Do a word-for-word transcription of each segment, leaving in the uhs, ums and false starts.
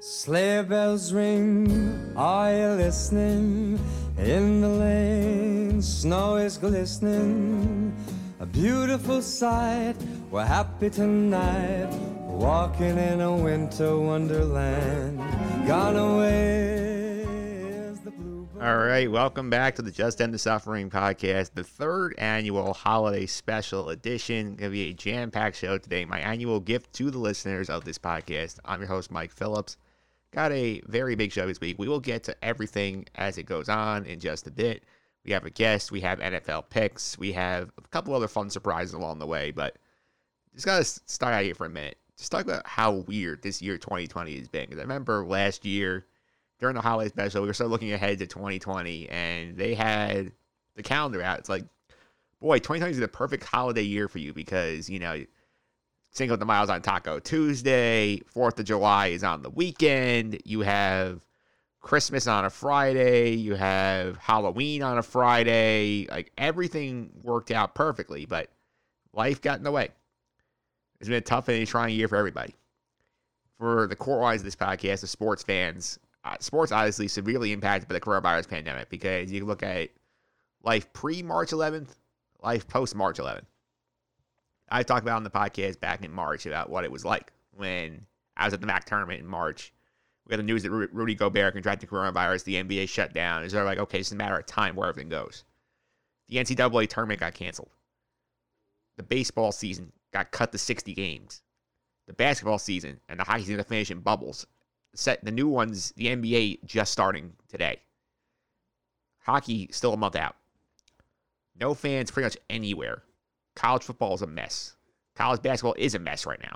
Sleigh bells ring, are you listening? In the lane, snow is glistening. A beautiful sight, we're happy tonight, walking in a winter wonderland. Gone away is the bluebird. All right, welcome back to the Just End the Suffering podcast, the third annual holiday special edition. Going to be a jam-packed show today, my annual gift to the listeners of this podcast. I'm your host, Mike Phillips. Got a very big show this week. We will get to everything as it goes on in just a bit. We have a guest. We have N F L picks. We have a couple other fun surprises along the way, but just got to start out here for a minute. Just talk about how weird this year twenty twenty has been. Because I remember last year during the holiday special, we were still looking ahead to twenty twenty, and they had the calendar out. It's like, boy, twenty twenty is the perfect holiday year for you because, you know, Cinco de Mayo's on Taco Tuesday. fourth of July is on the weekend. You have Christmas on a Friday. You have Halloween on a Friday. Like, everything worked out perfectly, but life got in the way. It's been a tough and a trying year for everybody. For the core wise of this podcast, the sports fans, uh, sports obviously severely impacted by the coronavirus pandemic because you look at life pre-March eleventh, life post-March eleventh. I talked about on the podcast back in March about what it was like when I was at the M A C tournament in March. We had the news that Rudy Gobert contracted coronavirus, the N B A shut down. It's sort of like, okay, it's just a matter of time where everything goes. The N C double A tournament got canceled. The baseball season got cut to sixty games. The basketball season and the hockey season to finish in bubbles. Set the new ones, the N B A just starting today. Hockey still a month out. No fans pretty much anywhere. College football is a mess. College basketball is a mess right now.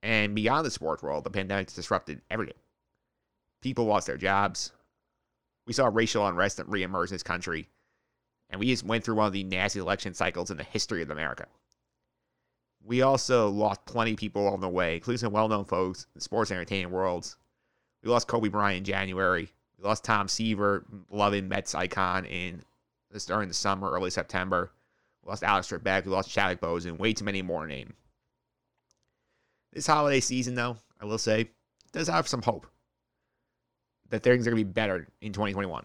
And beyond the sports world, the pandemic disrupted everything. People lost their jobs. We saw racial unrest that reemerged in this country. And we just went through one of the nastiest election cycles in the history of America. We also lost plenty of people along the way, including some well-known folks in the sports and entertainment worlds. We lost Kobe Bryant in January. We lost Tom Seaver, beloved Mets icon, in this during the summer, early September. We lost Alex Trebek. We lost Chadwick Boseman. Way too many more to name. This holiday season, though, I will say, does have some hope that things are going to be better in twenty twenty-one.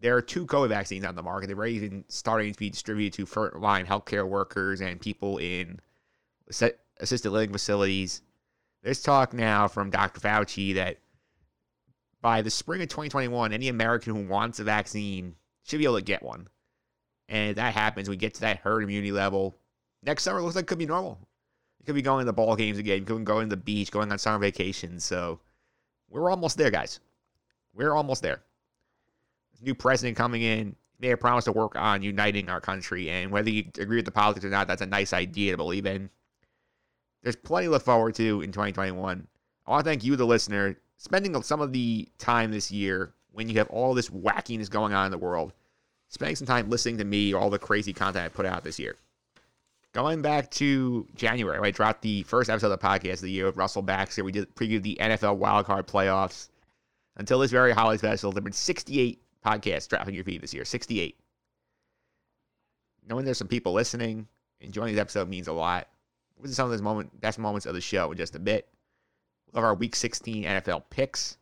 There are two COVID vaccines on the market. They're already even starting to be distributed to frontline healthcare workers and people in assisted living facilities. There's talk now from Doctor Fauci that by the spring of twenty twenty-one, any American who wants a vaccine should be able to get one. And if that happens, we get to that herd immunity level. Next summer, it looks like it could be normal. You could be going to ball games again. You could be going to the beach, going on summer vacations. So we're almost there, guys. We're almost there. New president coming in, they have promised to work on uniting our country, and whether you agree with the politics or not, that's a nice idea to believe in. There's plenty to look forward to in twenty twenty-one. I want to thank you, the listener, spending some of the time this year when you have all this wackiness going on in the world, spending some time listening to me, all the crazy content I put out this year. Going back to January, I dropped the first episode of the podcast of the year with Russell Baxter. We did preview the N F L wildcard playoffs. Until this very holiday special, there have been sixty-eight podcast dropping your feed this year, sixty-eight. Knowing there's some people listening, enjoying this episode means a lot. We'll do some of those moment, best moments of the show in just a bit. We'll have our Week sixteen N F L picks,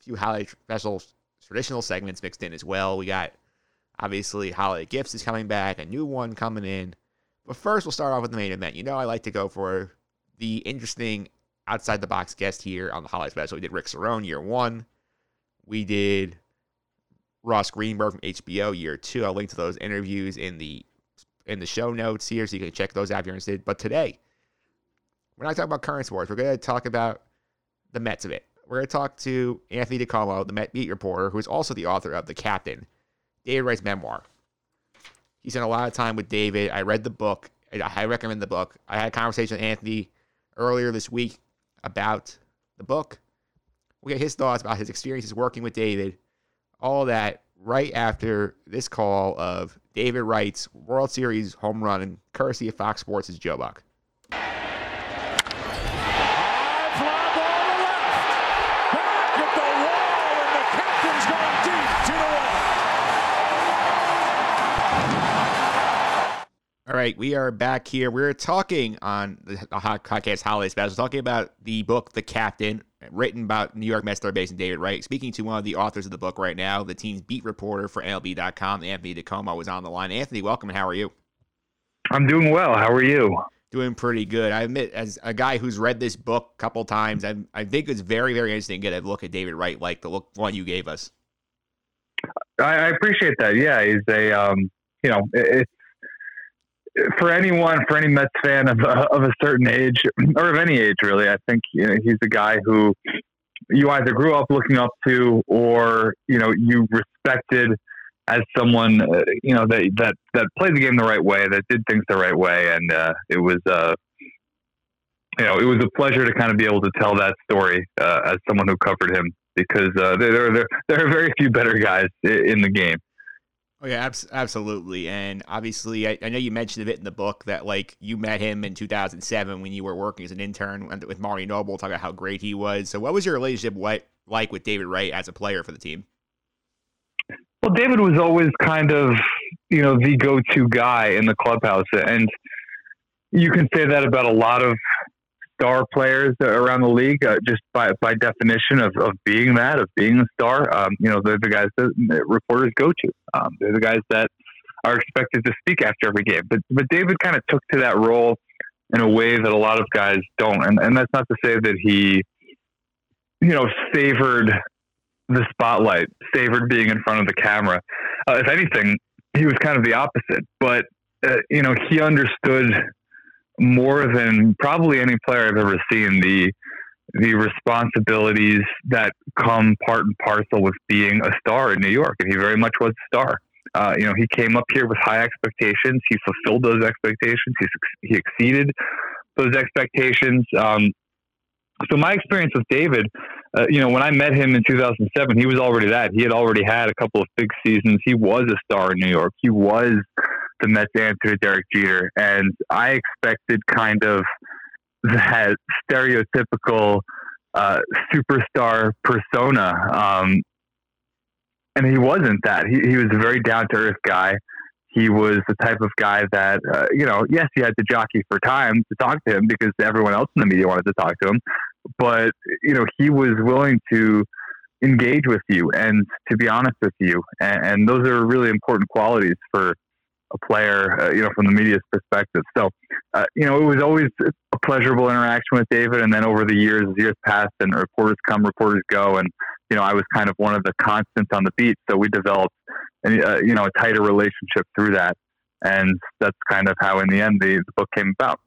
a few holiday special traditional segments mixed in as well. We got, obviously, Holiday Gifts is coming back, a new one coming in. But first, we'll start off with the main event. You know I like to go for the interesting outside-the-box guest here on the holiday special. We did Rick Cerrone, year one. We did Ross Greenberg from H B O, year two. I'll link to those interviews in the in the show notes here, so you can check those out if you're interested. But today, we're not talking about current sports. We're going to talk about the Mets a bit. We're going to talk to Anthony DiComo, the Met beat reporter, who is also the author of The Captain, David Wright's memoir. He spent a lot of time with David. I read the book. I recommend the book. I had a conversation with Anthony earlier this week about the book. We'll get his thoughts about his experiences working with David. All that right after this call of David Wright's World Series home run, courtesy of Fox Sports' Joe Buck. High fly ball to left. Back at the wall, and the captain's going deep to the left. All right, we are back here. We're talking on the podcast Holiday Special, talking about the book, The Captain, written about New York Mets third baseman David Wright. Speaking to one of the authors of the book right now, the team's beat reporter for M L B dot com, Anthony DiComo, is on the line. Anthony, welcome, and how are you? I'm doing well. How are you? Doing pretty good. I admit, as a guy who's read this book a couple times, I, I think it's very, very interesting to get a look at David Wright, like the look one you gave us. I, I appreciate that. Yeah, he's a, um, you know, it's, it, for anyone, for any Mets fan of uh, of a certain age, or of any age, really, I think you know, he's a guy who you either grew up looking up to, or you know you respected as someone uh, you know that that that played the game the right way, that did things the right way, and uh, it was uh, you know it was a pleasure to kind of be able to tell that story uh, as someone who covered him, because uh, there there there are very few better guys in the game. Oh, yeah, ab- absolutely. And obviously, I, I know you mentioned a bit in the book that, like, you met him in two thousand seven when you were working as an intern with Maury Noble, talking about how great he was. So what was your relationship what, like with David Wright as a player for the team? Well, David was always kind of, you know, the go-to guy in the clubhouse. And you can say that about a lot of star players around the league, uh, just by, by definition of, of being that, of being a star. Um, you know, they're the guys that reporters go to. Um, they're the guys that are expected to speak after every game. But but David kind of took to that role in a way that a lot of guys don't. And, and that's not to say that he, you know, savored the spotlight, savored being in front of the camera. Uh, if anything, he was kind of the opposite. But, uh, you know, he understood more than probably any player I've ever seen the the responsibilities that come part and parcel with being a star in New York, and he very much was a star. Uh, you know, he came up here with high expectations. He fulfilled those expectations. He he exceeded those expectations. Um, so my experience with David, uh, you know, when I met him in two thousand seven, he was already that. He had already had a couple of big seasons. He was a star in New York. He was the Mets answer to Derek Jeter. And I expected kind of that stereotypical uh, superstar persona. Um, and he wasn't that. He, he was a very down-to-earth guy. He was the type of guy that, uh, you know, yes, you had to jockey for time to talk to him because everyone else in the media wanted to talk to him. But, you know, he was willing to engage with you and to be honest with you. And, and those are really important qualities for a player, uh, you know, from the media's perspective. So, uh, you know, it was always a pleasurable interaction with David. And then over the years, as years passed and reporters come, reporters go. And, you know, I was kind of one of the constants on the beat. So we developed, uh, you know, a tighter relationship through that. And that's kind of how in the end the, the book came about.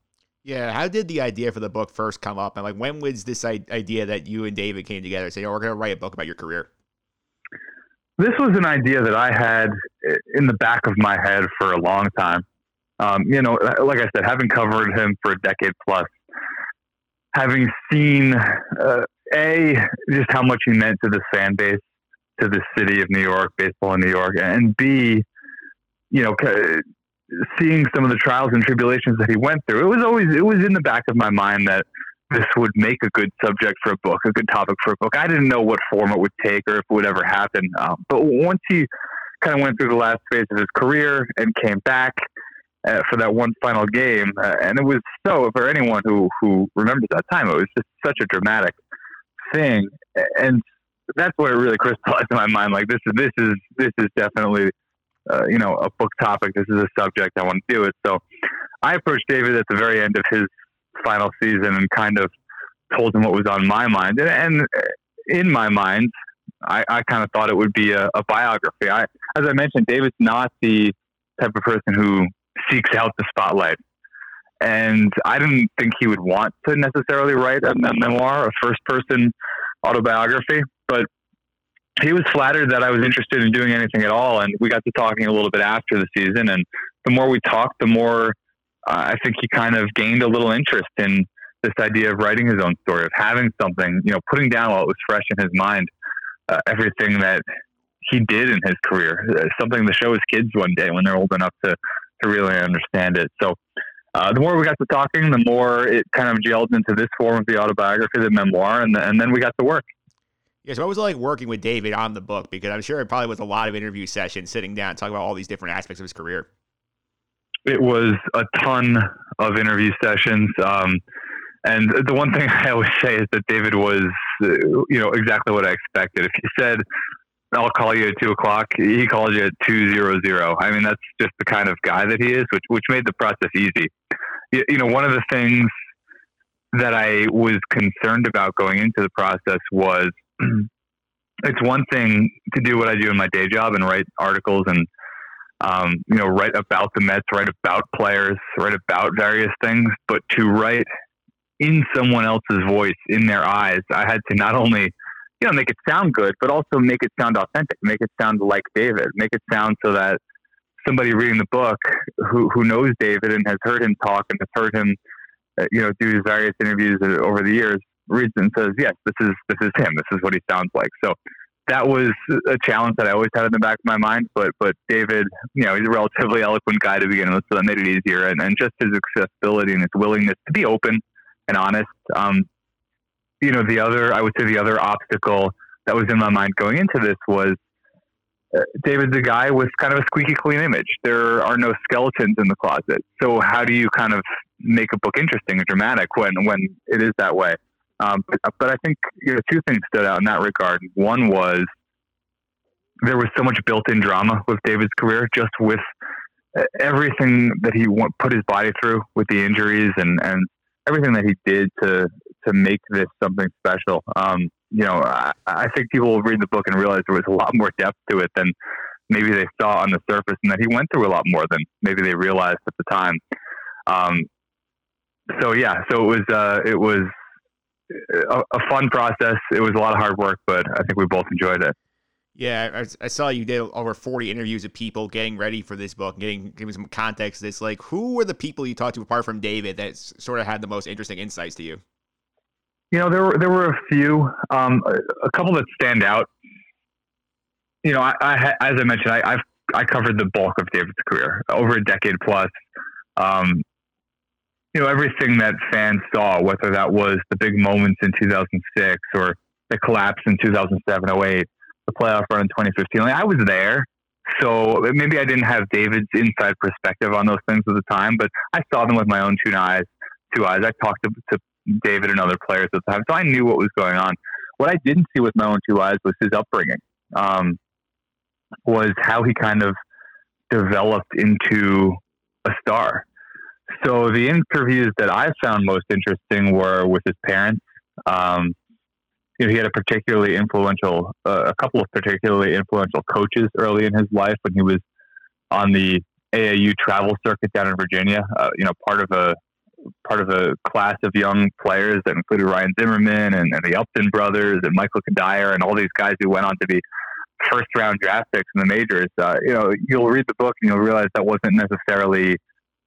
Yeah. How did the idea for the book first come up? And like, when was this idea that you and David came together and said, oh, we're going to write a book about your career? This was an idea that I had in the back of my head for a long time. Um, you know, like I said, having covered him for a decade plus, having seen, uh, A, just how much he meant to the fan base, to the city of New York, baseball in New York, and B, you know, seeing some of the trials and tribulations that he went through, it was always, it was in the back of my mind that this would make a good subject for a book, a good topic for a book. I didn't know what form it would take or if it would ever happen. Um, but once he kind of went through the last phase of his career and came back uh, for that one final game, uh, and it was so, for anyone who, who remembers that time, it was just such a dramatic thing. And that's where it really crystallized in my mind. Like this is, this is, this is definitely, uh, you know, a book topic. This is a subject I want to do it. So I approached David at the very end of his final season and kind of told him what was on my mind. And, and in my mind, I, I kind of thought it would be a, a biography. I, as I mentioned, David's not the type of person who seeks out the spotlight. And I didn't think he would want to necessarily write a, a memoir, a first-person autobiography. But he was flattered that I was interested in doing anything at all. And we got to talking a little bit after the season. And the more we talked, the more Uh, I think he kind of gained a little interest in this idea of writing his own story, of having something, you know, putting down while it was fresh in his mind, uh, everything that he did in his career, uh, something to show his kids one day when they're old enough to, to really understand it. So uh, the more we got to talking, the more it kind of gelled into this form of the autobiography, the memoir, and, the, and then we got to work. Yeah, so what was it like working with David on the book? Because I'm sure it probably was a lot of interview sessions, sitting down and talking about all these different aspects of his career. it was a ton of interview sessions. Um, and the one thing I always say is that David was, you know, exactly what I expected. If he said, I'll call you at two o'clock, he called you at two zero zero. I mean, that's just the kind of guy that he is, which, which made the process easy. You, you know, one of the things that I was concerned about going into the process was it's one thing to do what I do in my day job and write articles and, um, you know, write about the Mets, write about players, write about various things, but to write in someone else's voice, in their eyes, I had to not only, you know, make it sound good, but also make it sound authentic, make it sound like David, make it sound so that somebody reading the book who, who knows David and has heard him talk and has heard him, you know, do his various interviews over the years, reads and says, yes, this is, this is him. This is what he sounds like. So that was a challenge that I always had in the back of my mind, but, but David, you know, he's a relatively eloquent guy to begin with, so that made it easier. And, and just his accessibility and his willingness to be open and honest. Um, you know, the other, I would say the other obstacle that was in my mind going into this was uh, David's a guy with kind of a squeaky clean image. There are no skeletons in the closet. So how do you kind of make a book interesting and dramatic when, when it is that way? Um, but, but I think, you know, two things stood out in that regard. One was there was so much built-in drama with David's career, just with everything that he put his body through with the injuries and, and everything that he did to, to make this something special. Um, you know, I, I think people will read the book and realize there was a lot more depth to it than maybe they saw on the surface, and that he went through a lot more than maybe they realized at the time. Um, so yeah, so it was, uh, it was a, a fun process. It was a lot of hard work, but I think we both enjoyed it. Yeah, I, I saw you did over forty interviews with people getting ready for this book, getting giving some context to this. Like, who were the people you talked to apart from David that sort of had the most interesting insights to you? You know, there were there were a few, um, a, a couple that stand out. You know, I, I as I mentioned, I I've, I covered the bulk of David's career over a decade plus. Um, you know, everything that fans saw, whether that was the big moments in two thousand six or the collapse in two thousand seven oh eight. The playoff run in twenty fifteen. Like, I was there, so maybe I didn't have David's inside perspective on those things at the time, but I saw them with my own two eyes. Two eyes. I talked to, to David and other players at the time, so I knew what was going on. What I didn't see with my own two eyes was his upbringing, um, was how he kind of developed into a star. So the interviews that I found most interesting were with his parents. Um, You know, he had a particularly influential, uh, a couple of particularly influential coaches early in his life when he was on the A A U travel circuit down in Virginia. Uh, you know, part of a part of a class of young players that included Ryan Zimmerman and, and the Upton brothers and Michael Kadire and all these guys who went on to be first round draft picks in the majors. Uh, you know, you'll read the book and you'll realize that wasn't necessarily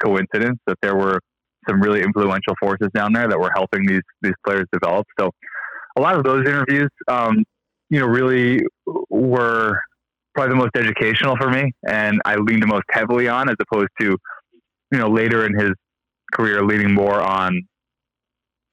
coincidence, that there were some really influential forces down there that were helping these these players develop. So a lot of those interviews, um, you know, really were probably the most educational for me, and I leaned the most heavily on, as opposed to, you know, later in his career, leaning more on,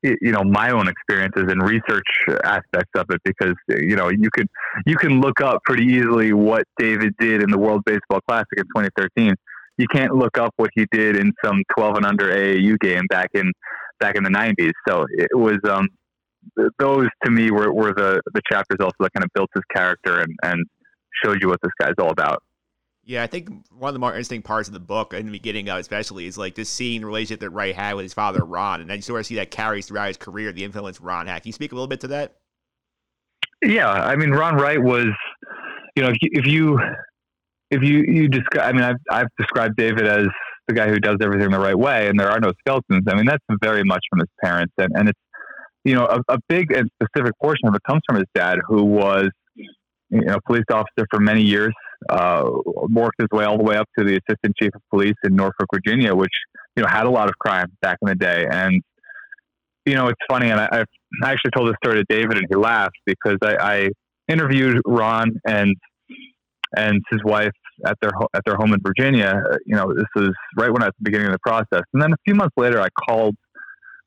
you know, my own experiences and research aspects of it, because, you know, you could, you can look up pretty easily what David did in the World Baseball Classic in twenty thirteen. You can't look up what he did in some twelve and under A A U game back in, back in the nineties. So it was, um, those to me were, were the, the chapters also that kind of built his character and, and showed you what this guy's all about. Yeah, I think one of the more interesting parts of the book in the beginning of it especially is like this scene relationship that Wright had with his father, Ron. And I just sort of see that carries throughout his career, the influence Ron had. Can you speak a little bit to that? Yeah. I mean, Ron Wright was, you know, if you, if you, if you, you describe, I mean, I've, I've described David as the guy who does everything the right way and there are no skeletons. I mean, that's very much from his parents, and, and it's, you know, a, a big and specific portion of it comes from his dad, who was, you know, a police officer for many years, uh, worked his way all the way up to the assistant chief of police in Norfolk, Virginia, which, you know, had a lot of crime back in the day. And, you know, it's funny. And I, I've, I actually told this story to David and he laughed, because I, I interviewed Ron and, and his wife at their, at their home in Virginia. You know, this was right when I was at the beginning of the process. And then a few months later, I called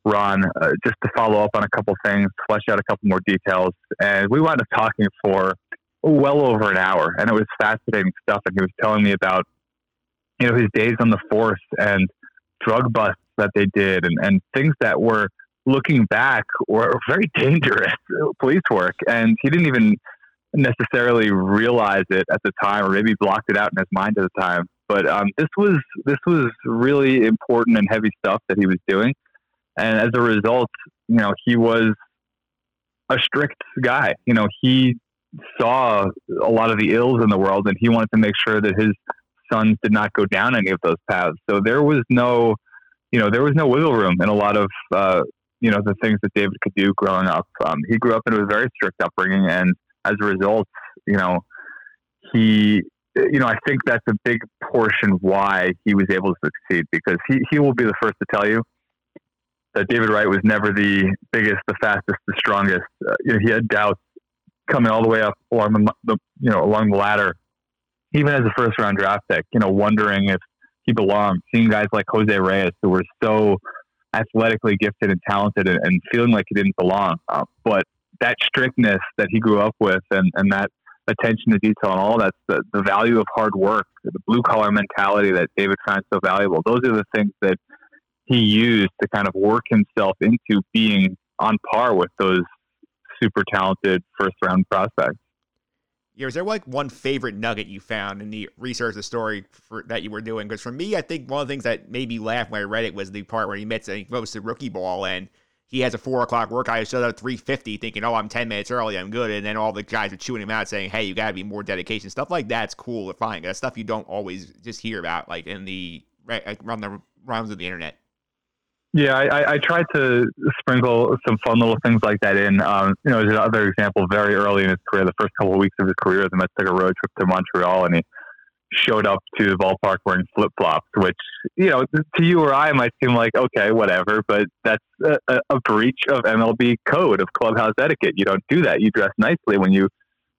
Ron, uh, just to follow up on a couple things, flesh out a couple more details. And we wound up talking for well over an hour, and it was fascinating stuff. And he was telling me about you know, his days on the force and drug busts that they did and, and things that were, looking back, were very dangerous police work. And he didn't even necessarily realize it at the time, or maybe blocked it out in his mind at the time. But um, this was this was really important and heavy stuff that he was doing. And as a result, you know, he was a strict guy. You know, he saw a lot of the ills in the world, and he wanted to make sure that his sons did not go down any of those paths. So there was no, you know, there was no wiggle room in a lot of, uh, you know, the things that David could do growing up. Um, he grew up into a very strict upbringing. And as a result, you know, he, you know, I think that's a big portion why he was able to succeed, because he, he will be the first to tell you that David Wright was never the biggest, the fastest, the strongest. Uh, you know, he had doubts coming all the way up along the, the, you know, along the ladder, even as a first round draft pick, you know, wondering if he belonged, seeing guys like Jose Reyes who were so athletically gifted and talented, and, and feeling like he didn't belong. Uh, but that strictness that he grew up with, and, and that attention to detail and all that, the, the value of hard work, the blue collar mentality that David finds so valuable, those are the things that he used to kind of work himself into being on par with those super talented first round prospects. Yeah, was there like one favorite nugget you found in the research, the story for, that you were doing? Because for me, I think one of the things that made me laugh when I read it was the part where he met he goes to rookie ball and he has a four o'clock workout. He shows up at three fifty, thinking, "Oh, I'm ten minutes early, I'm good." And then all the guys are chewing him out, saying, "Hey, you got to be more dedication." Stuff like that's cool to find. That's stuff you don't always just hear about, like in the like, around the rounds of the internet. Yeah, I, I tried to sprinkle some fun little things like that in. Um, you know, as another example, very early in his career, the first couple of weeks of his career, the Mets took a road trip to Montreal, and he showed up to the ballpark wearing flip-flops, which, you know, to you or I might seem like, okay, whatever, but that's a, a breach of M L B code, of clubhouse etiquette. You don't do that. You dress nicely when you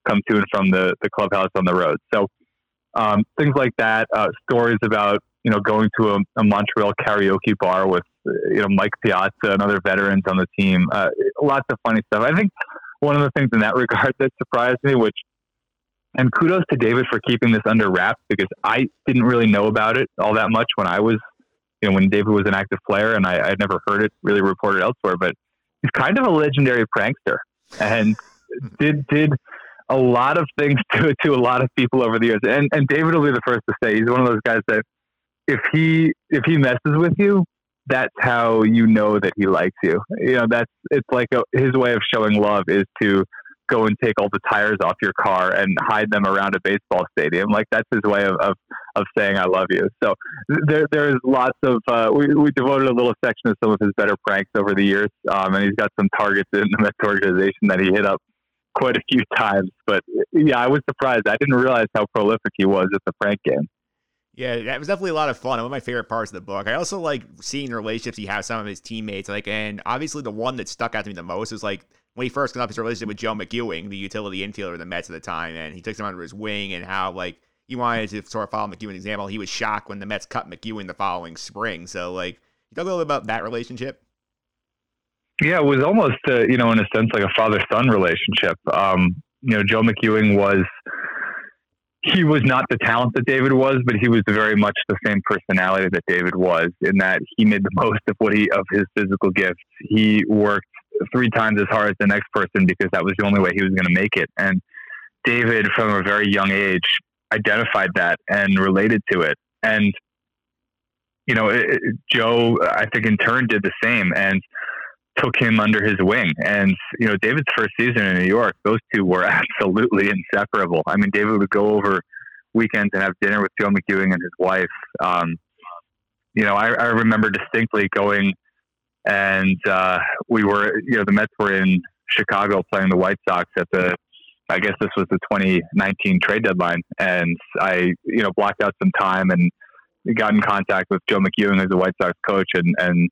come to and from the, the clubhouse on the road. So um, things like that, uh, stories about, you know, going to a, a Montreal karaoke bar with, you know, Mike Piazza and other veterans on the team. Uh, lots of funny stuff. I think one of the things in that regard that surprised me, which, and kudos to David for keeping this under wraps, because I didn't really know about it all that much when I was, you know, when David was an active player, and I, I'd never heard it really reported elsewhere, but he's kind of a legendary prankster and did, did a lot of things to, to a lot of people over the years. And, and David will be the first to say, he's one of those guys that if he, if he messes with you, that's how you know that he likes you. You know, that's, it's like a, his way of showing love is to go and take all the tires off your car and hide them around a baseball stadium. Like that's his way of, of, of saying, I love you. So there, there's lots of, uh, we, we devoted a little section to some of his better pranks over the years. Um, and he's got some targets in the Mets organization that he hit up quite a few times, but yeah, I was surprised. I didn't realize how prolific he was at the prank game. Yeah, that was definitely a lot of fun. One of my favorite parts of the book. I also like seeing the relationships he has, some of his teammates. Like, and obviously the one that stuck out to me the most is like when he first got up his relationship with Joe McEwing, the utility infielder of the Mets at the time, and he took him under his wing and how like he wanted to sort of follow McEwing's example. He was shocked when the Mets cut McEwing the following spring. So, like, you talk a little bit about that relationship. Yeah, it was almost, uh, you know, in a sense, like a father-son relationship. Um, you know, Joe McEwing was. He was not the talent that David was, but he was very much the same personality that David was, in that he made the most of what he, of his physical gifts. He worked three times as hard as the next person because that was the only way he was going to make it. And David, from a very young age, identified that and related to it. And, you know, it, it, Joe, I think in turn did the same and took him under his wing. And, you know, David's first season in New York, those two were absolutely inseparable. I mean, David would go over weekends and have dinner with Joe McEwing and his wife. Um, you know, I, I remember distinctly going and uh, we were, you know, the Mets were in Chicago playing the White Sox at the, I guess this was the twenty nineteen trade deadline. And I, you know, blocked out some time and got in contact with Joe McEwing, who's the White Sox coach, and, and,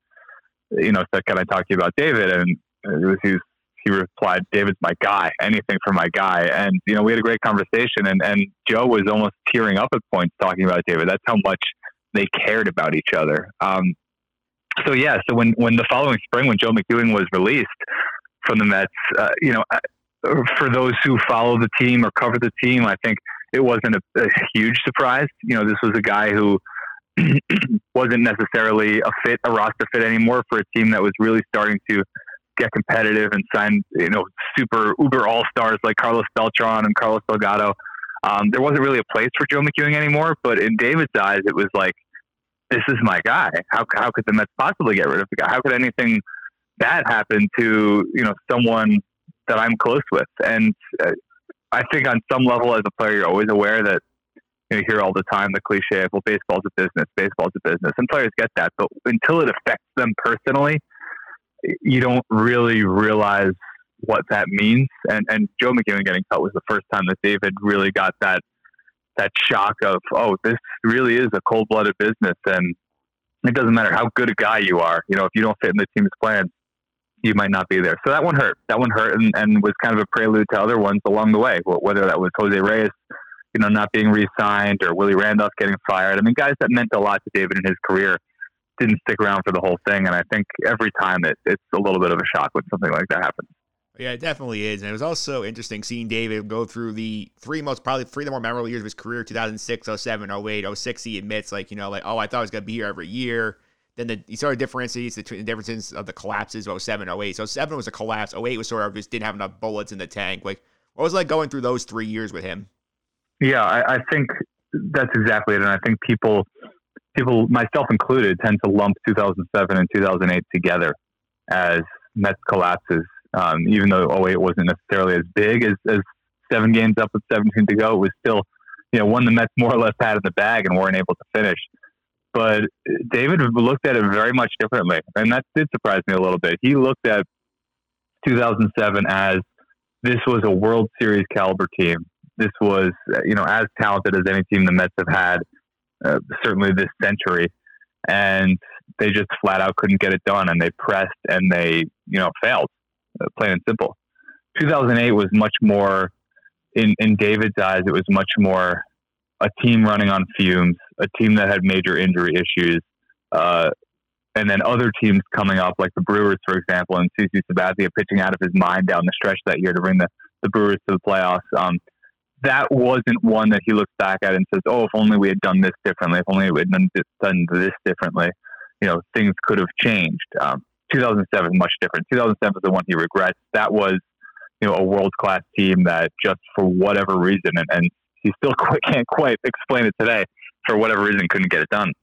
you know, said, "Can I talk to you about David?" And it was, he, was, he replied, "David's my guy, anything for my guy." And, you know, we had a great conversation, and, and Joe was almost tearing up at points talking about David. That's how much they cared about each other. Um, so yeah, so when, when the following spring, when Joe McEwing was released from the Mets, uh, you know, for those who follow the team or cover the team, I think it wasn't a, a huge surprise. You know, this was a guy who wasn't necessarily a fit, a roster fit anymore for a team that was really starting to get competitive and sign, you know, super uber all-stars like Carlos Beltran and Carlos Delgado. Um, there wasn't really a place for Joe McEwing anymore, but in David's eyes, it was like, this is my guy. How, how could the Mets possibly get rid of the guy? How could anything bad happen to, you know, someone that I'm close with? And uh, I think on some level as a player, you're always aware that, you know, you hear all the time, the cliche of, well, baseball's a business, baseball's a business. And players get that, but until it affects them personally, you don't really realize what that means. And, and Joe McEwing getting cut was the first time that David really got that, that shock of, oh, this really is a cold-blooded business. And it doesn't matter how good a guy you are. You know, if you don't fit in the team's plans, you might not be there. So that one hurt. That one hurt and, and was kind of a prelude to other ones along the way, whether that was Jose Reyes, you know, not being re-signed, or Willie Randolph getting fired. I mean, guys that meant a lot to David in his career didn't stick around for the whole thing. And I think every time it, it's a little bit of a shock when something like that happens. Yeah, it definitely is. And it was also interesting seeing David go through the three most, probably three of the more memorable years of his career, two thousand six, oh seven, oh eight, oh six. He admits, like, you know, like, oh, I thought I was going to be here every year. Then the, he sort of differentiates the, the differences of the collapses of oh seven, oh eight. So oh seven was a collapse. oh eight was sort of just didn't have enough bullets in the tank. Like, what was it like going through those three years with him? Yeah, I, I think that's exactly it. And I think people, people, myself included, tend to lump two thousand seven and two thousand eight together as Mets collapses. Um, even though oh eight wasn't necessarily as big as, as seven games up with seventeen to go, it was still, you know, one the Mets more or less had in the bag and weren't able to finish. But David looked at it very much differently, and that did surprise me a little bit. He looked at two thousand seven as this was a World Series caliber team. This was, you know, as talented as any team the Mets have had, uh, certainly this century. And they just flat out couldn't get it done, and they pressed and they, you know, failed. Uh, plain and simple. two thousand eight was much more, in, in David's eyes, it was much more a team running on fumes, a team that had major injury issues, uh, and then other teams coming up, like the Brewers, for example, and CeCe Sabathia pitching out of his mind down the stretch that year to bring the, the Brewers to the playoffs. Um, that wasn't one that he looks back at and says, oh, if only we had done this differently, if only we had done this, done this differently, you know, things could have changed. Um, two thousand seven, much different. two thousand seven is the one he regrets. That was, you know, a world-class team that just for whatever reason, and, and he still quite, can't quite explain it today, for whatever reason couldn't get it done.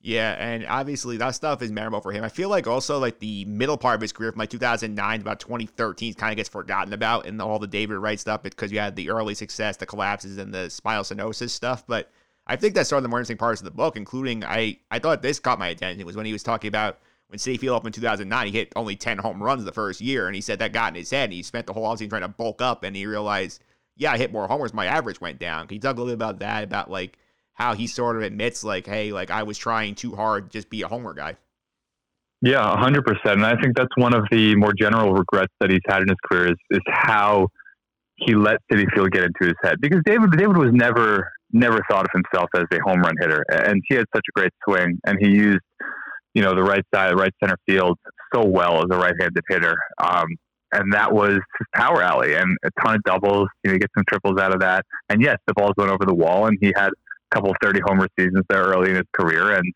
Yeah, and obviously that stuff is memorable for him. I feel like also like the middle part of his career from like two thousand nine to about twenty thirteen kind of gets forgotten about in the, all the David Wright stuff because you had the early success, the collapses, and the spinal stenosis stuff. But I think that's sort of the more interesting parts of the book, including I, I thought this caught my attention was when he was talking about when Citi Field opened in two thousand nine, he hit only ten home runs the first year, and he said that got in his head, and he spent the whole offseason trying to bulk up, and he realized, yeah, I hit more homers, my average went down. Can you talk a little bit about that, about, like, how he sort of admits, like, hey, like, I was trying too hard to just be a homer guy? Yeah, one hundred percent, and I think that's one of the more general regrets that he's had in his career is, is how he let Citi Field get into his head. Because David David was never, never thought of himself as a home run hitter, and he had such a great swing, and he used, you know, the right side, right center field so well as a right-handed hitter. Um, and that was his power alley and a ton of doubles. You know, you get some triples out of that. And yes, the balls went over the wall, and he had a couple of thirty homer seasons there early in his career and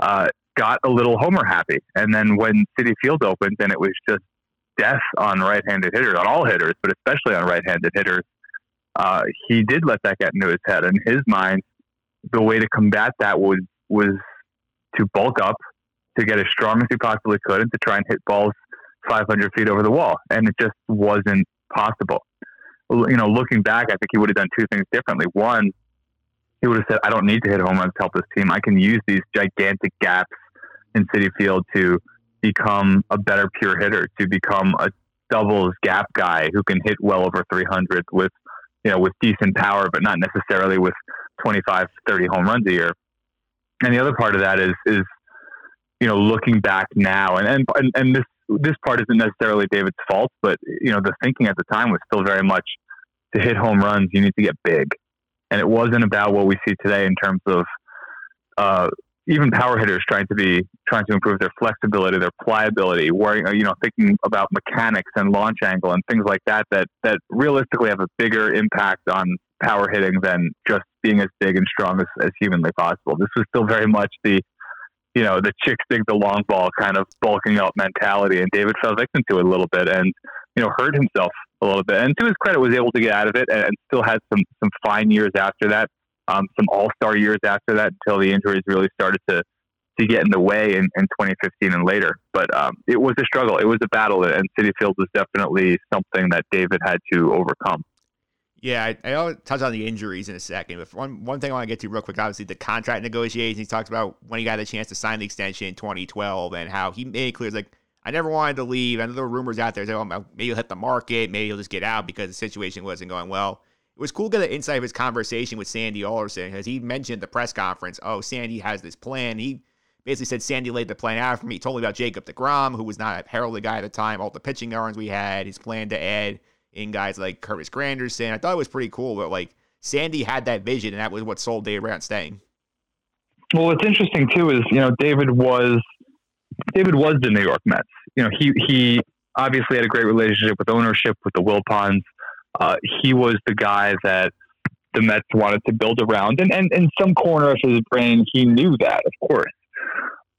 uh, got a little homer happy. And then when Citi Field opened, and it was just death on right-handed hitters, on all hitters, but especially on right-handed hitters, uh, he did let that get into his head. In his mind, the way to combat that was, was to bulk up, to get as strong as he possibly could and to try and hit balls five hundred feet over the wall. And it just wasn't possible. You know, looking back, I think he would have done two things differently. One, he would have said, I don't need to hit home runs to help this team. I can use these gigantic gaps in Citi Field to become a better pure hitter, to become a doubles gap guy who can hit well over three hundred with, you know, with decent power, but not necessarily with twenty-five, thirty home runs a year. And the other part of that is, is, you know, looking back now, and, and, and this, this part isn't necessarily David's fault, but, you know, the thinking at the time was still very much to hit home runs, you need to get big. And it wasn't about what we see today in terms of uh, even power hitters trying to be, trying to improve their flexibility, their pliability, worrying, you know, thinking about mechanics and launch angle and things like that, that, that realistically have a bigger impact on power hitting than just being as big and strong as, as humanly possible. This was still very much the, you know, the chicks dig the long ball kind of bulking up mentality. And David fell victim to it a little bit and, you know, hurt himself a little bit. And to his credit, was able to get out of it and, and still had some, some fine years after that, um, some all-star years after that until the injuries really started to, to get in the way in, in twenty fifteen and later. But um, it was a struggle. It was a battle. And Citi Field was definitely something that David had to overcome. Yeah, I, I'll touch on the injuries in a second. But one, one thing I want to get to real quick, obviously, the contract negotiations. He talked about when he got a chance to sign the extension in twenty twelve and how he made it clear, like, I never wanted to leave. I know there were rumors out there. Like, oh, maybe he'll hit the market. Maybe he'll just get out because the situation wasn't going well. It was cool to get an insight of his conversation with Sandy Alderson because he mentioned the press conference. Oh, Sandy has this plan. He basically said Sandy laid the plan out for me. He told me about Jacob deGrom, who was not a heralded guy at the time, all the pitching arms we had, his plan to add in guys like Curtis Granderson. I thought it was pretty cool, but like Sandy had that vision and that was what sold David Wright staying. Well, what's interesting too is, you know, David was, David was the New York Mets. You know, he, he obviously had a great relationship with ownership, with the Wilpons. Uh, he was the guy that the Mets wanted to build around, and, and in some corner of his brain, he knew that, of course.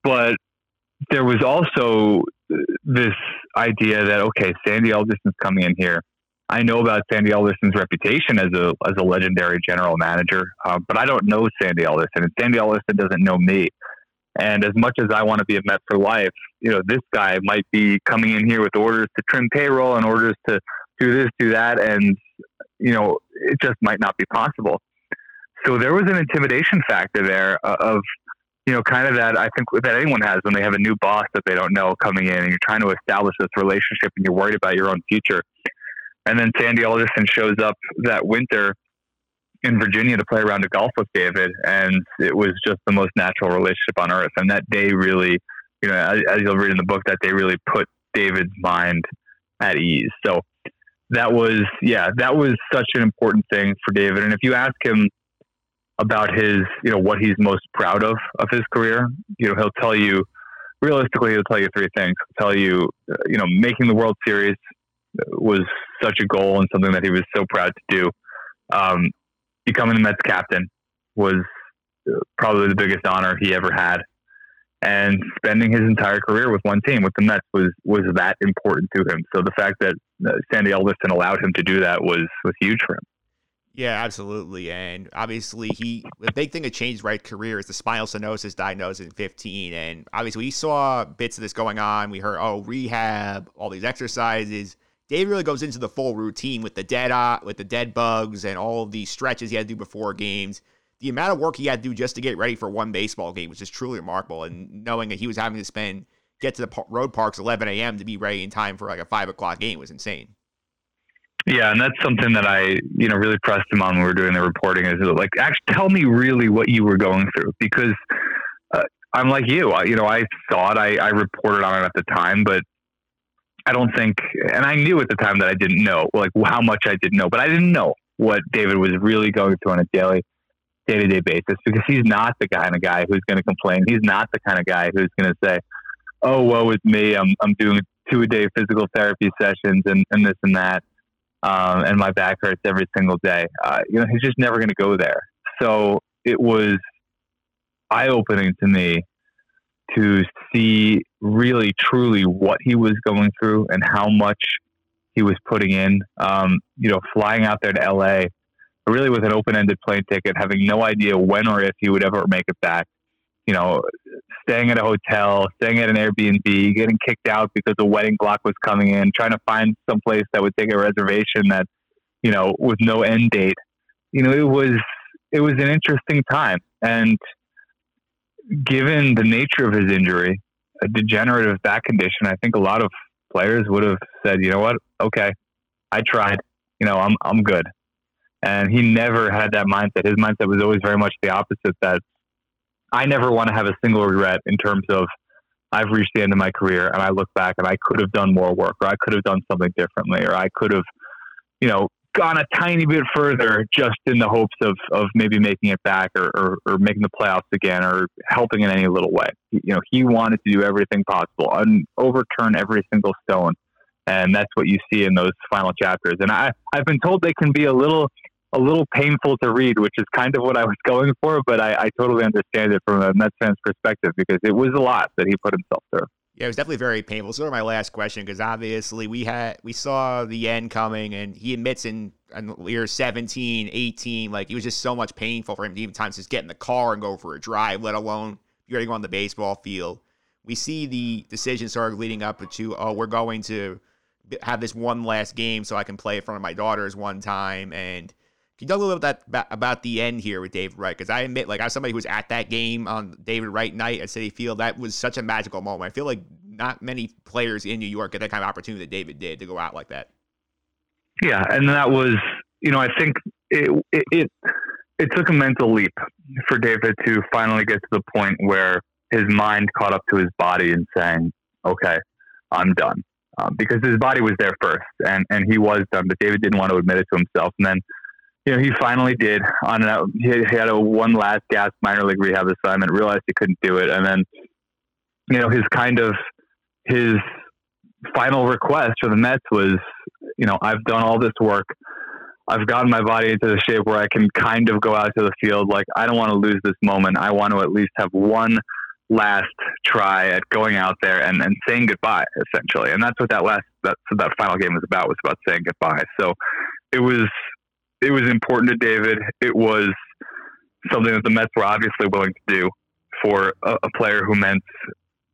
But there was also this idea that, okay, Sandy Alderson's coming in here. I know about Sandy Alderson's reputation as a as a legendary general manager, uh, but I don't know Sandy Alderson, and Sandy Alderson doesn't know me. And as much as I want to be a Met for life, you know, this guy might be coming in here with orders to trim payroll and orders to do this, do that, and, you know, it just might not be possible. So there was an intimidation factor there of, you know, kind of that I think that anyone has when they have a new boss that they don't know coming in, and you're trying to establish this relationship and you're worried about your own future. And then Sandy Alderson shows up that winter in Virginia to play a round of golf with David. And it was just the most natural relationship on earth. And that day really, you know, as, as you'll read in the book, that day really put David's mind at ease. So that was, yeah, that was such an important thing for David. And if you ask him about his, you know, what he's most proud of, of his career, you know, he'll tell you, realistically, he'll tell you three things. He'll tell you, you know, making the World Series was such a goal and something that he was so proud to do. Um, becoming the Mets captain was probably the biggest honor he ever had. And spending his entire career with one team, with the Mets, was, was that important to him. So the fact that uh, Sandy Alderson allowed him to do that was, was huge for him. Yeah, absolutely. And obviously, he the big thing that changed Wright's career is the spinal stenosis diagnosed in fifteen. And obviously, we saw bits of this going on. We heard, oh, rehab, all these exercises. David really goes into the full routine with the dead eye, with the dead bugs and all of the stretches he had to do before games. The amount of work he had to do just to get ready for one baseball game was just truly remarkable. And knowing that he was having to spend, get to the road parks eleven a.m. to be ready in time for like a five o'clock game was insane. Yeah, and that's something that I, you know, really pressed him on when we were doing the reporting. Is like, actually, tell me really what you were going through, because uh, I'm like you. I, you know, I saw it. I, I reported on it at the time, but I don't think, and I knew at the time that I didn't know, like how much I didn't know, but I didn't know what David was really going through on a daily, day-to-day basis, because he's not the kind of guy who's going to complain. He's not the kind of guy who's going to say, "Oh, woe is me! I'm I'm doing two-a-day physical therapy sessions and, and this and that." Um, and my back hurts every single day. Uh, you know, he's just never going to go there. So it was eye-opening to me to see really, truly what he was going through and how much he was putting in. Um, you know, flying out there to L A, really with an open-ended plane ticket, having no idea when or if he would ever make it back. You know, staying at a hotel, staying at an Airbnb, getting kicked out because a wedding block was coming in, trying to find some place that would take a reservation that, you know, with no end date. You know, it was, it was an interesting time. And given the nature of his injury, a degenerative back condition, I think a lot of players would have said, you know what? Okay, I tried, you know, I'm, I'm good. And he never had that mindset. His mindset was always very much the opposite, that I never want to have a single regret in terms of I've reached the end of my career and I look back and I could have done more work, or I could have done something differently, or I could have, you know, gone a tiny bit further just in the hopes of, of maybe making it back, or, or, or making the playoffs again, or helping in any little way. You know, he wanted to do everything possible and overturn every single stone. And that's what you see in those final chapters. And I, I've been told they can be a little a little painful to read, which is kind of what I was going for, but I, I totally understand it from a Mets fan's perspective because it was a lot that he put himself through. Yeah, it was definitely very painful. Sort of my last question, because obviously we had we saw the end coming, and he admits in, in year seventeen, eighteen, like it was just so much painful for him to even times just get in the car and go for a drive, let alone you're going to go on the baseball field. We see the decision sort of leading up to, oh, we're going to have this one last game so I can play in front of my daughters one time. And can you talk a little bit about, about the end here with David Wright? Because I admit, like, I was somebody who was at that game on David Wright night at Citi Field. That was such a magical moment. I feel like not many players in New York get that kind of opportunity that David did to go out like that. Yeah, and that was, you know, I think it it it, it took a mental leap for David to finally get to the point where his mind caught up to his body and saying, okay, I'm done. Um, because his body was there first, and, and he was done, but David didn't want to admit it to himself. And then, you know, he finally did. On an, he, had, he had a one last gasp minor league rehab assignment, realized he couldn't do it. And then, you know, his kind of, his final request for the Mets was, you know, I've done all this work. I've gotten my body into the shape where I can kind of go out to the field. Like, I don't want to lose this moment. I want to at least have one last try at going out there and, and saying goodbye, essentially. And that's what that last, that's what that final game was about, was about saying goodbye. So it was, it was important to David. It was something that the Mets were obviously willing to do for a, a player who meant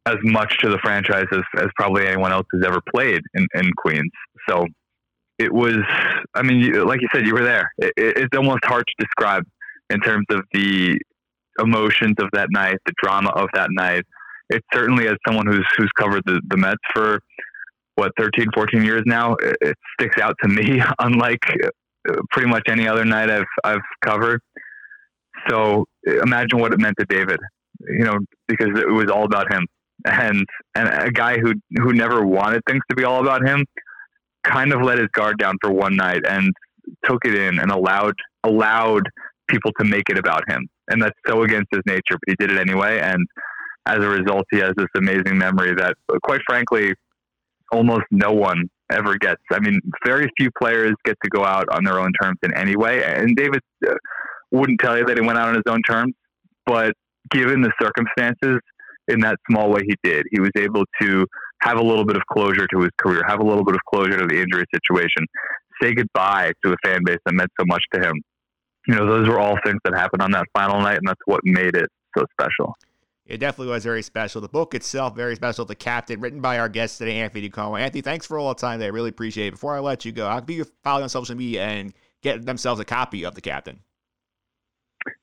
as much to the franchise as, as probably anyone else has ever played in, in Queens. So it was, I mean, you, like you said, you were there. It, it, it's almost hard to describe in terms of the emotions of that night, the drama of that night. It's certainly, as someone who's, who's covered the, the Mets for what, thirteen, fourteen years now, it, it sticks out to me, unlike pretty much any other night I've, I've covered. So imagine what it meant to David, you know, because it was all about him, and, and a guy who, who never wanted things to be all about him kind of let his guard down for one night and took it in and allowed, allowed people to make it about him. And that's so against his nature, but he did it anyway. And as a result, he has this amazing memory that, quite frankly, almost no one ever gets. I mean, very few players get to go out on their own terms in any way. And David uh, wouldn't tell you that he went out on his own terms, but given the circumstances, in that small way he did, he was able to have a little bit of closure to his career, have a little bit of closure to the injury situation, say goodbye to a fan base that meant so much to him. You know, those were all things that happened on that final night, and that's what made it so special. It definitely was very special. The book itself, very special. The Captain, written by our guest today, Anthony DiComo. Anthony, thanks for all the time today. I really appreciate it. Before I let you go, how can you follow on social media and get themselves a copy of The Captain?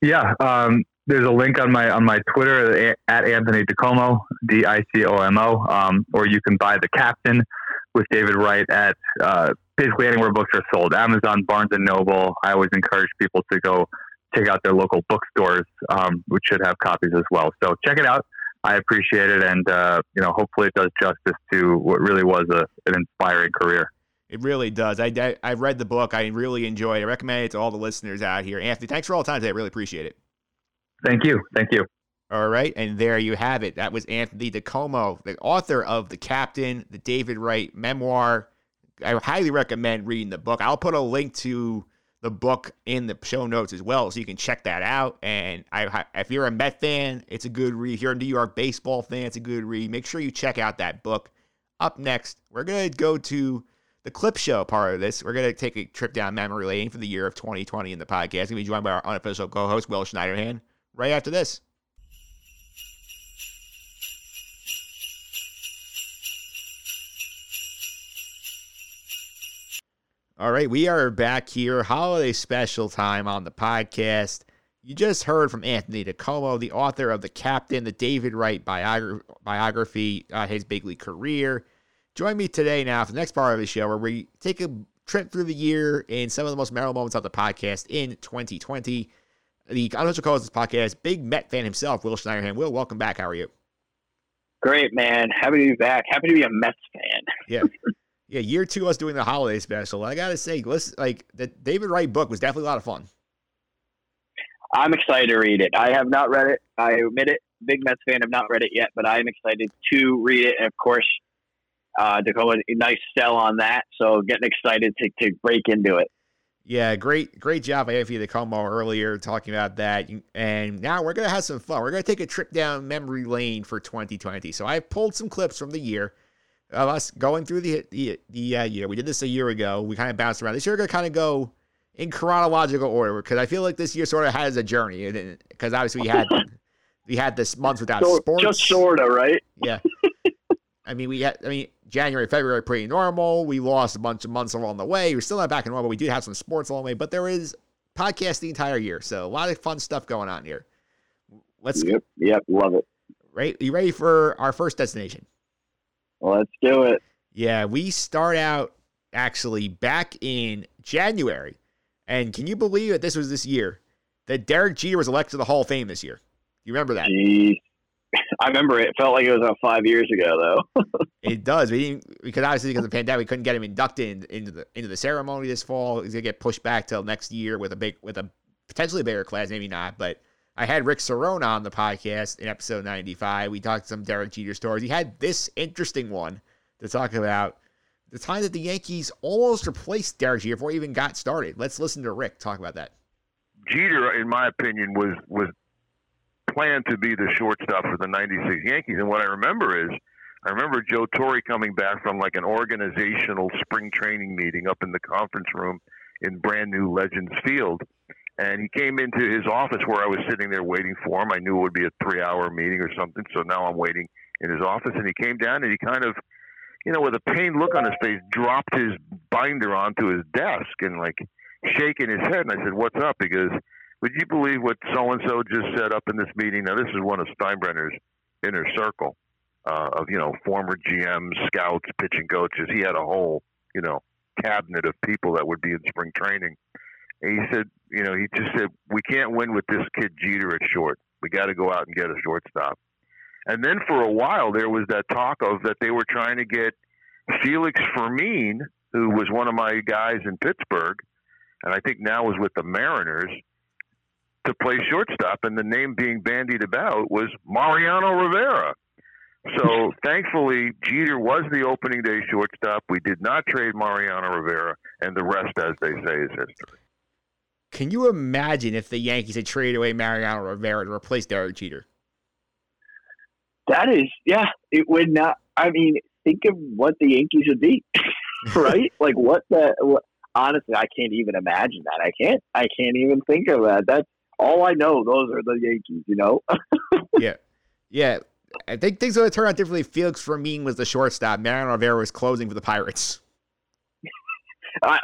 Yeah, um, there's a link on my on my Twitter, at Anthony DiComo, D I C O M O, um, or you can buy The Captain with David Wright at uh, basically anywhere books are sold. Amazon, Barnes and Noble. I always encourage people to go check out their local bookstores, um, which should have copies as well. So check it out. I appreciate it. And, uh, you know, hopefully it does justice to what really was a, an inspiring career. It really does. I, I, I read the book. I really enjoyed it. I recommend it to all the listeners out here. Anthony, thanks for all the time today. I really appreciate it. Thank you. Thank you. All right. And there you have it. That was Anthony DiComo, the author of The Captain, the David Wright memoir. I highly recommend reading the book. I'll put a link to the book in the show notes as well, so you can check that out. And I, if you're a Met fan, it's a good read. If you're a New York baseball fan, it's a good read. Make sure you check out that book. Up next, we're going to go to the clip show part of this. We're going to take a trip down memory lane for the year of twenty twenty in the podcast. We'll be joined by our unofficial co-host, Will Schneiderhan, right after this. All right, we are back here, holiday special time on the podcast. You just heard from Anthony DiComo, the author of The Captain, the David Wright biogra- biography, uh, his big league career. Join me today now for the next part of the show, where we take a trip through the year and some of the most memorable moments of the podcast in twenty twenty. The unofficial co-host of this podcast, big Met fan himself, Will Schneiderhan. Will, welcome back. How are you? Great, man. Happy to be back. Happy to be a Mets fan. Yeah. Yeah, year two, us doing the holiday special. I gotta say, listen, like the David Wright book was definitely a lot of fun. I'm excited to read it. I have not read it. I admit it. Big Mets fan, have not read it yet, but I'm excited to read it. And of course, uh, DiComo, a nice sell on that. So getting excited to to break into it. Yeah, great great job by Anthony DiComo earlier talking about that. And now we're going to have some fun. We're going to take a trip down memory lane for twenty twenty. So I pulled some clips from the year of us going through the, the, the uh, year. We did this a year ago. We kind of bounced around. This year we're going to kind of go in chronological order because I feel like this year sort of has a journey. Because obviously we had we had this month without so, sports. Just sort of, right? Yeah. I mean, we had, I mean, January, February, pretty normal. We lost a bunch of months along the way. We're still not back in normal. We did have some sports along the way, but there is podcast the entire year. So a lot of fun stuff going on here. Let's Yep. Yep. Love it. Right. You ready for our first destination? Let's do it. Yeah. We start out actually back in January. And can you believe that this was this year that Derek Jeter was elected to the Hall of Fame this year? You remember that? Jeez. I remember it. It felt like it was about five years ago, though. It does. We didn't, because obviously because of the pandemic, we couldn't get him inducted in, into the into the ceremony this fall. He's gonna get pushed back till next year with a big with a potentially bigger class, maybe not. But I had Rick Cerrone on the podcast in episode ninety-five. We talked some Derek Jeter stories. He had this interesting one to talk about the time that the Yankees almost replaced Derek Jeter before he even got started. Let's listen to Rick talk about that. Jeter, in my opinion, was was. planned to be the shortstop for the ninety-six Yankees. And what I remember is I remember Joe Torre coming back from like an organizational spring training meeting up in the conference room in brand new Legends Field. And he came into his office where I was sitting there waiting for him. I knew it would be a three hour meeting or something. So now I'm waiting in his office, and he came down and he kind of, you know, with a pained look on his face, dropped his binder onto his desk and like shaking his head. And I said, "What's up?" He goes, "Would you believe what so-and-so just said up in this meeting?" Now, this is one of Steinbrenner's inner circle uh, of, you know, former G Ms, scouts, pitching coaches. He had a whole, you know, cabinet of people that would be in spring training. And he said, you know, he just said, "We can't win with this kid Jeter at short. We got to go out and get a shortstop." And then for a while, there was that talk of that they were trying to get Felix Fermin, who was one of my guys in Pittsburgh, and I think now is with the Mariners, to play shortstop, and the name being bandied about was Mariano Rivera. So thankfully, Jeter was the opening day shortstop. We did not trade Mariano Rivera, and the rest, as they say, is history. Can you imagine if the Yankees had traded away Mariano Rivera to replace Derek Jeter? That is, yeah, it would not. I mean, think of what the Yankees would be, right? Like what the, what, honestly, I can't even imagine that. I can't, I can't even think of that. That's, all I know, those are the Yankees, you know? yeah. Yeah. I think things would turn out differently. Felix Fermin was the shortstop. Mariano Rivera was closing for the Pirates. I,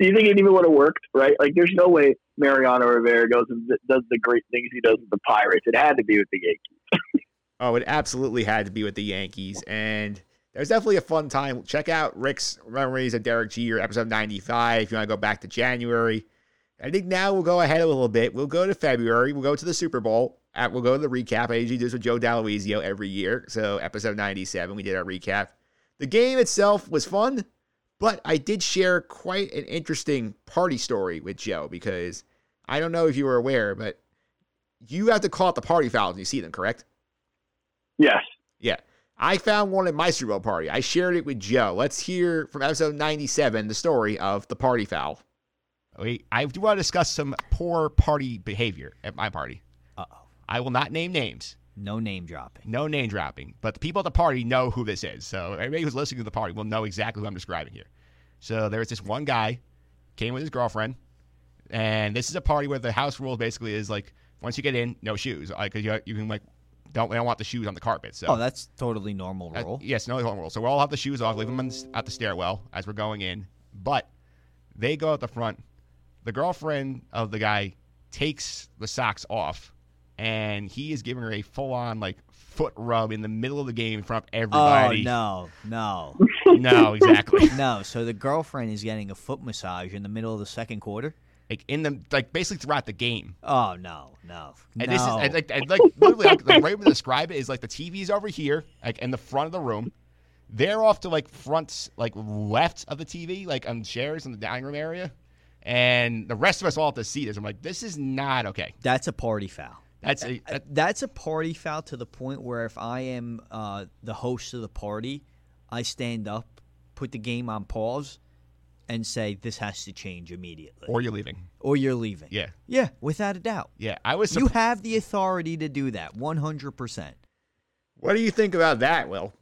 do you think it even would have worked, right? Like, there's no way Mariano Rivera goes and does the great things he does with the Pirates. It had to be with the Yankees. Oh, it absolutely had to be with the Yankees. And it was definitely a fun time. Check out Rick's memories of Derek Jeter, episode ninety-five, if you want to go back to January. I think now we'll go ahead a little bit. We'll go to February. We'll go to the Super Bowl. At, we'll go to the recap. I usually do this with Joe Dallowizio every year. So episode ninety-seven, we did our recap. The game itself was fun, but I did share quite an interesting party story with Joe because I don't know if you were aware, but you have to call it the party fouls when you see them, correct? Yes. Yeah. I found one at my Super Bowl party. I shared it with Joe. Let's hear from episode ninety-seven, the story of the party foul. We, I do want to discuss some poor party behavior at my party. Uh-oh. I will not name names. No name dropping. No name dropping. But the people at the party know who this is. So everybody who's listening to the party will know exactly who I'm describing here. So there was this one guy, came with his girlfriend, and this is a party where the house rules basically is like, once you get in, no shoes. Like you, you can like, don't, don't want the shoes on the carpet. So. Oh, that's totally normal rule. Uh, yes, no normal rule. So we'll all have the shoes off, leave them on the, at the stairwell as we're going in. But they go at the front. The girlfriend of the guy takes the socks off, and he is giving her a full-on, like, foot rub in the middle of the game in front of everybody. Oh, no, no. No, exactly. No, so the girlfriend is getting a foot massage in the middle of the second quarter? Like, in the, like, basically throughout the game. Oh, no, no, and no. This is, and like, and like literally, like, the way we describe it is, like, the T V's over here, like, in the front of the room. They're off to, like, front, like, left of the T V, like, on chairs in the dining room area. And the rest of us all have to see this. I'm like, this is not okay. That's a party foul. That's a, that, that's a party foul to the point where if I am uh, the host of the party, I stand up, put the game on pause, and say this has to change immediately. Or you're leaving. Or you're leaving. Yeah. Yeah, without a doubt. Yeah, I was. Supp- you have the authority to do that, one hundred percent. What do you think about that, Will?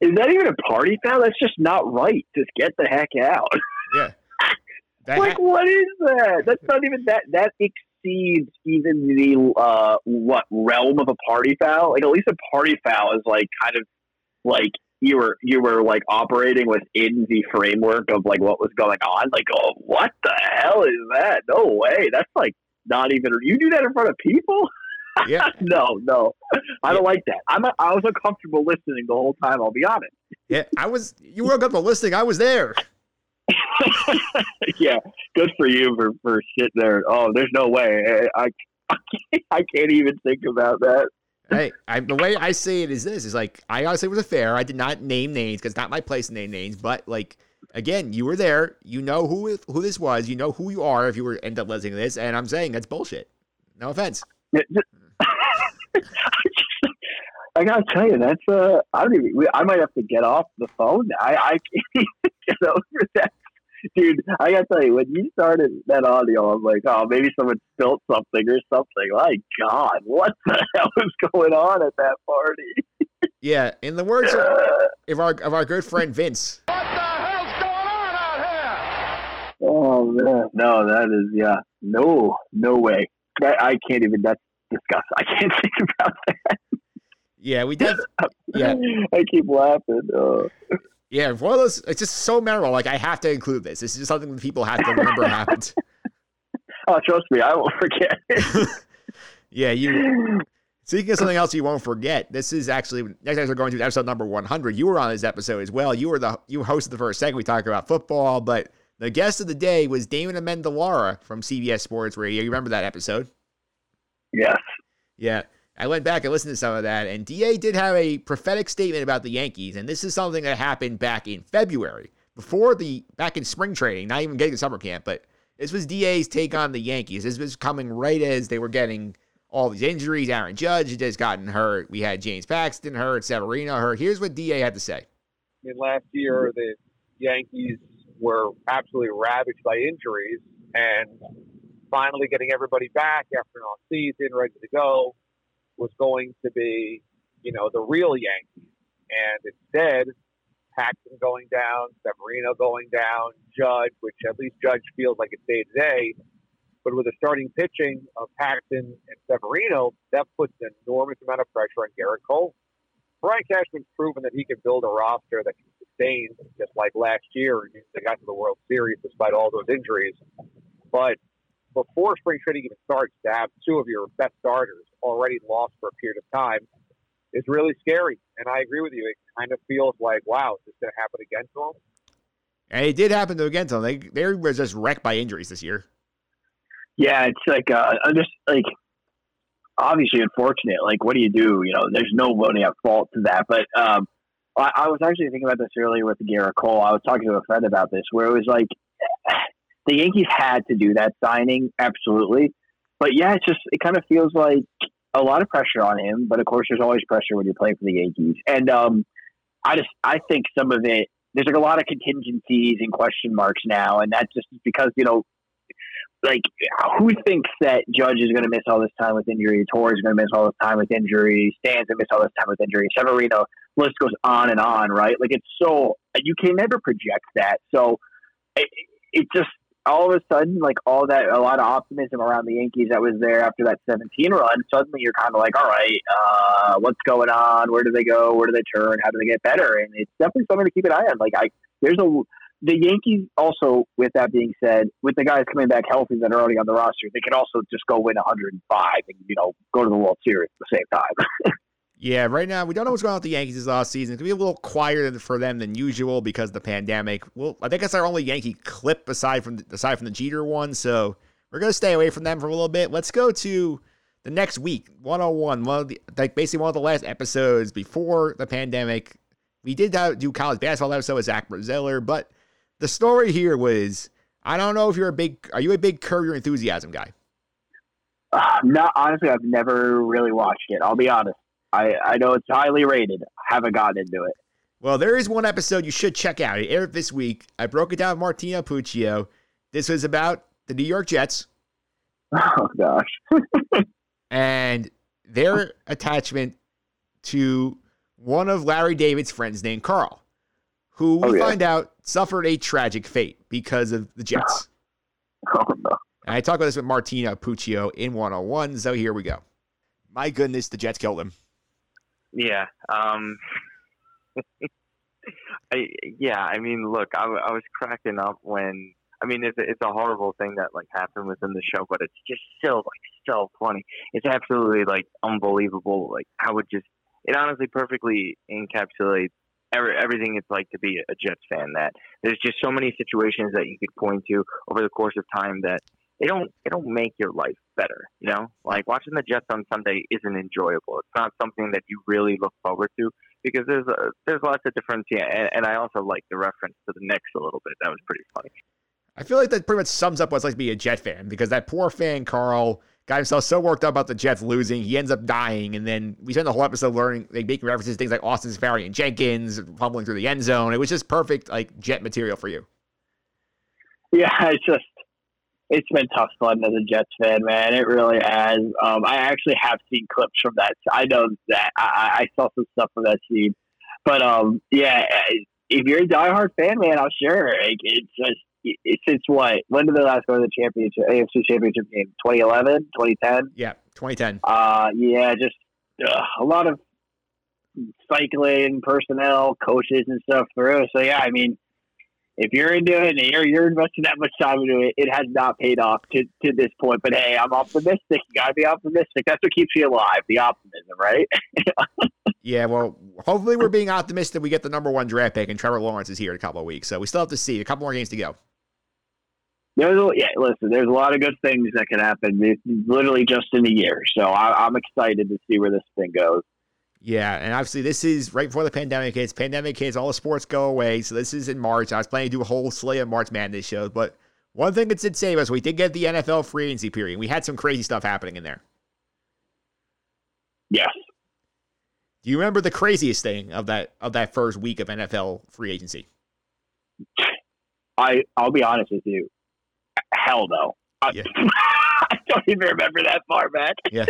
Is that even a party foul? That's just not right. Just get the heck out. Yeah. That like, ha- what is that? That's not even that. That exceeds even the, uh, what, realm of a party foul. Like, at least a party foul is, like, kind of, like, you were, you were like, operating within the framework of, like, what was going on. Like, oh, what the hell is that? No way. That's, like, not even – you do that in front of people? Yeah. no, no. I don't yeah. like that. I'm a, I was uncomfortable listening the whole time, I'll be honest. Yeah, I was – you were uncomfortable listening. I was there. yeah, good for you for, for sitting there. Oh, there's no way. I, I, can't, I can't even think about that. Hey, I, the way I see it is this. Is like, I honestly was a fair. I did not name names because it's not my place to name names. But, like, again, you were there. You know who who this was. You know who you are if you were end up listening to this. And I'm saying that's bullshit. No offense. I got to tell you, that's uh, I don't even, I might have to get off the phone now. I, I can't even get over that. Dude, I got to tell you, when you started that audio, I'm like, oh, maybe someone spilt something or something. My God, what the hell was going on at that party? Yeah, in the words of, of, our, of our good friend Vince. What the hell's going on out here? Oh, man. No, that is, yeah. No, no way. That, I can't even, that's disgusting. I can't think about that. Yeah, we did. Yeah, I keep laughing. Oh. Yeah, one of those. It's just so memorable. Like, I have to include this. This is just something that people have to remember happened. Oh, trust me, I won't forget. yeah, you. Speaking of something else you won't forget, this is actually next time we're going to episode number one hundred. You were on this episode as well. You were the you hosted the first segment. We talked about football, but the guest of the day was Damon Amendolara from C B S Sports Radio. You remember that episode? Yes. Yeah. I went back and listened to some of that, and D A did have a prophetic statement about the Yankees, and this is something that happened back in February, before the back in spring training, not even getting to summer camp, but this was D A's take on the Yankees. This was coming right as they were getting all these injuries. Aaron Judge had just gotten hurt. We had James Paxton hurt, Severino hurt. Here's what D A had to say. And last year, the Yankees were absolutely ravaged by injuries, and finally getting everybody back after an off season, ready to go, was going to be, you know, the real Yankees. And instead, Paxton going down, Severino going down, Judge, which at least Judge feels like it's day-to-day. But with the starting pitching of Paxton and Severino, that puts an enormous amount of pressure on Garrett Cole. Brian Cashman's proven that he can build a roster that can sustain, just like last year. They got to the World Series despite all those injuries. But before spring training even starts, to have two of your best starters already lost for a period of time is really scary. And I agree with you. It kind of feels like, wow, is this going to happen again to them? And it did happen to again to them. They, they were just wrecked by injuries this year. Yeah, it's like, uh, I'm just like, obviously unfortunate. Like, what do you do? You know, there's nobody at fault to that. But um, I, I was actually thinking about this earlier with Garrett Cole. I was talking to a friend about this, where it was like, the Yankees had to do that signing, absolutely. But yeah, it's just, it kind of feels like a lot of pressure on him. But of course, there's always pressure when you're playing for the Yankees. And um, I just, I think some of it, there's like a lot of contingencies and question marks now. And that's just because, you know, like, who thinks that Judge is going to miss all this time with injury? Torres is going to miss all this time with injury. Stan's going to miss all this time with injury. Severino, list goes on and on, right? Like, it's so, you can never project that. So it, it just, all of a sudden, like, all that, a lot of optimism around the Yankees that was there after that seventeen run, suddenly you're kind of like, all right, uh, what's going on? Where do they go? Where do they turn? How do they get better? And it's definitely something to keep an eye on. Like, I, there's a, the Yankees also, with that being said, with the guys coming back healthy that are already on the roster, they could also just go win one hundred five and, you know, go to the World Series at the same time. Yeah, right now, we don't know what's going on with the Yankees this offseason. It's going to be a little quieter for them than usual because of the pandemic. Well, I think that's our only Yankee clip aside from, the, aside from the Jeter one, so we're going to stay away from them for a little bit. Let's go to the next week, one oh one, one of the, like basically one of the last episodes before the pandemic. We did do college basketball episode with Zach Brazeller, but the story here was, I don't know if you're a big – are you a big Curb Your Enthusiasm guy? Uh, no, honestly, I've never really watched it. I'll be honest. I, I know it's highly rated. I haven't gotten into it. Well, there is one episode you should check out. It aired this week. I broke it down with Martina Puccio. This was about the New York Jets. Oh, gosh. And their attachment to one of Larry David's friends named Carl, who we oh, yeah. find out suffered a tragic fate because of the Jets. Oh, no. And I talked about this with Martina Puccio in one oh one, so here we go. My goodness, the Jets killed him. Yeah. Um, I, yeah, I mean, look, I, I was cracking up when – I mean, it's, it's a horrible thing that, like, happened within the show, but it's just still, like, so funny. It's absolutely, like, unbelievable. Like, I would just – it honestly perfectly encapsulates every, everything it's like to be a Jets fan, that there's just so many situations that you could point to over the course of time that – They don't. They don't make your life better, you know. Like, watching the Jets on Sunday isn't enjoyable. It's not something that you really look forward to, because there's a, there's lots of different. Yeah, and, and I also like the reference to the Knicks a little bit. That was pretty funny. I feel like that pretty much sums up what it's like to be a Jet fan, because that poor fan Carl got himself so worked up about the Jets losing, he ends up dying, and then we spend the whole episode learning they make references to things like Austin Safarian and Jenkins fumbling through the end zone. It was just perfect, like, Jet material for you. Yeah, I just. It's been tough sledding as a Jets fan, man. It really has. Um, I actually have seen clips from that. I know that I, I saw some stuff from that scene, but um, yeah, if you're a diehard fan, man, I'm sure like, it's just it's, it's what when did they last go to the championship A F C championship game? twenty eleven, twenty ten. Yeah, twenty ten. Uh, yeah, just uh, a lot of cycling, personnel, coaches, and stuff through. So yeah, I mean. If you're into it and you're, you're investing that much time into it, it has not paid off to, to this point. But, hey, I'm optimistic. You got to be optimistic. That's what keeps you alive, the optimism, right? Yeah, well, hopefully we're being optimistic. We get the number one draft pick, and Trevor Lawrence is here in a couple of weeks. So we still have to see. A couple more games to go. There's a, yeah, listen, there's a lot of good things that can happen. It's literally just in a year. So I, I'm excited to see where this thing goes. Yeah, and obviously this is right before the pandemic hits. Pandemic hits, all the sports go away, so this is in March. I was planning to do a whole slew of March Madness shows, but one thing that did save us, we did get the N F L free agency period. We had some crazy stuff happening in there. Yes. Do you remember the craziest thing of that of that first week of N F L free agency? I, I'll be honest with you. Hell no. I, yeah. I don't even remember that far back. Yeah.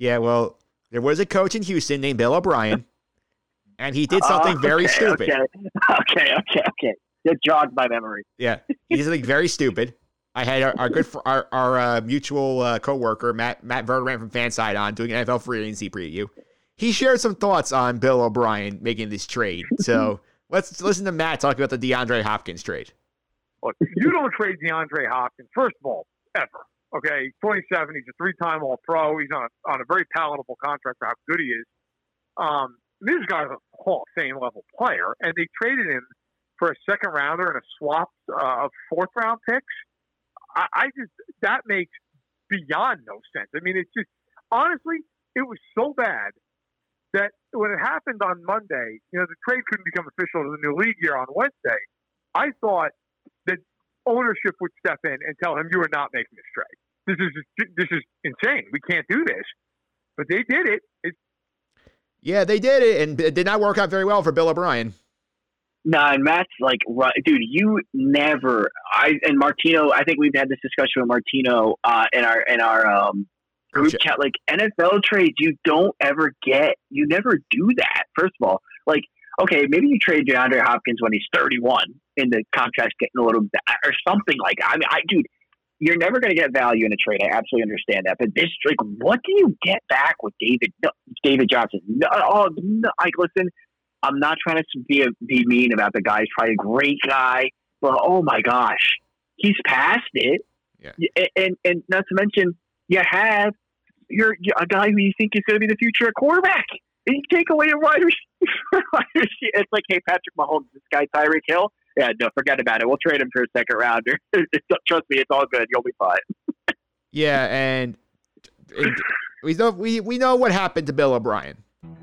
Yeah, well... There was a coach in Houston named Bill O'Brien, and he did something uh, okay, very stupid. Okay, okay, okay. okay. It jogged my memory. Yeah, he did something very stupid. I had our, our good our our uh, mutual uh, coworker Matt Matt Verderam from Fanside on doing an N F L free agency preview. He shared some thoughts on Bill O'Brien making this trade. So let's listen to Matt talk about the DeAndre Hopkins trade. Look, you don't trade DeAndre Hopkins, first of all, ever. Okay, twenty-seven, he's a three-time All-Pro. He's on a, on a very palatable contract for how good he is. Um, this guy's a Hall of Fame-level player, and they traded him for a second-rounder and a swap of uh, fourth-round picks. I, I just – that makes beyond no sense. I mean, it's just – honestly, it was so bad that when it happened on Monday, you know, the trade couldn't become official to the new league year on Wednesday. I thought that ownership would step in and tell him, you are not making this trade. This is this is insane. We can't do this. But they did it. It's- yeah, they did it, and it did not work out very well for Bill O'Brien. No, nah, and Matt's like, dude, you never. I and Martino. I think we've had this discussion with Martino uh, in our in our um, group gotcha. chat. Like N F L trades, you don't ever get. You never do that. First of all, like. Okay, maybe you trade DeAndre Hopkins when he's thirty-one and the contract's getting a little bad or something like that. I mean, I dude, you're never going to get value in a trade. I absolutely understand that. But this, like, what do you get back with David no, David Johnson? No, oh, no, like, listen, I'm not trying to be a, be mean about the guy. He's probably a great guy. But, oh, my gosh, he's past it. Yeah. And, and, and not to mention, you have you're, you're a guy who you think is going to be the future quarterback. You take away a wide receiver. It's like, hey, Patrick Mahomes, this guy Tyreek Hill. Yeah, no, forget about it. We'll trade him for a second rounder. Trust me, it's all good. You'll be fine. Yeah, and it, we know we we know what happened to Bill O'Brien.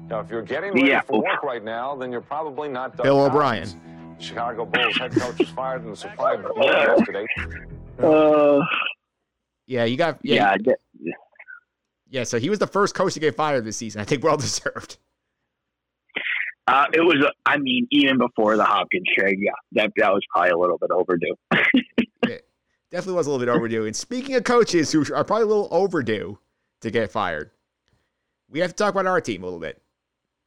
Now, if you're getting ready yeah. for work right now, then you're probably not Doug Bill O'Brien. Collins. Chicago Bulls head coach was fired in the supply bowl yesterday. Uh, yeah, you got yeah. yeah you, Yeah, so he was the first coach to get fired this season. I think well deserved. Uh, it was, I mean, even before the Hopkins trade, yeah, that that was probably a little bit overdue. It definitely was a little bit overdue. And speaking of coaches who are probably a little overdue to get fired, we have to talk about our team a little bit.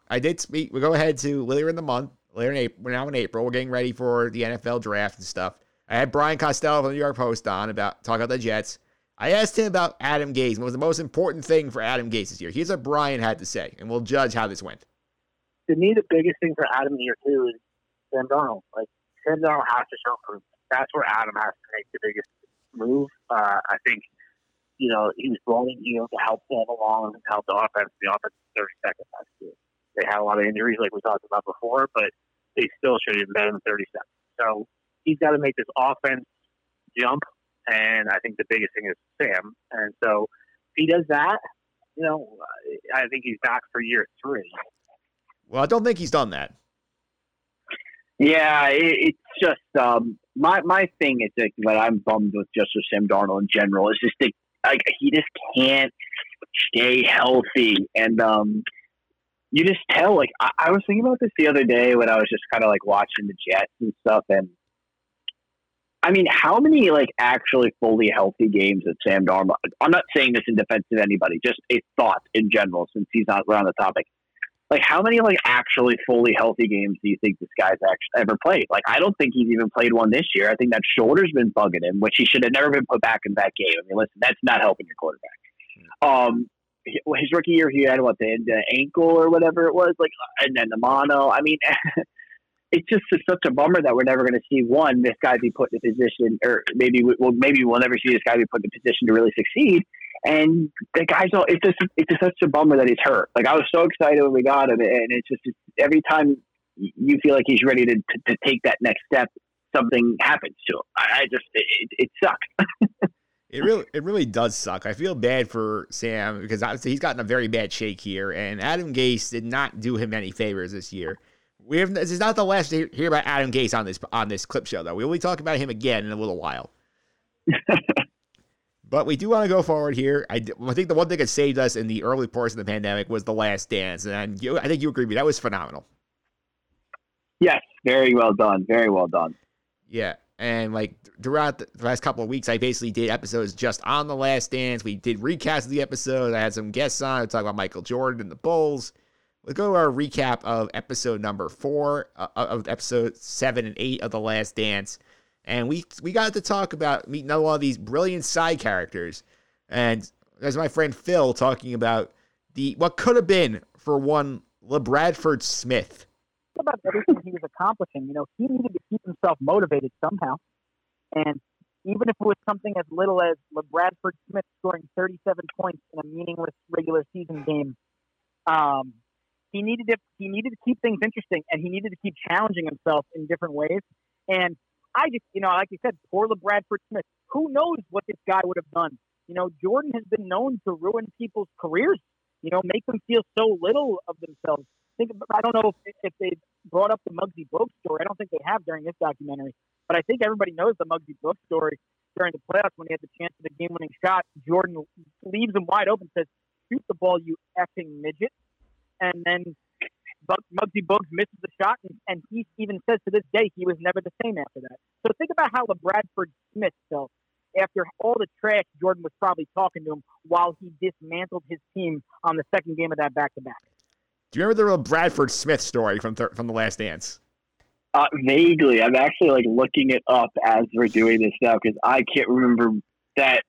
I did speak. We go ahead to later in the month, later in April. We're now in April. We're getting ready for the N F L draft and stuff. I had Brian Costello from the New York Post on about talking about the Jets. I asked him about Adam Gase. What was the most important thing for Adam Gase this year? Here's what Brian had to say, and we'll judge how this went. To me, the biggest thing for Adam here, too, is Sam Darnold. Like, Sam Darnold has to show proof. That's where Adam has to make the biggest move. Uh, I think, you know, he was rolling here to help them along and help the offense. The offense was thirty seconds last year. They had a lot of injuries, like we talked about before, but they still should have been better than thirty seconds. So he's got to make this offense jump, and I think the biggest thing is Sam. And so if he does that, you know, I think he's back for year three. Well, I don't think he's done that. Yeah, it, it's just um, my my thing is that like, I'm bummed with just with Sam Darnold in general. It's just that, like he just can't stay healthy, and um, you just tell. Like I, I was thinking about this the other day when I was just kind of like watching the Jets and stuff, and I mean, how many like actually fully healthy games that Sam Darnold? I'm not saying this in defense of anybody, just a thought in general, since he's not around the topic. Like, how many, like, actually fully healthy games do you think this guy's actually ever played? Like, I don't think he's even played one this year. I think that shoulder's been bugging him, which he should have never been put back in that game. I mean, listen, that's not helping your quarterback. Um, his rookie year, he had, what, the, the ankle or whatever it was? Like, and then the mono. I mean, it's just it's such a bummer that we're never going to see, one, this guy be put in a position, or maybe, well, maybe we'll never see this guy be put in a position to really succeed. And the guys, all, it's just it's just such a bummer that he's hurt. Like, I was so excited when we got him, and it's just it's, every time you feel like he's ready to, to, to take that next step, something happens to him. I, I just, it, it sucks. it really it really does suck. I feel bad for Sam because obviously he's gotten a very bad shake here, and Adam Gase did not do him any favors this year. We have, this is not the last to hear about Adam Gase on this, on this clip show, though. We will be talking about him again in a little while. But we do want to go forward here. I, I think the one thing that saved us in the early parts of the pandemic was The Last Dance. And you, I think you agree with me. That was phenomenal. Yes. Very well done. Very well done. Yeah. And like throughout the last couple of weeks, I basically did episodes just on The Last Dance. We did recaps of the episode. I had some guests on. I talked about Michael Jordan and the Bulls. Let's go to our recap of episode number four, uh, of episode seven and eight of The Last Dance. And we we got to talk about meeting all of these brilliant side characters. And there's my friend Phil talking about the what could have been for one LeBradford Smith. About everything he was accomplishing. You know, he needed to keep himself motivated somehow. And even if it was something as little as LeBradford Smith scoring thirty-seven points in a meaningless regular season game, um, he needed to he needed to keep things interesting, and he needed to keep challenging himself in different ways. And I just, you know, like you said, poor LeBradford Smith. Who knows what this guy would have done? You know, Jordan has been known to ruin people's careers, you know, make them feel so little of themselves. Think about, I don't know if, if they brought up the Muggsy Bogues story. I don't think they have during this documentary. But I think everybody knows the Muggsy Bogues story during the playoffs when he had the chance for the game-winning shot. Jordan leaves him wide open, says, shoot the ball, you effing midget. And then Muggsy Bogues misses the shot, and, and he even says to this day he was never the same after that. So think about how LeBradford Smith felt after all the trash Jordan was probably talking to him while he dismantled his team on the second game of that back-to-back. Do you remember the LeBradford Smith story from th- from The Last Dance? Uh, vaguely. I'm actually like looking it up as we're doing this now because I can't remember that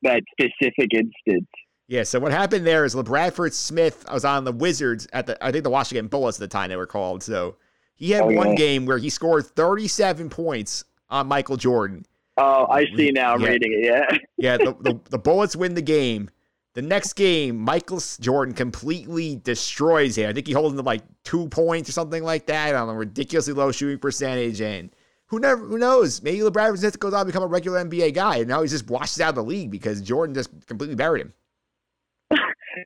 that specific instance. Yeah, so what happened there is LeBradford Smith was on the Wizards at the, I think the Washington Bullets at the time they were called. So he had oh, yeah. one game where he scored thirty-seven points on Michael Jordan. Oh, I see now. I'm yeah. reading it, yeah. yeah, the, the, the Bullets win the game. The next game, Michael Jordan completely destroys him. I think he holds him to like two points or something like that on a ridiculously low shooting percentage. And who never, who knows? Maybe LeBradford Smith goes on to become a regular N B A guy. And now he's just washed out of the league because Jordan just completely buried him.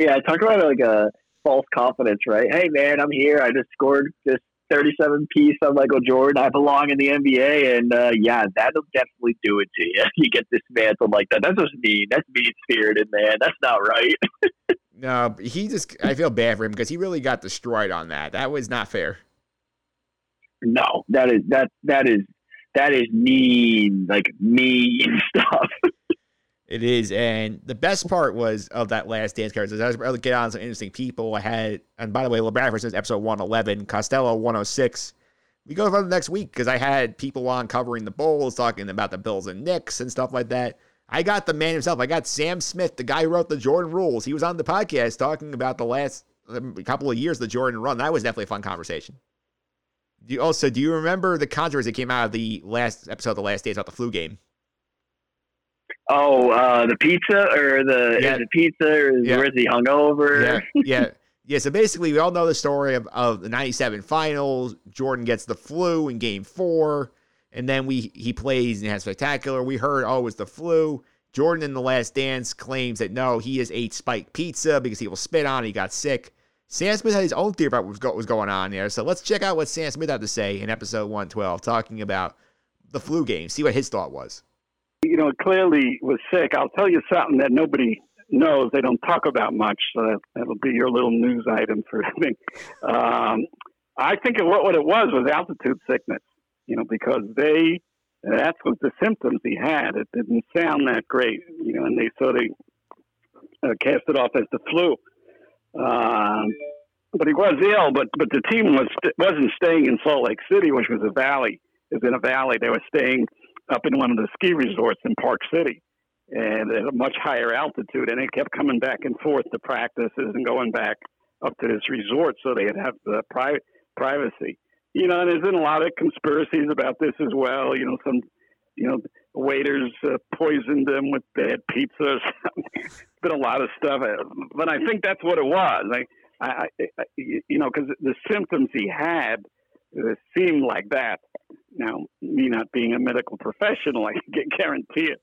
Yeah, talk about like a false confidence, right? Hey, man, I'm here. I just scored this thirty-seven piece on Michael Jordan. I belong in the N B A, and uh, yeah, that'll definitely do it to you. You get dismantled like that. That's just mean. That's mean-spirited, man. That's not right. No, he just. I feel bad for him because he really got destroyed on that. That was not fair. No, that is that that is that is mean, like mean stuff. It is, and the best part was of that Last Dance card. I was able to get on some interesting people. I had, and by the way, LeBradford says episode one eleven, Costello one oh six. We go for the next week because I had people on covering the Bulls, talking about the Bills and Knicks and stuff like that. I got the man himself. I got Sam Smith, the guy who wrote the Jordan Rules. He was on the podcast talking about the last couple of years of the Jordan run. That was definitely a fun conversation. Do you also, do you remember the controversy that came out of the last episode of the Last Days about the flu game? Oh, uh, the pizza or the, yeah. is the pizza or is, yeah. where is he hungover? Yeah. yeah. Yeah. So basically we all know the story of, of the ninety-seven finals. Jordan gets the flu in game four and then we, he plays and has spectacular. We heard, oh, it's the flu. Jordan in the Last Dance claims that no, he has ate spiked pizza because he will spit on it. He got sick. Sam Smith had his own theory about what was going on there. So let's check out what Sam Smith had to say in episode one twelve, talking about the flu game. See what his thought was. You know, clearly was sick. I'll tell you something that nobody knows. They don't talk about much. So that, that'll be your little news item for me. Um, I think of what, what it was was altitude sickness, you know, because they, that's what the symptoms he had. It didn't sound that great, you know, and they sort of uh, cast it off as the flu. Um, but he was ill, but, but the team was, wasn't staying in Salt Lake City, which was a valley. It was in a valley. They were staying up in one of the ski resorts in Park City and at a much higher altitude. And it kept coming back and forth to practices and going back up to this resort so they'd have the private privacy. You know, and there's been a lot of conspiracies about this as well. You know, some, you know, waiters uh, poisoned them with bad pizza or something. It's been a lot of stuff. But I think that's what it was. Like, I, I, you know, because the symptoms he had seemed like that. Now, me not being a medical professional, I can guarantee it.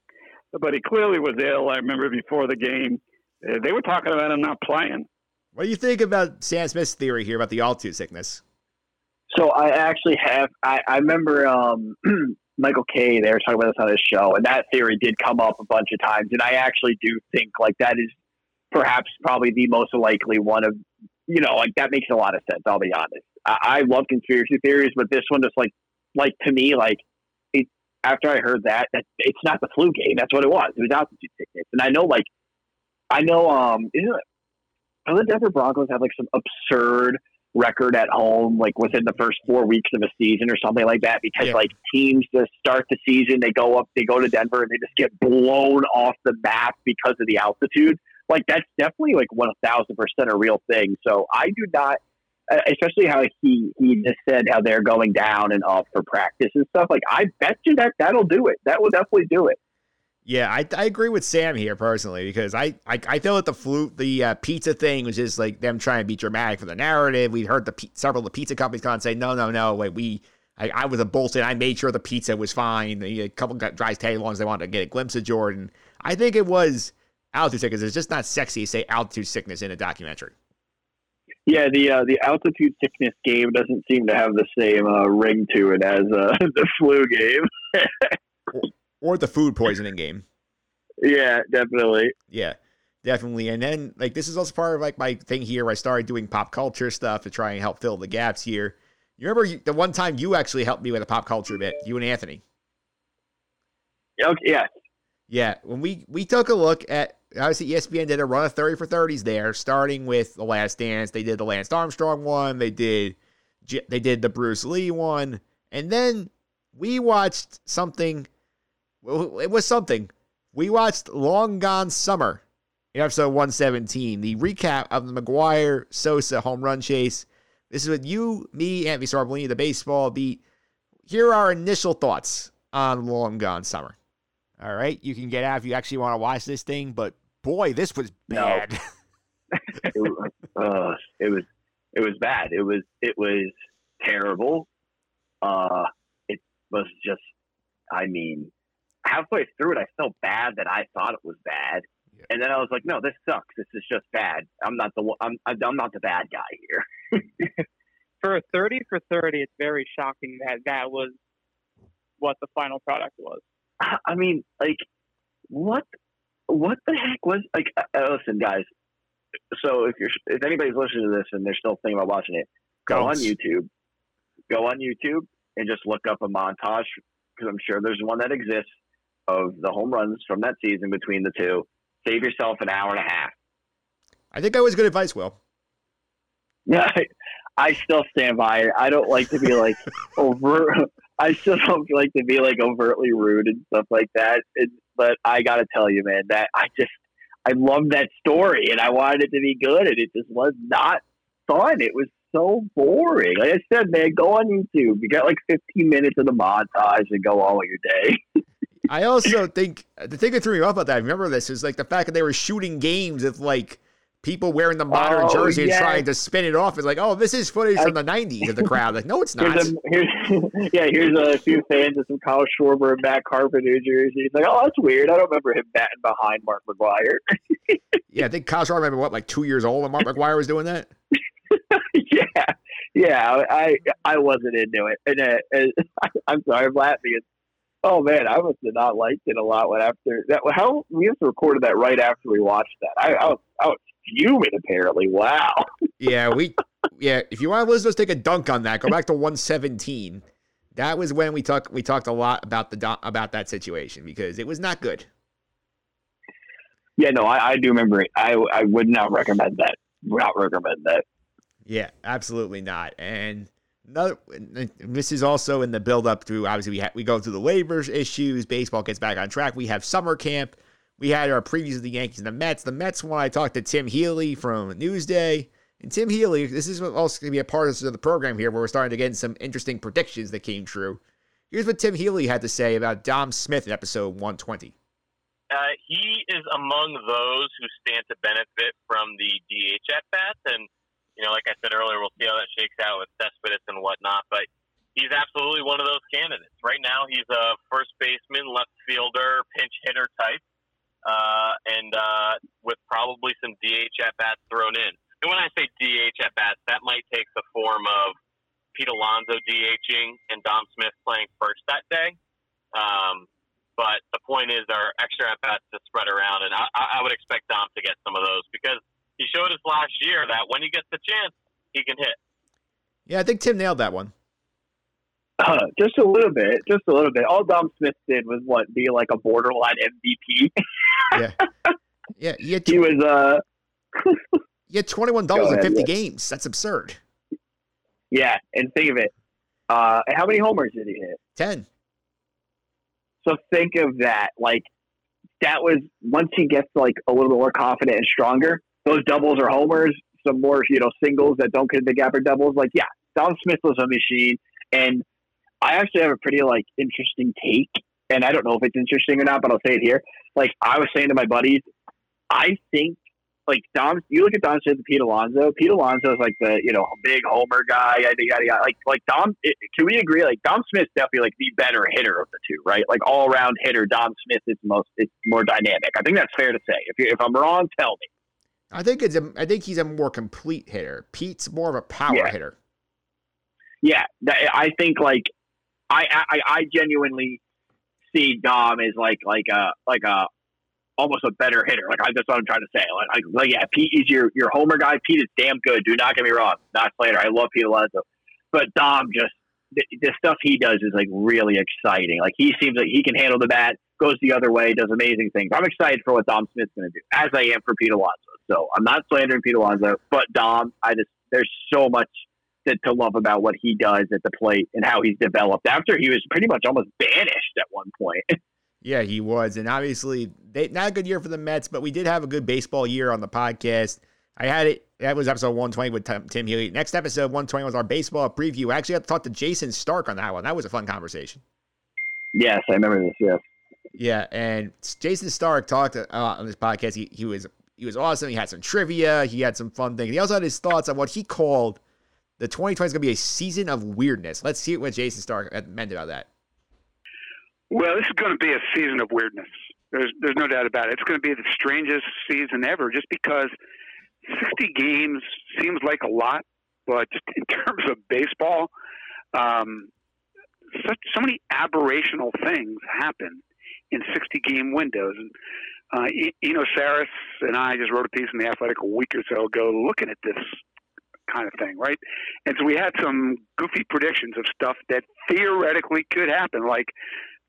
But he clearly was ill. I remember before the game, uh, they were talking about him not playing. What do you think about Sam Smith's theory here about the altitude sickness? So I actually have – I remember um, Michael Kay, they were talking about this on his show, and that theory did come up a bunch of times. And I actually do think, like, that is perhaps probably the most likely one of – you know, like, that makes a lot of sense, I'll be honest. I, I love conspiracy theories, but this one just, like, Like, to me, like, it, after I heard that, that, it's not the flu game. That's what it was. It was altitude sickness. And I know, like, I know, um, isn't it, I the Denver Broncos have, like, some absurd record at home, like, within the first four weeks of a season or something like that, because, yeah. like, teams that start the season, they go up, they go to Denver, and they just get blown off the map because of the altitude. Like, that's definitely, like, one thousand percent a real thing. So I do not... especially how he, he just said how they're going down and up for practice and stuff. Like, I bet you that that'll do it. That will definitely do it. Yeah, I, I agree with Sam here personally, because I, I, I feel that the flu, the uh, pizza thing was just like them trying to be dramatic for the narrative. We heard the several of the pizza companies come and say, no, no, no, wait, we, I, I was a Bolton. I made sure the pizza was fine. A couple got dry taglines. They wanted to get a glimpse of Jordan. I think it was altitude sickness. It's just not sexy to say altitude sickness in a documentary. Yeah, the uh, the altitude sickness game doesn't seem to have the same uh, ring to it as uh, the flu game. or, or the food poisoning game. Yeah, definitely. Yeah, definitely. And then, like, this is also part of, like, my thing here where I started doing pop culture stuff to try and help fill the gaps here. You remember the one time you actually helped me with a pop culture bit, you and Anthony? Okay, yeah. Yeah, when we, we took a look at... Obviously, E S P N did a run of thirty for thirties there, starting with The Last Dance. They did the Lance Armstrong one. They did they did the Bruce Lee one. And then we watched something. It was something. We watched Long Gone Summer in episode one seventeen, the recap of the McGuire-Sosa home run chase. This is with you, me, Anthony Sarbolini, the baseball beat. Here are our initial thoughts on Long Gone Summer. All right, you can get out if you actually want to watch this thing, but... Boy, this was bad. No. it, was, uh, it was, it was bad. It was, it was terrible. Uh, it was just, I mean, halfway through it, I felt bad that I thought it was bad, yeah. and then I was like, no, this sucks. This is just bad. I'm not the, I'm, I'm not the bad guy here. for a thirty for thirty, it's very shocking that that was what the final product was. I mean, like, what what the heck was, like, uh, listen, guys. So if you're, if anybody's listening to this and they're still thinking about watching it, go on YouTube, go on YouTube and just look up a montage, because I'm sure there's one that exists of the home runs from that season between the two. Save yourself an hour and a half. I think that was good advice, Will. Yeah, I, I still stand by it. I don't like to be like over. I still don't like to be like overtly rude and stuff like that. It, but I gotta tell you, man, that I just I love that story and I wanted it to be good, and it just was not fun. It was so boring. Like I said, man, go on YouTube. You got like fifteen minutes of the montage and go all your day. I also think the thing that threw me off about that, I remember this, is like the fact that they were shooting games with like people wearing the modern oh, jersey yes. and trying to spin it off. It's like, oh, this is footage I, from the nineties of the crowd. Like, no, it's not. Here's a, here's, yeah, here's a few fans of some Kyle Schwarber and Matt Carpenter jerseys. Like, oh, that's weird. I don't remember him batting behind Mark McGwire. Yeah, I think Kyle Schwarber, remember what, like two years old when Mark McGwire was doing that? yeah. Yeah, I I wasn't into it. And, uh, and I, I'm sorry, I'm laughing. It's, Oh man, I must have not liked it a lot. When after that, how we have to record that right after we watched that. I, I, was, I was fuming. Apparently, wow. yeah, we. Yeah, if you want to listen, let's take a dunk on that. Go back to one seventeen. That was when we talked. We talked a lot about the about that situation because it was not good. Yeah, no, I, I do remember it. I I would not recommend that. Would not recommend that. Yeah, absolutely not. And. Another, this is also in the build-up to, obviously, we ha- we go through the waivers issues. Baseball gets back on track. We have summer camp. We had our previews of the Yankees and the Mets. The Mets one, I talked to Tim Healy from Newsday. And Tim Healy, this is also going to be a part of the program here where we're starting to get some interesting predictions that came true. Here's what Tim Healy had to say about Dom Smith in episode one twenty. Uh, he is among those who stand to benefit from the D H at-bats, and you know, like I said earlier, we'll see how that shakes out with Cespedes and whatnot, but he's absolutely one of those candidates. Right now, he's a first baseman, left fielder, pinch hitter type, uh, and uh, with probably some D H at-bats thrown in. And when I say D H at-bats, that might take the form of Pete Alonso DHing and Dom Smith playing first that day. Um, but the point is there are extra at-bats to spread around, and I, I would expect Dom to get some of those because he showed us last year that when he gets the chance, he can hit. Yeah, I think Tim nailed that one. Uh, just a little bit. Just a little bit. All Dom Smith did was, what, be like a borderline M V P? yeah. Yeah. He, had tw- he was, uh, he had twenty-one doubles Go ahead, in fifty yeah. games. That's absurd. Yeah. And think of it. Uh, how many homers did he hit? ten. So think of that. Like, that was, once he gets, like, a little more confident and stronger, those doubles or homers, some more, you know, singles that don't get the gap or doubles. Like, yeah, Dom Smith was a machine. And I actually have a pretty, like, interesting take. And I don't know if it's interesting or not, but I'll say it here. Like, I was saying to my buddies, I think, like, Dom, you look at Dom Smith and Pete Alonso. Pete Alonso is, like, the, you know, big homer guy. Yada, yada, yada. Like, like Dom, it, can we agree? Like, Dom Smith's definitely, like, the better hitter of the two, right? Like, all-around hitter, Dom Smith is most, it's more dynamic. I think that's fair to say. If, you, if I'm wrong, tell me. I think it's a, I think he's a more complete hitter. Pete's more of a power yeah. hitter. Yeah, I think like I, I I genuinely see Dom as like like a like a almost a better hitter. Like I, that's what I'm trying to say. Like, I, like yeah, Pete is your your homer guy. Pete is damn good. Do not get me wrong. Not later. I love Pete Alonso, but Dom just the, the stuff he does is like really exciting. Like he seems like he can handle the bat. Goes the other way. Does amazing things. I'm excited for what Dom Smith's going to do, as I am for Pete Alonso. So I'm not slandering Pete Alonso, but Dom, I just there's so much to, to love about what he does at the plate and how he's developed after he was pretty much almost banished at one point. Yeah, he was. And obviously, they, not a good year for the Mets, but we did have a good baseball year on the podcast. I had it. That was episode one twenty with Tim, Tim Healy. Next episode, one twenty, was our baseball preview. I actually got to talk to Jason Stark on that one. That was a fun conversation. Yes, I remember this, yes. Yeah, and Jason Stark talked uh, on this podcast. He, he was... He was awesome. He had some trivia. He had some fun things. He also had his thoughts on what he called the twenty twenty is going to be a season of weirdness. Let's see what Jason Stark meant about that. Well, this is going to be a season of weirdness. There's there's no doubt about it. It's going to be the strangest season ever just because sixty games seems like a lot, But in terms of baseball, um, such, so many aberrational things happen in sixty-game windows. And uh, Eno Saris and I just wrote a piece in The Athletic a week or so ago looking at this kind of thing, right? And so we had some goofy predictions of stuff that theoretically could happen, like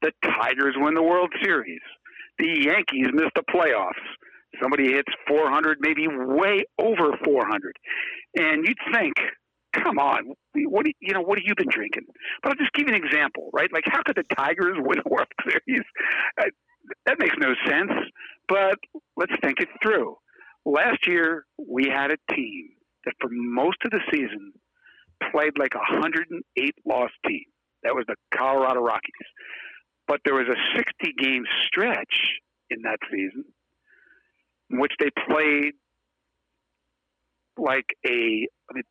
the Tigers win the World Series, the Yankees miss the playoffs, somebody hits four hundred, maybe way over four hundred. And you'd think, come on, what do you, you know, what have you been drinking? But I'll just give you an example, right? Like, how could the Tigers win a World Series? I, that makes no sense, but let's think it through. Last year, we had a team that for most of the season played like a one hundred eight loss team. That was the Colorado Rockies. But there was a sixty-game stretch in that season in which they played like a I mean,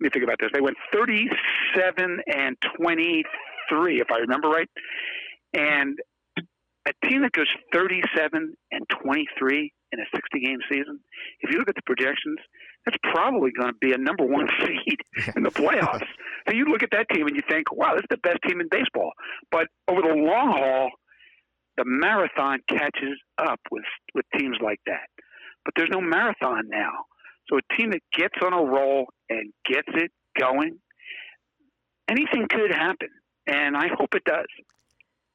let me think about this. They went thirty-seven and twenty-three, if I remember right. And a team that goes thirty-seven and twenty-three in a sixty-game season, if you look at the projections, that's probably going to be a number one seed in the playoffs. So you look at that team and you think, wow, this is the best team in baseball. But over the long haul, the marathon catches up with, with teams like that. But there's no marathon now. So a team that gets on a roll and gets it going, anything could happen, and I hope it does.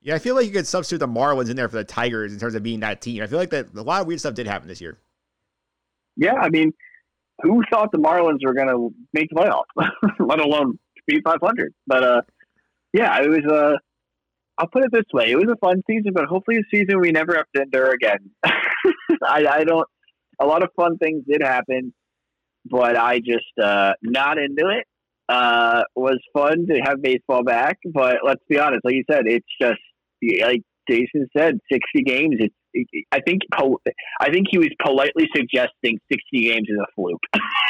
Yeah, I feel like you could substitute the Marlins in there for the Tigers in terms of being that team. I feel like that a lot of weird stuff did happen this year. Yeah, I mean, who thought the Marlins were going to make the playoffs, let alone beat five hundred? But, uh, yeah, it was uh, – I'll put it this way. It was a fun season, but hopefully a season we never have to endure again. I, I don't – a lot of fun things did happen, but I just uh, not into it. Uh, was fun to have baseball back, but let's be honest. Like you said, it's just like Jason said, sixty games. It's it, I think I think he was politely suggesting sixty games is a fluke.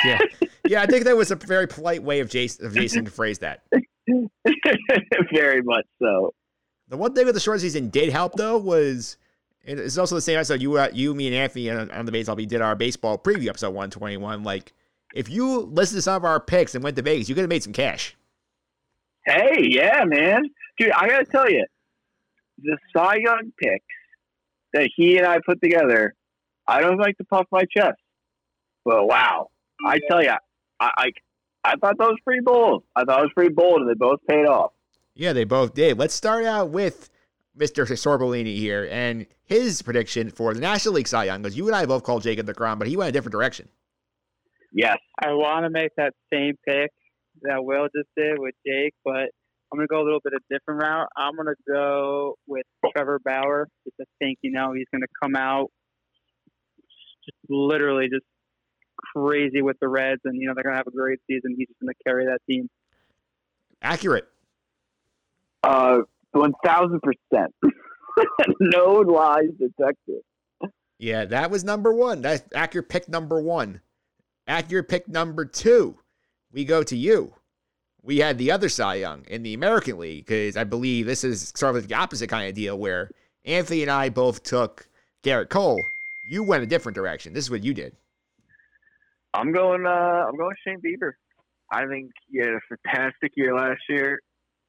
Yeah, yeah. I think that was a very polite way of Jason of Jason to phrase that. Very much so. The one thing with the short season did help though was. And it's also the same episode you, uh, you, me, and Anthony on, on the baseball. We did our baseball preview episode one twenty-one. Like, if you listened to some of our picks and went to Vegas, you could have made some cash. Hey, yeah, man, dude, I gotta tell you, the Cy Young picks that he and I put together. I don't like to puff my chest, but wow, I tell you, I I, I thought that was pretty bold. I thought it was pretty bold, and they both paid off. Yeah, they both did. Let's start out with Mister Sorbolini here, and his prediction for the National League Cy Young, because you and I both called Jacob deGrom, but he went a different direction. Yes. I want to make that same pick that Will just did with Jake, but I'm going to go a little bit of a different route. I'm going to go with Trevor Bauer, because I think, you know, he's going to come out just literally just crazy with the Reds, and, you know, they're going to have a great season. He's just going to carry that team. Accurate. Uh, One thousand percent, no lies detected. Yeah, that was number one. That's accurate pick number one. Accurate pick number two. We go to you. We had the other Cy Young in the American League because I believe this is sort of the opposite kind of deal where Anthony and I both took Garrett Cole. You went a different direction. This is what you did. I'm going. Uh, I'm going Shane Bieber. I think he had a fantastic year last year.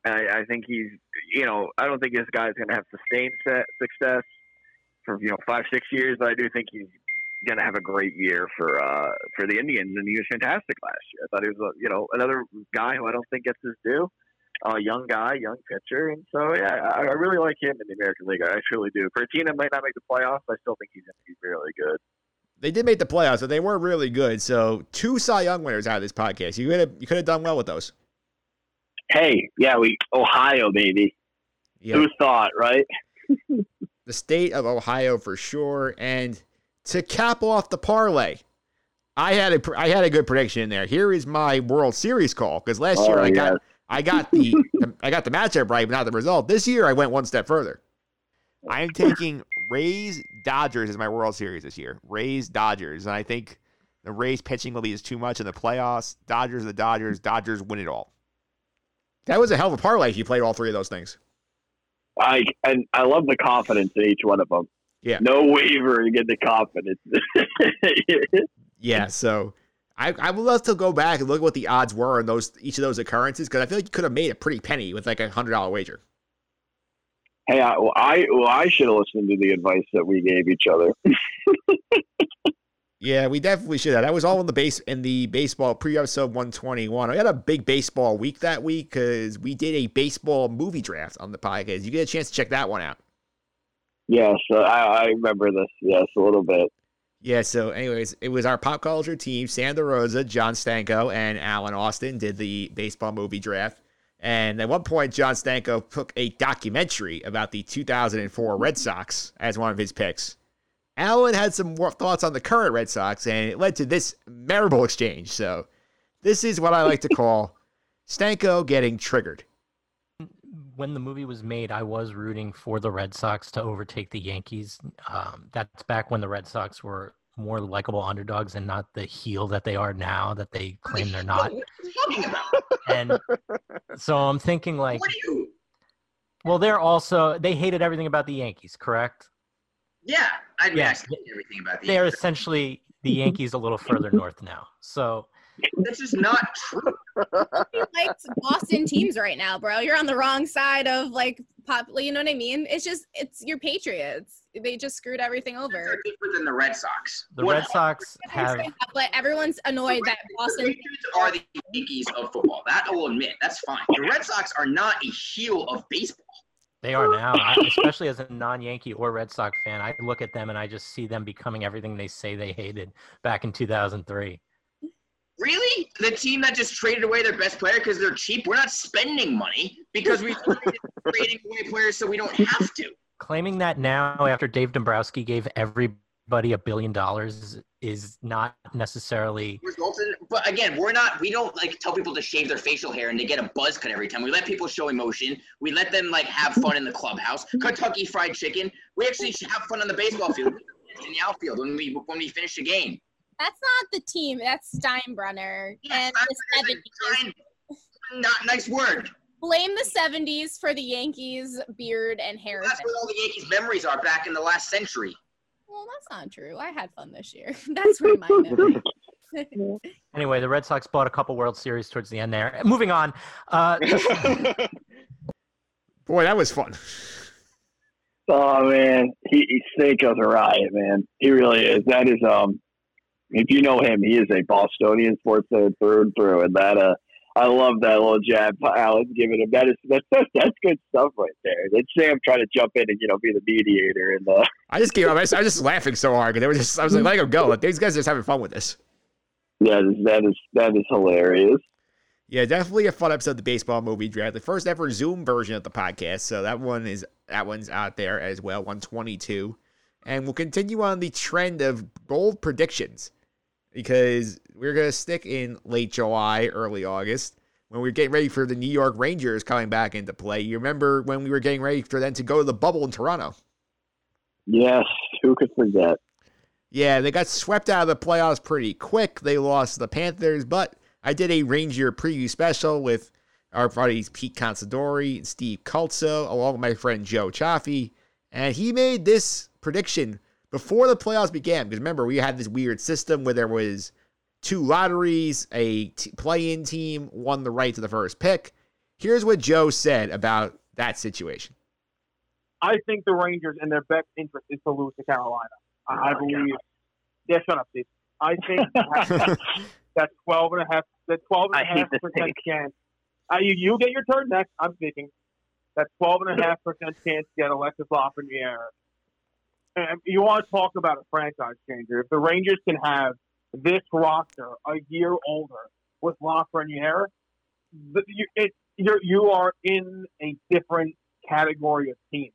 I, I think he's, you know, I don't think this guy's going to have sustained success for, you know, five, six years, but I do think he's going to have a great year for uh, for the Indians, and he was fantastic last year. I thought he was, you know, another guy who I don't think gets his due, a uh, young guy, young pitcher, and so, yeah, I, I really like him in the American League. I truly do. Pertina might not make the playoffs, but I still think he's going to be really good. They did make the playoffs, but they were really good, so two Cy Young winners out of this podcast. You could have, you could have done well with those. Hey, yeah, we Ohio, baby. Yep. Who thought, right? The state of Ohio for sure. And to cap off the parlay, I had a I had a good prediction in there. Here is my World Series call because last oh, year I yes. got I got the, the I got the matchup right, but not the result. This year I went one step further. I am taking Rays Dodgers as my World Series this year. Rays Dodgers, and I think the Rays pitching will be is too much in the playoffs. Dodgers, the Dodgers, Dodgers win it all. That was a hell of a parlay if you played all three of those things. I and I love the confidence in each one of them. Yeah. No wavering in the confidence. Yeah, so I, I would love to go back and look at what the odds were on those each of those occurrences, because I feel like you could have made a pretty penny with like a one hundred dollar wager. Hey, I, well, I, well, I should have listened to the advice that we gave each other. Yeah, we definitely should have. That was all in the base in the baseball pre-episode one twenty-one. I had a big baseball week that week because we did a baseball movie draft on the podcast. You get a chance to check that one out. Yes, yeah, so I, I remember this. Yes, a little bit. Yeah, so anyways, it was our pop culture team, Sandra Rosa, John Stanko, and Alan Austin did the baseball movie draft. And at one point, John Stanko took a documentary about the two thousand four Red Sox as one of his picks. Alan had some more thoughts on the current Red Sox, and it led to this memorable exchange. So this is what I like to call Stanko getting triggered. When the movie was made, I was rooting for the Red Sox to overtake the Yankees. Um, that's back when the Red Sox were more likable underdogs and not the heel that they are now that they claim they're not. What are you talking about? And so I'm thinking like, what are you? Well, they're also, they hated everything about the Yankees, correct? Yeah. I mean, yeah. I hated everything about the Yankees. They're essentially the Yankees a little further north now. So this is not true. He likes Boston teams right now, bro. You're on the wrong side of like pop. You know what I mean? It's just it's your Patriots. They just screwed everything over. They're different than the Red Sox. The what Red Sox have. Have but everyone's annoyed Red, that Boston. The Patriots are the Yankees of football. That I will admit. That's fine. The Red Sox are not a heel of baseball. They are now, I, especially as a non-Yankee or Red Sox fan. I look at them and I just see them becoming everything they say they hated back in two thousand three. Really? The team that just traded away their best player because they're cheap? We're not spending money because we're trading away players so we don't have to. Claiming that now after Dave Dombrowski gave everybody a billion dollars is not necessarily... Resulting, but again, we're not, we don't like tell people to shave their facial hair and to get a buzz cut every time. We let people show emotion. We let them like have fun in the clubhouse. Kentucky Fried Chicken. We actually have fun on the baseball field. In the outfield when we, when we finish a game. That's not the team. That's Steinbrenner. Yeah, and Steinbrenner the seventies. Not nice word. Blame the seventies for the Yankees' beard and hair. Well, that's what all the Yankees' memories are back in the last century. Well, that's not true. I had fun this year. That's where my memory is. Anyway, the Red Sox bought a couple World Series towards the end there. Moving on. Uh, Boy, that was fun. Oh, man. He, he Stanko's a riot, man. He really is. That is – um. If you know him, he is a Bostonian sports fan through and through, and that uh, I love that little jab Alan's giving him. That is that's that's good stuff right there. Then Sam trying to jump in and you know be the mediator and uh... I just gave up. I was just laughing so hard because they were just. I was like, let him go. Like, these guys are just having fun with this. Yeah, that is that is hilarious. Yeah, definitely a fun episode of the baseball movie draft. The first ever Zoom version of the podcast, so that one is that one's out there as well. one twenty-two, and we'll continue on the trend of bold predictions. Because we're going to stick in late July, early August, when we were getting ready for the New York Rangers coming back into play. You remember when we were getting ready for them to go to the bubble in Toronto? Yes, who could forget? Yeah, they got swept out of the playoffs pretty quick. They lost to the Panthers, but I did a Ranger preview special with our buddies Pete Considori and Steve Culzo, along with my friend Joe Chaffee, and he made this prediction before the playoffs began, because remember, we had this weird system where there was two lotteries, a t- play-in team won the right to the first pick. Here's what Joe said about that situation. I think the Rangers, in their best interest, is to lose to Carolina. Oh, I believe. Yeah, shut up, Steve. I think that twelve and a half, that twelve and a half percent chance. I, you, you get your turn next, I'm thinking. That twelve and a half percent chance to get Alexis Lafreniere. You want to talk about a franchise changer. If the Rangers can have this roster a year older with Lafreniere, you, it, you're, you are in a different category of team.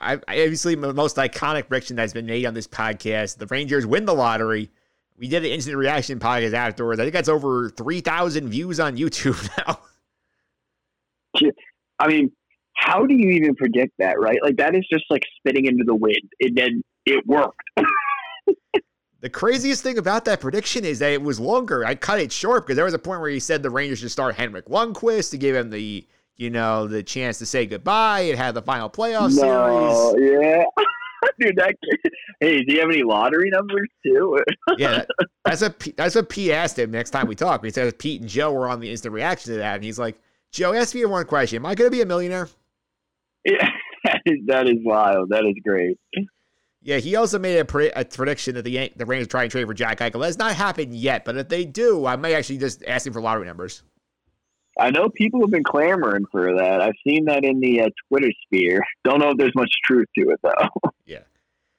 I, I obviously, the most iconic prediction that's been made on this podcast, the Rangers win the lottery. We did an instant reaction podcast afterwards. I think that's over three thousand views on YouTube now. I mean... How do you even predict that, right? Like, that is just like spitting into the wind, and then it worked. The craziest thing about that prediction is that it was longer. I cut it short because there was a point where he said the Rangers should start Henrik Lundqvist to give him the, you know, the chance to say goodbye and have the final playoff no, series. Yeah. dude, that kid. Hey, do you have any lottery numbers too? Yeah, that's a that's what Pete asked him next time we talk. He said Pete and Joe were on the instant reaction to that, and he's like, "Joe, ask me one question. Am I going to be a millionaire?" Yeah, that is, that is wild. That is great. Yeah, he also made a, pre- a prediction that the Yan- the Rangers try and trade for Jack Eichel. That's not happened yet, but if they do, I may actually just ask him for lottery numbers. I know people have been clamoring for that. I've seen that in the uh, Twitter sphere. Don't know if there's much truth to it, though. Yeah.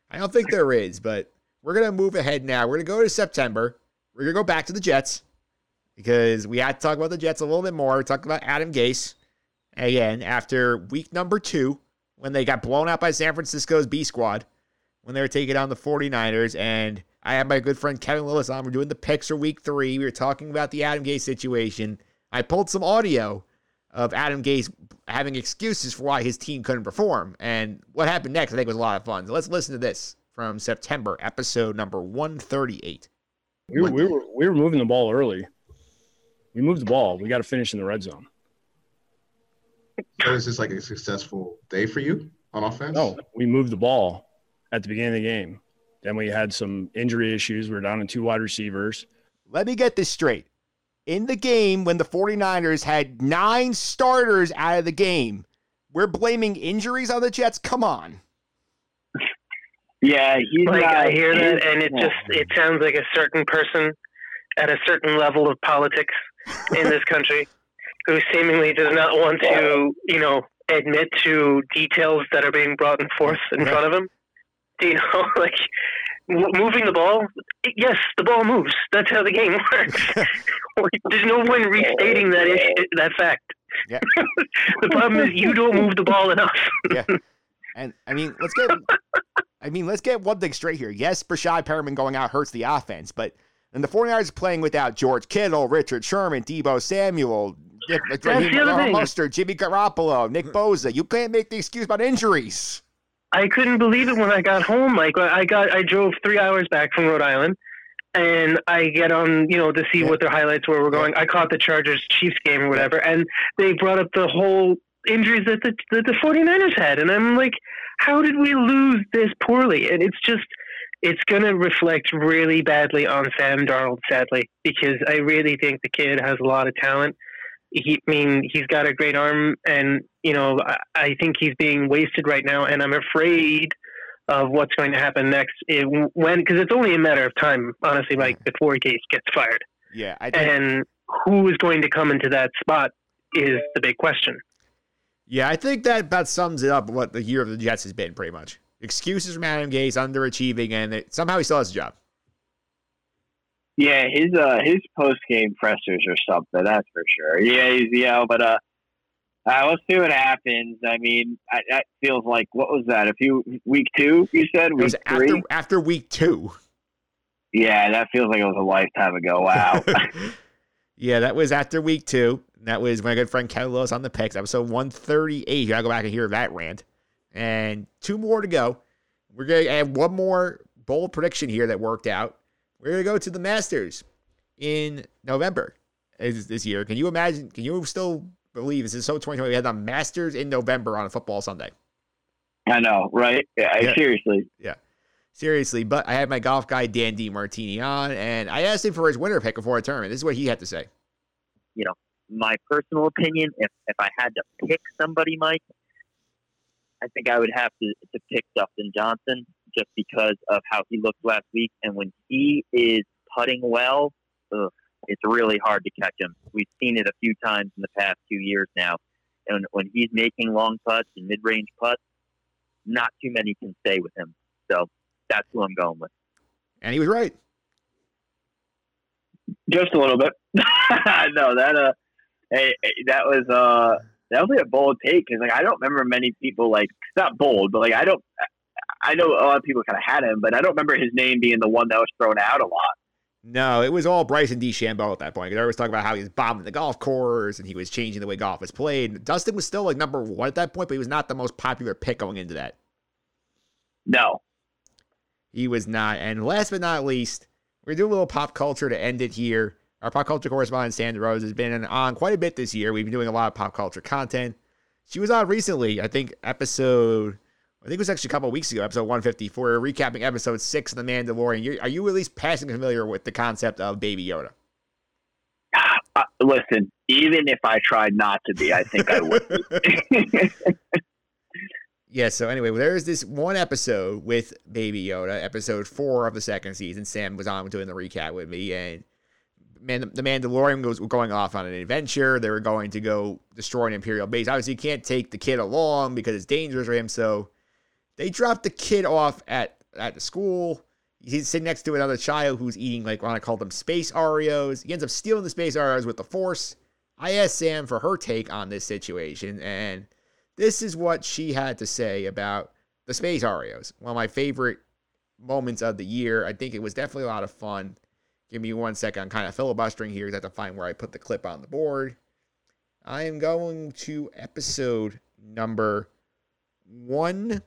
I don't think there is, but we're going to move ahead now. We're going to go to September. We're going to go back to the Jets because we had to talk about the Jets a little bit more. We talked about Adam Gase again after week number two when they got blown out by San Francisco's B squad when they were taking on the 49ers. And I had my good friend Kevin Lillis on. We're doing the picks for week three. We were talking about the Adam Gase situation. I pulled some audio of Adam Gase having excuses for why his team couldn't perform. And what happened next, I think, was a lot of fun. So let's listen to this from September, episode number one thirty-eight. We were, we were, we were moving the ball early. We moved the ball. We got to finish in the red zone. So is this like a successful day for you on offense? No, we moved the ball at the beginning of the game. Then we had some injury issues. We were down to two wide receivers. Let me get this straight. In the game, when the 49ers had nine starters out of the game, we're blaming injuries on the Jets? Come on. Yeah, he's like, not, I hear he's, that, and it yeah. just it sounds like a certain person at a certain level of politics in this country who seemingly does not want to, you know, admit to details that are being brought forth in yeah. front of him. Do you know, like... Moving the ball, yes, the ball moves. That's how the game works. There's no one restating that issue, that fact. Yeah. The problem is you don't move the ball enough. Yeah, and I mean, let's get, I mean, let's get one thing straight here. Yes, Brashad Perriman going out hurts the offense, but and the 49ers playing without George Kittle, Richard Sherman, Debo Samuel, Nick, Mustard, Jimmy Garoppolo, Nick Bosa. You can't make the excuse about injuries. I couldn't believe it when I got home. Like I got, I drove three hours back from Rhode Island, and I get on, you know, to see yeah. what their highlights were. We're going. Yeah. I caught the Chargers Chiefs game or whatever, and they brought up the whole injuries that the that the 49ers had, and I'm like, how did we lose this poorly? And it's just, it's going to reflect really badly on Sam Darnold, sadly, because I really think the kid has a lot of talent. He, I mean, he's got a great arm, and, you know, I, I think he's being wasted right now, and I'm afraid of what's going to happen next. It, when, because it's only a matter of time, honestly, Mike, before Gase gets fired. Yeah. I think, and who is going to come into that spot is the big question. Yeah, I think that about sums it up what the year of the Jets has been, pretty much. Excuses from Adam Gase, underachieving, and it, somehow he still has a job. Yeah, his uh, his post game pressers or something. That's for sure. Yeah, he's yeah, but uh, uh, let's see what happens. I mean, I, that feels like what was that? A few week two? You said week it was three after, after week two. Yeah, that feels like it was a lifetime ago. Wow. Yeah, that was after week two. That was my good friend Kevin Lewis on the picks. Episode one thirty eight. You gotta go back and hear that rant. And two more to go. We're gonna add one more bold prediction here that worked out. We're going to go to the Masters in November this year. Can you imagine? Can you still believe this is so twenty twenty? We had the Masters in November on a football Sunday. I know, right? Yeah, yeah. Seriously. Yeah, seriously. But I had my golf guy, Dan DeMartini, on, and I asked him for his winner pick before a tournament. This is what he had to say. You know, my personal opinion, if, if I had to pick somebody, Mike, I think I would have to, to pick Dustin Johnson. Just because of how he looked last week, and when he is putting well, ugh, it's really hard to catch him. We've seen it a few times in the past few years now, and when he's making long putts and mid-range putts, not too many can stay with him. So that's who I'm going with. And he was right, just a little bit. No, that uh, hey, that was uh, that was like a bold take because like I don't remember many people like not bold, but like I don't. I know a lot of people kind of had him, but I don't remember his name being the one that was thrown out a lot. No, it was all Bryson DeChambeau at that point. Because I always talk about how he was bombing the golf course and he was changing the way golf was played. Dustin was still like number one at that point, but he was not the most popular pick going into that. No. He was not. And last but not least, we're going to do a little pop culture to end it here. Our pop culture correspondent, Sandra Rosa, has been on quite a bit this year. We've been doing a lot of pop culture content. She was on recently, I think, episode... I think it was actually a couple of weeks ago, episode one fifty-four, recapping episode six of The Mandalorian. You're, are you at least passing familiar with the concept of Baby Yoda? Uh, listen, even if I tried not to be, I think I would. Yeah, so anyway, there's this one episode with Baby Yoda, episode four of the second season. Sam was on doing the recap with me, and man, the Mandalorian was going off on an adventure. They were going to go destroy an Imperial base. Obviously, you can't take the kid along because it's dangerous for him, so they dropped the kid off at, at the school. He's sitting next to another child who's eating, like, I want to call them space Oreos. He ends up stealing the space Oreos with the Force. I asked Sam for her take on this situation, and this is what she had to say about the space Oreos. One of my favorite moments of the year. I think it was definitely a lot of fun. Give me one second. I'm kind of filibustering here. I have to find where I put the clip on the board. I am going to episode number one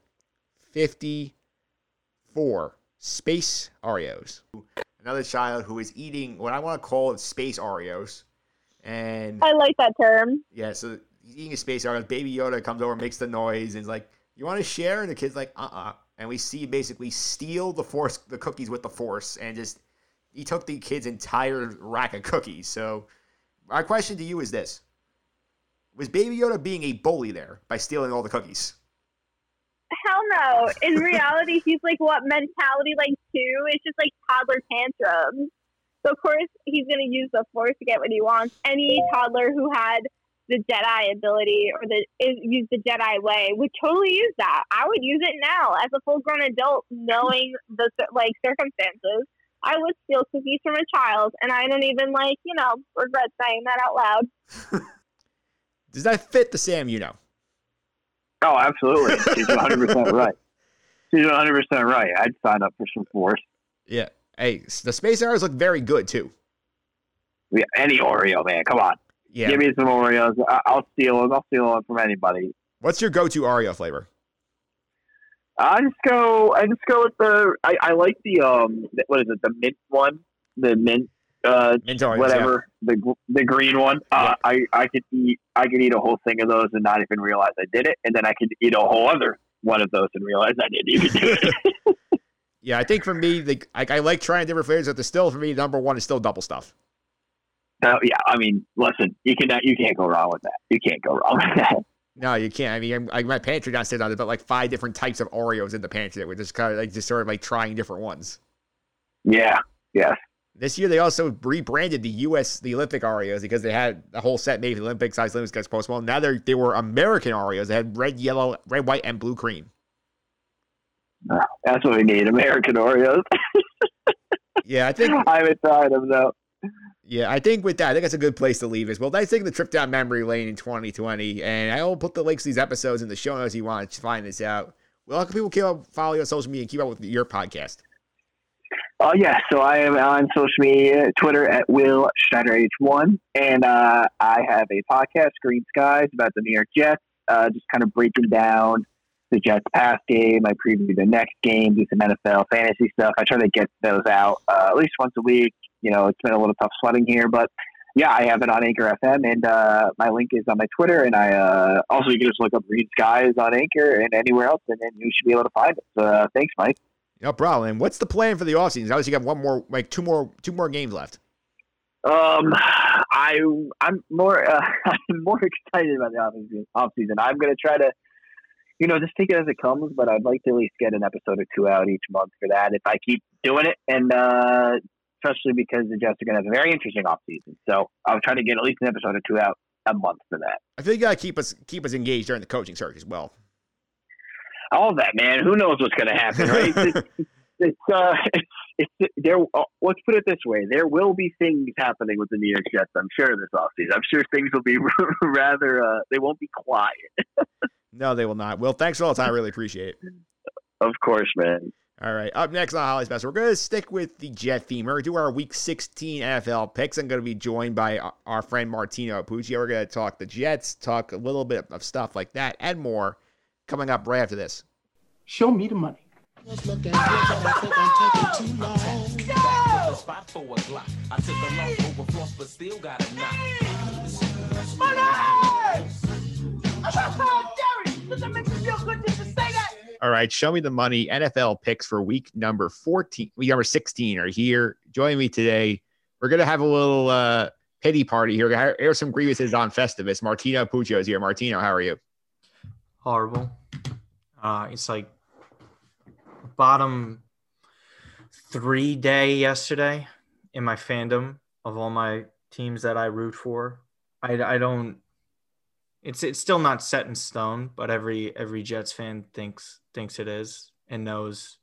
fifty-four, Space Oreos. Another child who is eating what I want to call Space Oreos. And I like that term. Yeah, so he's eating a Space Oreo. Baby Yoda comes over, makes the noise, and is like, you want to share? And the kid's like, uh-uh. And we see basically steal the force, the cookies with the Force, and just, he took the kid's entire rack of cookies. So our question to you is this. Was Baby Yoda being a bully there by stealing all the cookies? Hell no. In reality, he's like, what mentality, like, two? It's just like toddler tantrums. So, of course, he's going to use the Force to get what he wants. Any toddler who had the Jedi ability or the use the Jedi way would totally use that. I would use it now as a full-grown adult, knowing the, like, circumstances. I would steal cookies from a child, and I don't even, like, you know, regret saying that out loud. Does that fit the Sam you know? Oh, absolutely. She's one hundred percent right. She's one hundred percent right. I'd sign up for some Force. Yeah. Hey, the Space Oreos look very good, too. Yeah, any Oreo, man. Come on. Yeah. Give me some Oreos. I'll steal them. I'll steal them from anybody. What's your go-to Oreo flavor? I just go. I just go with the. I, I like the um. What is it? The mint one. The mint. Uh, mint orange, whatever. Yeah. The the green one. Uh, yeah. I I could eat. I could eat a whole thing of those and not even realize I did it, and then I could eat a whole other one of those and realize I didn't even do it. Yeah, I think for me, the I, I like trying different flavors, but the still for me, number one is still double stuff. Uh, yeah, I mean, listen, you cannot, you can't go wrong with that. You can't go wrong with that. No, you can't. I mean, I'm, I, my pantry downstairs on it, but like five different types of Oreos in the pantry that we're just kind of like just sort of like trying different ones. Yeah. Yes. This year they also rebranded the U S the Olympic Oreos because they had a whole set made for the Olympics. Size limits got postponed. Now they they were American Oreos. They had red, yellow, red, white, and blue cream. Oh, that's what we need, American Oreos. Yeah, I think I'm inside of though. Yeah, I think with that, I think that's a good place to leave as well. Thanks for taking the trip down memory lane in twenty twenty, and I will put the links to these episodes in the show notes if you want to find this out. Well, how can people keep up, follow you on social media and keep up with your podcast? Oh, uh, yeah, so I am on social media, Twitter at Will Schneider H one, and uh, I have a podcast, Green Skies, about the New York Jets, uh, just kind of breaking down the Jets past game. I preview the next game, do some N F L fantasy stuff. I try to get those out uh, at least once a week. You know, it's been a little tough sledding here, but yeah, I have it on Anchor F M, and uh, my link is on my Twitter. And I uh, also, you can just look up Reed Skies on Anchor and anywhere else, and then you should be able to find it. So, uh, thanks, Mike. No problem. And what's the plan for the offseason? Obviously, you got one more, like two more, two more games left. Um, I I'm more uh, I'm more excited about the offseason. I'm going to try to, you know, just take it as it comes, but I'd like to at least get an episode or two out each month for that if I keep doing it. And uh, especially because the Jets are going to have a very interesting offseason. So I'll try to get at least an episode or two out a month for that. I feel you got to keep us keep us engaged during the coaching search as well. All that, man. Who knows what's going to happen, right? it's, it's, it's, uh, it's, it's, there, uh, let's put it this way. There will be things happening with the New York Jets, I'm sure, this offseason. I'm sure things will be rather uh, – they won't be quiet. No, they will not. Will, thanks for all the time. I really appreciate it. Of course, man. All right. Up next on Holly's Best, we're going to stick with the Jet theme. We're going to do our Week sixteen N F L picks. I'm going to be joined by our friend Martina Puccio. We're going to talk the Jets, talk a little bit of stuff like that and more coming up right after this. Show me the money. Money! I try to call Derry. Does that make you feel good just to say that? All right, show me the money. N F L picks for week number fourteen, week number sixteen are here. Join me today. We're going to have a little uh, pity party here. We're going to air some grievances on Festivus. Martina Puccio is here. Martino, how are you? Horrible. Uh, it's like bottom three day yesterday in my fandom of all my teams that I root for. I, I don't. It's it's still not set in stone, but every every Jets fan thinks thinks it is and knows,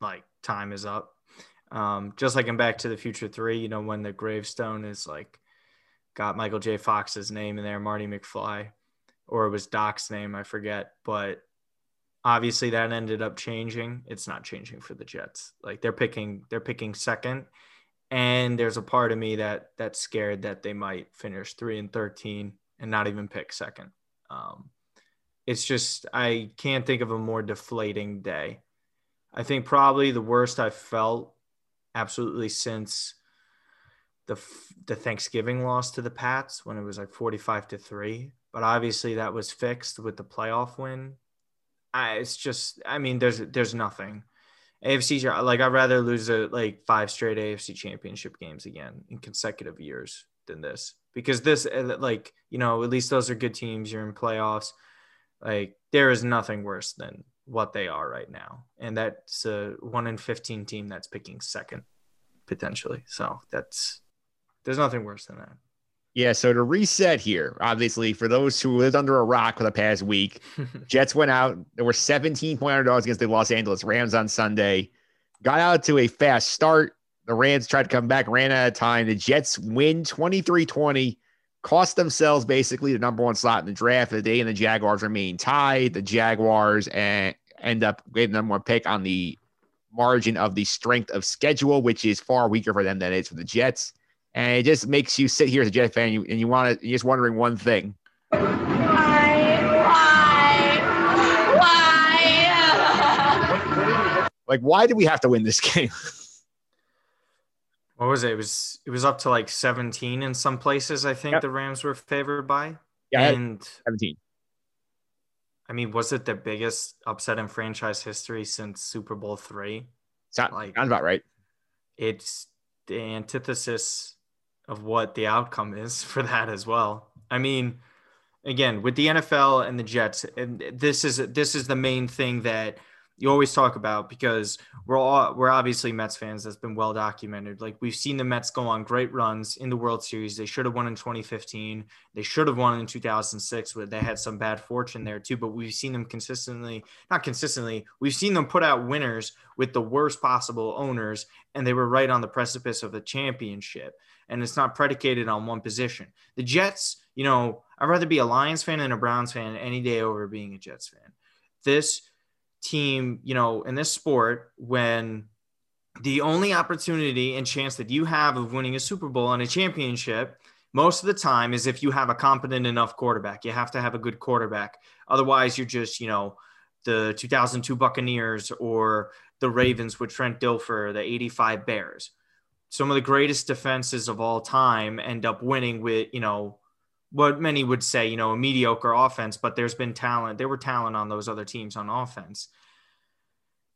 like, time is up. Um, just like in Back to the Future three, you know, when the gravestone is like got Michael J. Fox's name in there, Marty McFly, or it was Doc's name, I forget. But obviously that ended up changing. It's not changing for the Jets. Like they're picking they're picking second, and there's a part of me that that's scared that they might finish three and thirteen. And not even pick second. Um, it's just, I can't think of a more deflating day. I think probably the worst I've felt absolutely since the the Thanksgiving loss to the Pats when it was like forty-five to three, but obviously that was fixed with the playoff win. I, it's just, I mean, there's, there's nothing. A F C, like I'd rather lose a, like five straight A F C championship games again in consecutive years than this. Because this, like, you know, at least those are good teams. You're in playoffs. Like, there is nothing worse than what they are right now. And that's a one in fifteen team that's picking second, potentially. So that's – there's nothing worse than that. Yeah, so to reset here, obviously, for those who lived under a rock for the past week, Jets went out. There were seventeen-point underdogs against the Los Angeles Rams on Sunday. Got out to a fast start. The Rams tried to come back, ran out of time. The Jets win twenty-three twenty, cost themselves basically the number one slot in the draft of the day, and the Jaguars remain tied. The Jaguars and end up getting the number one pick on the margin of the strength of schedule, which is far weaker for them than it is for the Jets. And it just makes you sit here as a Jet fan, and you, and you want to, you're just wondering one thing. Why? Why? Why? Like, why do we have to win this game? What was it? It was it was up to like seventeen in some places, I think. Yep. The Rams were favored by. Yeah, and seventeen. I mean, was it the biggest upset in franchise history since Super Bowl three? Sounds like, about right. It's the antithesis of what the outcome is for that as well. I mean, again, with the N F L and the Jets, and this is this is the main thing that you always talk about, because we're all, we're obviously Mets fans. That's been well documented. Like, we've seen the Mets go on great runs in the World Series. They should have won in twenty fifteen. They should have won in two thousand six, where they had some bad fortune there too. But we've seen them consistently, not consistently. We've seen them put out winners with the worst possible owners, and they were right on the precipice of a championship. And it's not predicated on one position. The Jets, you know, I'd rather be a Lions fan than a Browns fan any day over being a Jets fan. This team, you know, in this sport, when the only opportunity and chance that you have of winning a Super Bowl and a championship most of the time is if you have a competent enough quarterback. You have to have a good quarterback. Otherwise, you're just, you know, the two thousand two Buccaneers or the Ravens with Trent Dilfer, the eighty-five Bears. Some of the greatest defenses of all time end up winning with, you know, what many would say, you know, a mediocre offense, but there's been talent. There were talent on those other teams on offense.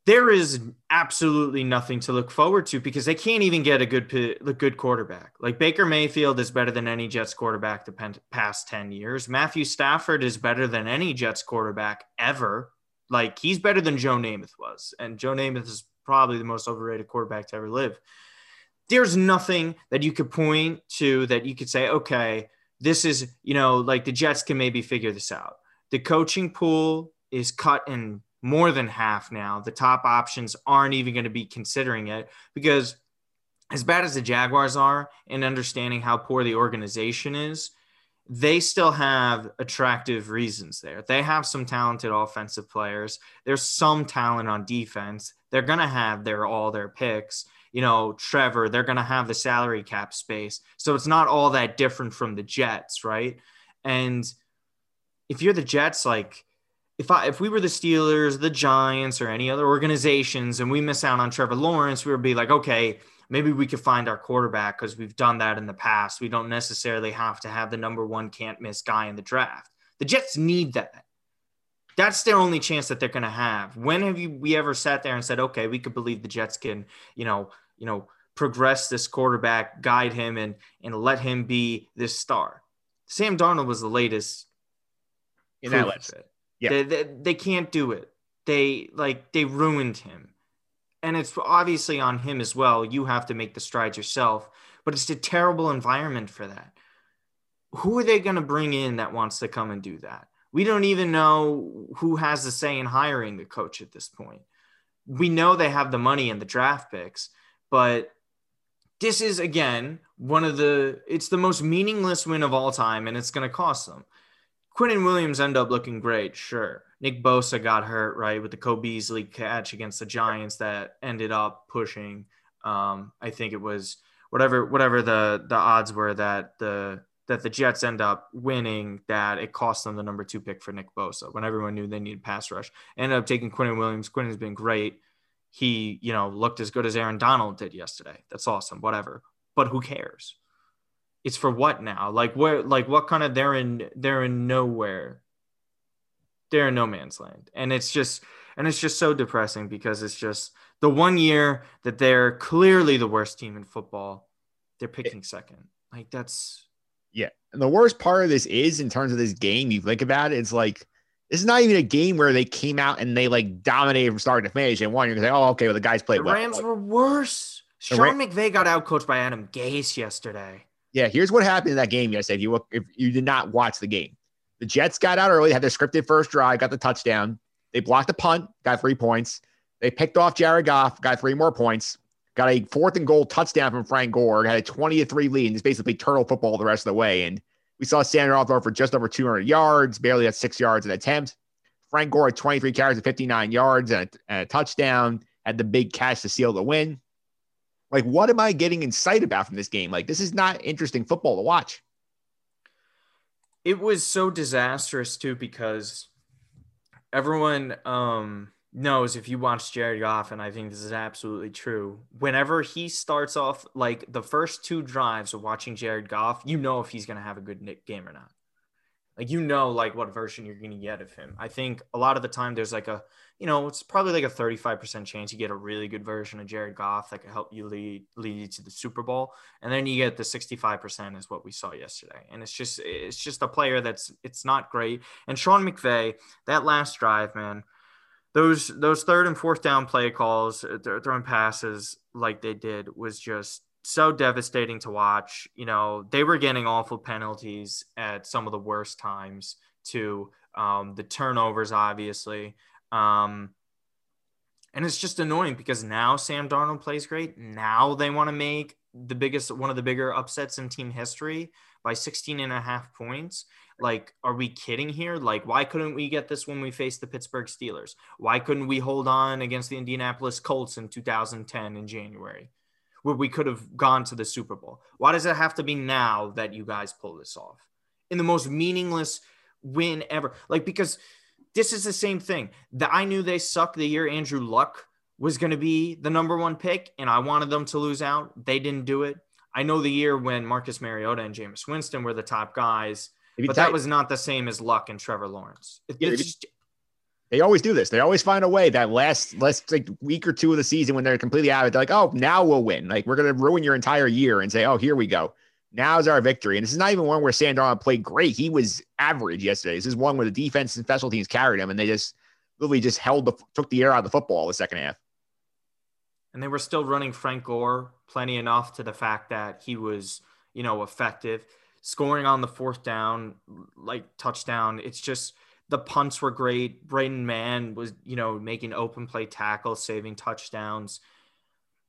There is absolutely nothing to look forward to because they can't even get a good, a good quarterback. Like, Baker Mayfield is better than any Jets quarterback the past ten years. Matthew Stafford is better than any Jets quarterback ever. Like, he's better than Joe Namath was. And Joe Namath is probably the most overrated quarterback to ever live. There's nothing that you could point to that you could say, okay, this is, you know, like the Jets can maybe figure this out. The coaching pool is cut in more than half now. The top options aren't even going to be considering it, because as bad as the Jaguars are and understanding how poor the organization is, they still have attractive reasons there. They have some talented offensive players. There's some talent on defense. They're going to have their all their picks. You know, Trevor, they're going to have the salary cap space. So it's not all that different from the Jets, right? And if you're the Jets, like if I if we were the Steelers, the Giants, or any other organizations and we miss out on Trevor Lawrence, we would be like, okay, maybe we could find our quarterback because we've done that in the past. We don't necessarily have to have the number one can't miss guy in the draft. The Jets need that. That's their only chance that they're going to have. When have you we ever sat there and said, okay, we could believe the Jets can, you know, you know, progress this quarterback, guide him, and and let him be this star? Sam Darnold was the latest in that list. Yeah, they, they, they can't do it. They like they ruined him, and it's obviously on him as well. You have to make the strides yourself, but it's a terrible environment for that. Who are they going to bring in that wants to come and do that? We don't even know who has the say in hiring the coach at this point. We know they have the money and the draft picks, but this is, again, one of the – it's the most meaningless win of all time, and it's going to cost them. Quinnen Williams ended up looking great, sure. Nick Bosa got hurt, right, with the Cole Beasley catch against the Giants that ended up pushing. Um, I think it was whatever whatever the, the odds were that the – that the Jets end up winning, that it cost them the number two pick for Nick Bosa when everyone knew they needed pass rush. Ended up taking Quinnen Williams. Quinnen's been great. He, you know, looked as good as Aaron Donald did yesterday. That's awesome, whatever. But who cares? It's for what now? Like where, like what kind of, they're in, they're in nowhere. They're in no man's land. And it's just, and it's just so depressing because it's just the one year that they're clearly the worst team in football, they're picking second. Like that's, Yeah. And the worst part of this is, in terms of this game, you think about it, it's like, it's not even a game where they came out and they like dominated from start to finish and won. You're like, oh, okay, well, the guys played well. The Rams well. were worse. The Sean Ram- McVay got outcoached by Adam Gase yesterday. Yeah. Here's what happened in that game yesterday. If you, look, if you did not watch the game, the Jets got out early, had their scripted first drive, got the touchdown. They blocked a punt, got three points. They picked off Jared Goff, got three more points. Got a fourth and goal touchdown from Frank Gore, had a twenty to three lead, and just basically turtle football the rest of the way. And we saw Sandra throw for just over two hundred yards, barely at six yards an attempt. Frank Gore had twenty-three carries and fifty-nine yards and a, and a touchdown, had the big catch to seal the win. Like, what am I getting excited about from this game? Like, this is not interesting football to watch. It was so disastrous, too, because everyone um... – knows if you watch Jared Goff, and I think this is absolutely true, whenever he starts off, like the first two drives of watching Jared Goff, you know if he's going to have a good game or not. Like, you know, like what version you're going to get of him. I think a lot of the time there's like a, you know, it's probably like a thirty-five percent chance you get a really good version of Jared Goff that could help you lead, lead you to the Super Bowl. And then you get the sixty-five percent is what we saw yesterday. And it's just, it's just a player that's, it's not great. And Sean McVay, that last drive, man, Those those third and fourth down play calls, throwing passes like they did, was just so devastating to watch. You know, they were getting awful penalties at some of the worst times too. Um, the turnovers, obviously. Um, and it's just annoying because now Sam Darnold plays great. Now they want to make the biggest, one of the bigger upsets in team history by sixteen and a half points. Like, are we kidding here? Like, why couldn't we get this when we faced the Pittsburgh Steelers? Why couldn't we hold on against the Indianapolis Colts in two thousand ten in January, where we could have gone to the Super Bowl? Why does it have to be now that you guys pull this off in the most meaningless win ever? Like, because this is the same thing that I knew they sucked the year Andrew Luck was going to be the number one pick, and I wanted them to lose out. They didn't do it. I know the year when Marcus Mariota and Jameis Winston were the top guys, but tight. That was not the same as Luck and Trevor Lawrence. It, yeah, just... They always do this. They always find a way that last, last like week or two of the season when they're completely out of it, they're like, oh, now we'll win. Like, we're going to ruin your entire year and say, oh, here we go. Now's our victory. And this is not even one where Sam Darnold played great. He was average yesterday. This is one where the defense and special teams carried him, and they just literally just held the took the air out of the football the second half. And they were still running Frank Gore plenty enough to the fact that he was, you know, effective. Scoring on the fourth down, like touchdown. It's just the punts were great. Braden Mann was, you know, making open play tackles, saving touchdowns.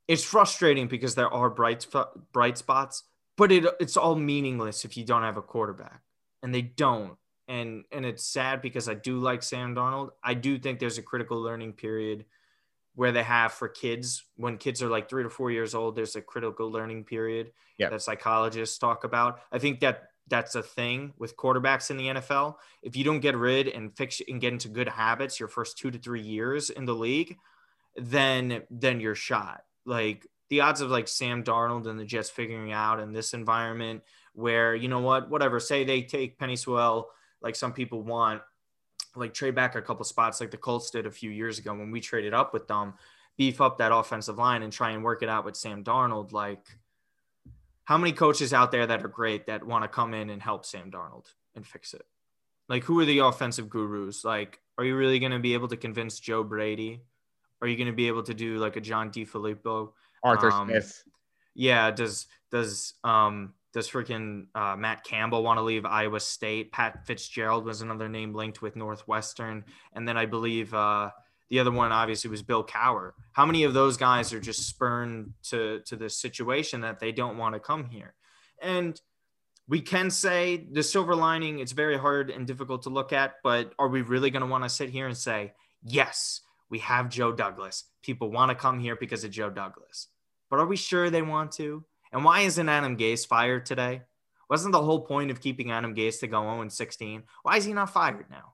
It's frustrating because there are bright bright spots, but it it's all meaningless if you don't have a quarterback, and they don't. And and it's sad because I do like Sam Darnold. I do think there's a critical learning period where they have for kids, when kids are like three to four years old, there's a critical learning period yep. that psychologists talk about. I think that that's a thing with quarterbacks in the N F L. If you don't get rid and fix and get into good habits your first two to three years in the league, then, then you're shot. Like, the odds of like Sam Darnold and the Jets figuring out in this environment where, you know what, whatever, say they take Penny Sewell, like some people want, like trade back a couple spots like the Colts did a few years ago when we traded up with them, beef up that offensive line and try and work it out with Sam Darnold. Like, how many coaches out there that are great that want to come in and help Sam Darnold and fix it? Like, who are the offensive gurus? Like, are you really going to be able to convince Joe Brady? Are you going to be able to do like a John DiFilippo? Arthur um, Smith. Yeah. Does, does, um, does freaking uh, Matt Campbell want to leave Iowa State? Pat Fitzgerald was another name linked with Northwestern. And then I believe uh, the other one, obviously, was Bill Cowher. How many of those guys are just spurned to, to this situation that they don't want to come here? And we can say the silver lining, it's very hard and difficult to look at, but are we really going to want to sit here and say, yes, we have Joe Douglas. People want to come here because of Joe Douglas. But are we sure they want to? And why isn't Adam Gase fired today? Wasn't the whole point of keeping Adam Gase to go oh and sixteen? Why is he not fired now?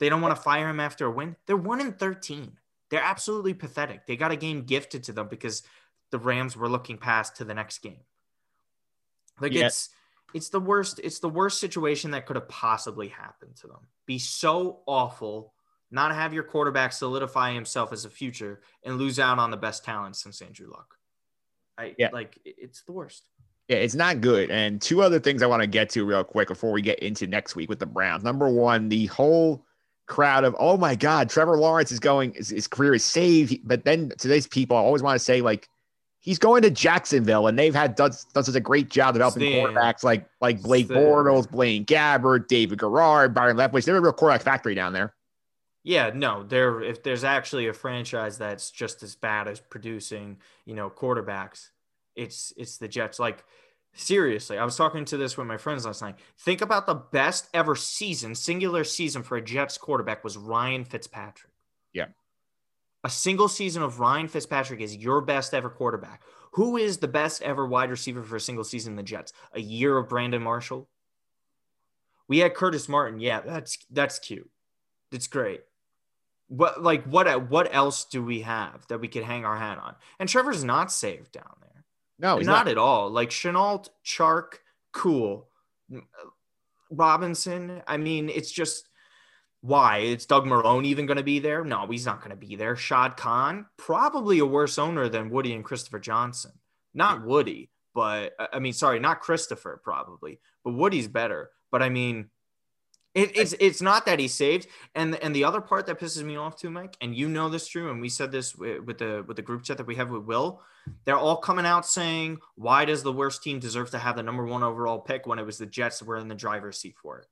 They don't want to fire him after a win. They're one and thirteen. They're absolutely pathetic. They got a game gifted to them because the Rams were looking past to the next game. Like yeah. it's it's the worst, it's the worst situation that could have possibly happened to them. Be so awful, not have your quarterback solidify himself as a future and lose out on the best talent since Andrew Luck. I yeah. like it's the worst. Yeah, it's not good. And two other things I want to get to real quick before we get into next week with the Browns. Number one, the whole crowd of, oh my God, Trevor Lawrence is going, his, his career is saved. But then today's people, I always want to say, like, he's going to Jacksonville and they've had done, done such a great job developing Same. quarterbacks like, like Blake Same. Bortles, Blaine Gabbert, David Garrard, Byron Leftwich. They're a real quarterback factory down there. Yeah, no, there. If there's actually a franchise that's just as bad as producing, you know, quarterbacks, it's it's the Jets. Like, seriously, I was talking to this with my friends last night. Think about the best ever season, singular season for a Jets quarterback was Ryan Fitzpatrick. Yeah. A single season of Ryan Fitzpatrick is your best ever quarterback. Who is the best ever wide receiver for a single season in the Jets? A year of Brandon Marshall? We had Curtis Martin. Yeah, that's that's cute. It's great. What like what what else do we have that we could hang our hat on? And Trevor's not saved down there. No, he's not, not at all. Like Chenault, Chark, Cool, Robinson. I mean, it's just why it's Doug Marrone even going to be there? No, he's not going to be there. Shad Khan, probably a worse owner than Woody and Christopher Johnson. Not Woody, but I mean, sorry, not Christopher probably, but Woody's better. But I mean. It, it's it's not that he's saved, and and the other part that pisses me off too, Mike, and you know this, Drew, and we said this with the with the group chat that we have with Will. They're all coming out saying, "Why does the worst team deserve to have the number one overall pick when it was the Jets that were in the driver's seat for it?"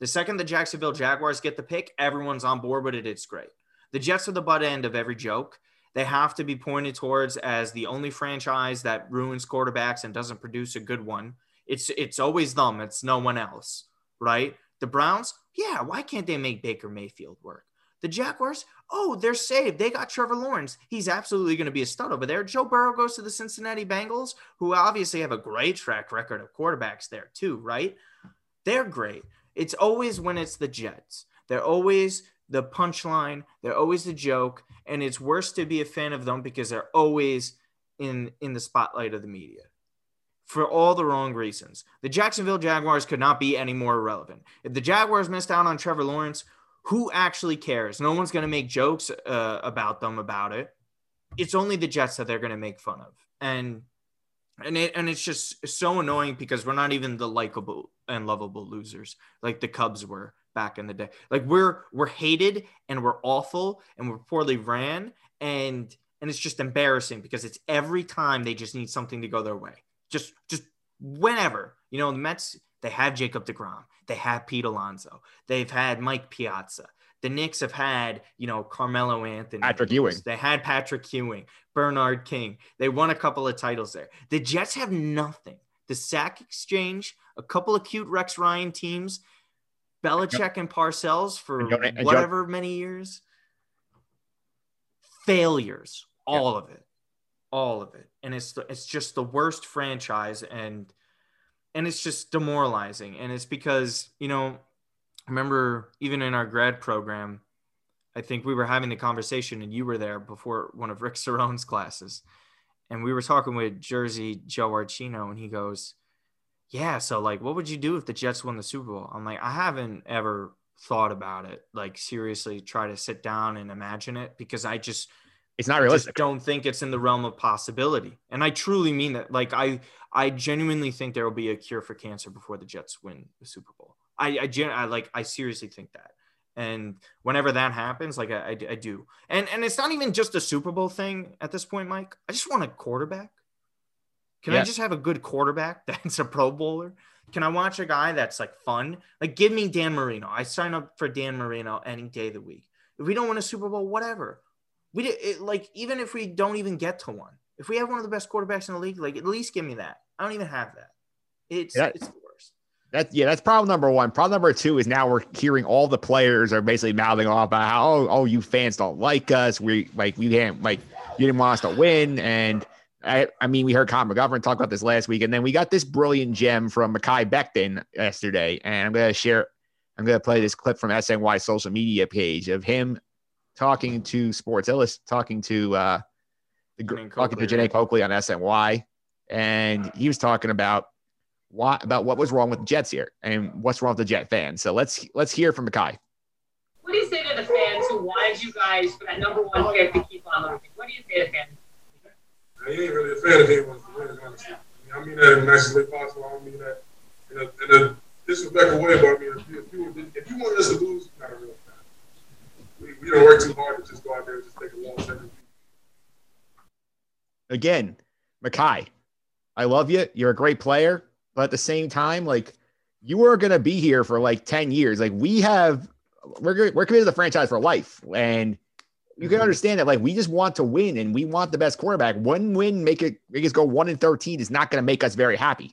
The second the Jacksonville Jaguars get the pick, everyone's on board with it. It's great. The Jets are the butt end of every joke. They have to be pointed towards as the only franchise that ruins quarterbacks and doesn't produce a good one. It's it's always them. It's no one else, right? The Browns, yeah, why can't they make Baker Mayfield work? The Jaguars, oh, they're saved. They got Trevor Lawrence. He's absolutely going to be a stud over there. Joe Burrow goes to the Cincinnati Bengals, who obviously have a great track record of quarterbacks there too, right? They're great. It's always when it's the Jets. They're always the punchline. They're always the joke. And it's worse to be a fan of them because they're always in, in the spotlight of the media. For all the wrong reasons. The Jacksonville Jaguars could not be any more irrelevant. If the Jaguars missed out on Trevor Lawrence, who actually cares? No one's going to make jokes uh, about them about it. It's only the Jets that they're going to make fun of. And and it and it's just so annoying because we're not even the likable and lovable losers like the Cubs were back in the day. Like we're we're hated and we're awful and we're poorly ran and and it's just embarrassing because it's every time they just need something to go their way. Just, just whenever, you know, the Mets, they have Jacob deGrom. They have Pete Alonso. They've had Mike Piazza. The Knicks have had, you know, Carmelo Anthony. Patrick Ewing. They had Patrick Ewing, Bernard King. They won a couple of titles there. The Jets have nothing. The sack exchange, a couple of cute Rex Ryan teams, Belichick and Parcells for and whatever many years. Failures, all yeah. of it. All of it. And it's it's just the worst franchise and and it's just demoralizing. And it's because, you know, I remember even in our grad program, I think we were having the conversation and you were there before one of Rick Cerrone's classes. And we were talking with Jersey Joe Archino and he goes, yeah, so like, what would you do if the Jets won the Super Bowl? I'm like, I haven't ever thought about it, like seriously try to sit down and imagine it, because I just it's not realistic. I just don't think it's in the realm of possibility. And I truly mean that. Like I I genuinely think there will be a cure for cancer before the Jets win the Super Bowl. I I, gen- I like I seriously think that. And whenever that happens, like I, I, I do. And and it's not even just a Super Bowl thing at this point, Mike. I just want a quarterback. Can yes. I just have a good quarterback that's a Pro Bowler? Can I watch a guy that's like fun? Like give me Dan Marino. I sign up for Dan Marino any day of the week. If we don't win a Super Bowl, whatever. We it, like even if we don't even get to one. If we have one of the best quarterbacks in the league, like at least give me that. I don't even have that. It's yeah. it's That, yeah, that's problem number one. Problem number two is now we're hearing all the players are basically mouthing off about how, oh, oh you fans don't like us. We like we can't like you didn't want us to win. And I, I mean, we heard Colin McGovern talk about this last week, and then we got this brilliant gem from Mekhi Becton yesterday. And I'm gonna share, I'm gonna play this clip from S N Y's social media page of him talking to Sports Illustrated, talking to uh, the, Janae talking Coakley, to Janae right? Coakley on S N Y, and he was talking about. Why, about what was wrong with the Jets here and what's wrong with the Jet fans. So let's let's hear from Mekhi. What do you say to the fans who wanted you guys for that number one pick to keep on losing? What do you say to fans? I ain't really a fan of anyone for winning, honestly. I mean that in the nicest way possible. I don't mean that in a, in a disrespectful way, but I mean, if you, if, you, if you want us to lose, not a real fan. We, we don't work too hard to just go out there and just take a loss every week. Again, Mekhi, I love you. You're a great player. But at the same time, like you are going to be here for like ten years. Like we have, we're, we're committed to the franchise for life. And you can understand that. Like we just want to win and we want the best quarterback. One win, make it, make us go one and thirteen is not going to make us very happy.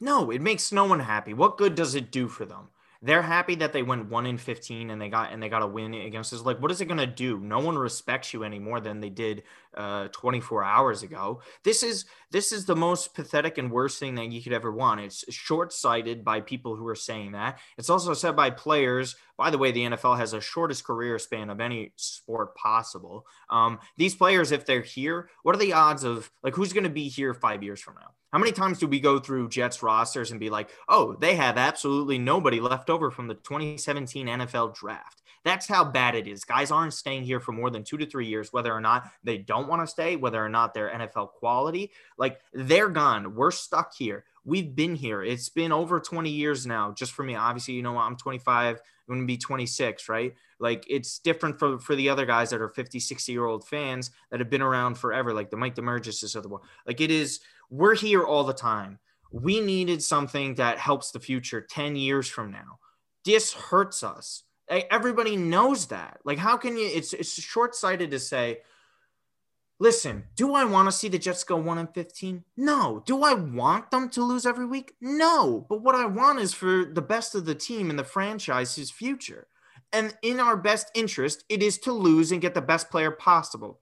No, it makes no one happy. What good does it do for them? They're happy that they went one and fifteen and they got, and they got a win against us. Like, what is it going to do? No one respects you any more than they did uh, twenty-four hours ago. This is, this is the most pathetic and worst thing that you could ever want. It's short-sighted by people who are saying that. It's also said by players. By the way, the N F L has the shortest career span of any sport possible. Um, these players, if they're here, what are the odds of like, who's going to be here five years from now? How many times do we go through Jets rosters and be like, oh, they have absolutely nobody left over from the twenty seventeen N F L draft? That's how bad it is. Guys aren't staying here for more than two to three years, whether or not they don't want to stay, whether or not they're N F L quality. Like, they're gone. We're stuck here. We've been here. It's been over twenty years now, just for me. Obviously, you know, I'm twenty-five. I'm going to be twenty-six, right? Like, it's different for, for the other guys that are fifty, sixty-year-old fans that have been around forever, like the Mike DeMergis's of the world. Like, it is – we're here all the time. We needed something that helps the future ten years from now. This hurts us. Everybody knows that. Like, how can you, it's it's short-sighted to say, listen, do I want to see the Jets go one and fifteen? No. Do I want them to lose every week? No. But what I want is for the best of the team and the franchise's future. And in our best interest, it is to lose and get the best player possible.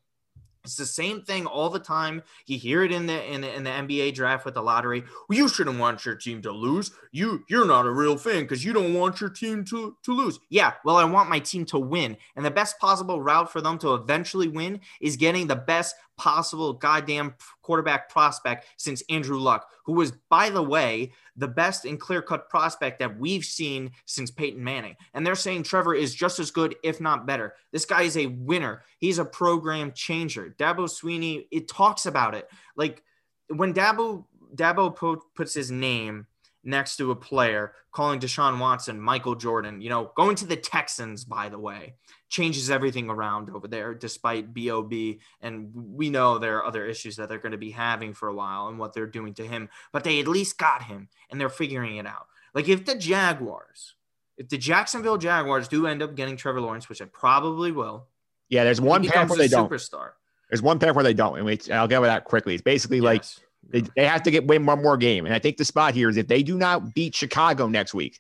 It's the same thing all the time. You hear it in the in the, in the N B A draft with the lottery. Well, you shouldn't want your team to lose. You, you're not a real fan because you don't want your team to, to lose. Yeah, well, I want my team to win. And the best possible route for them to eventually win is getting the best possible goddamn quarterback prospect since Andrew Luck, who was, by the way, the best and clear-cut prospect that we've seen since Peyton Manning. And they're saying Trevor is just as good, if not better. This guy is a winner. He's a program changer. Dabo Swinney, it talks about it. Like, when Dabo, Dabo po- puts his name next to a player, calling Deshaun Watson, Michael Jordan, you know, going to the Texans, by the way, changes everything around over there, despite B O B. And we know there are other issues that they're going to be having for a while and what they're doing to him, but they at least got him and they're figuring it out. Like, if the Jaguars, if the Jacksonville Jaguars do end up getting Trevor Lawrence, which I probably will. Yeah. There's one path where they don't. Superstar. There's one path where they don't. And we, I'll get with that quickly. It's basically yes. like, They, they have to get win one more game. And I think the spot here is if they do not beat Chicago next week,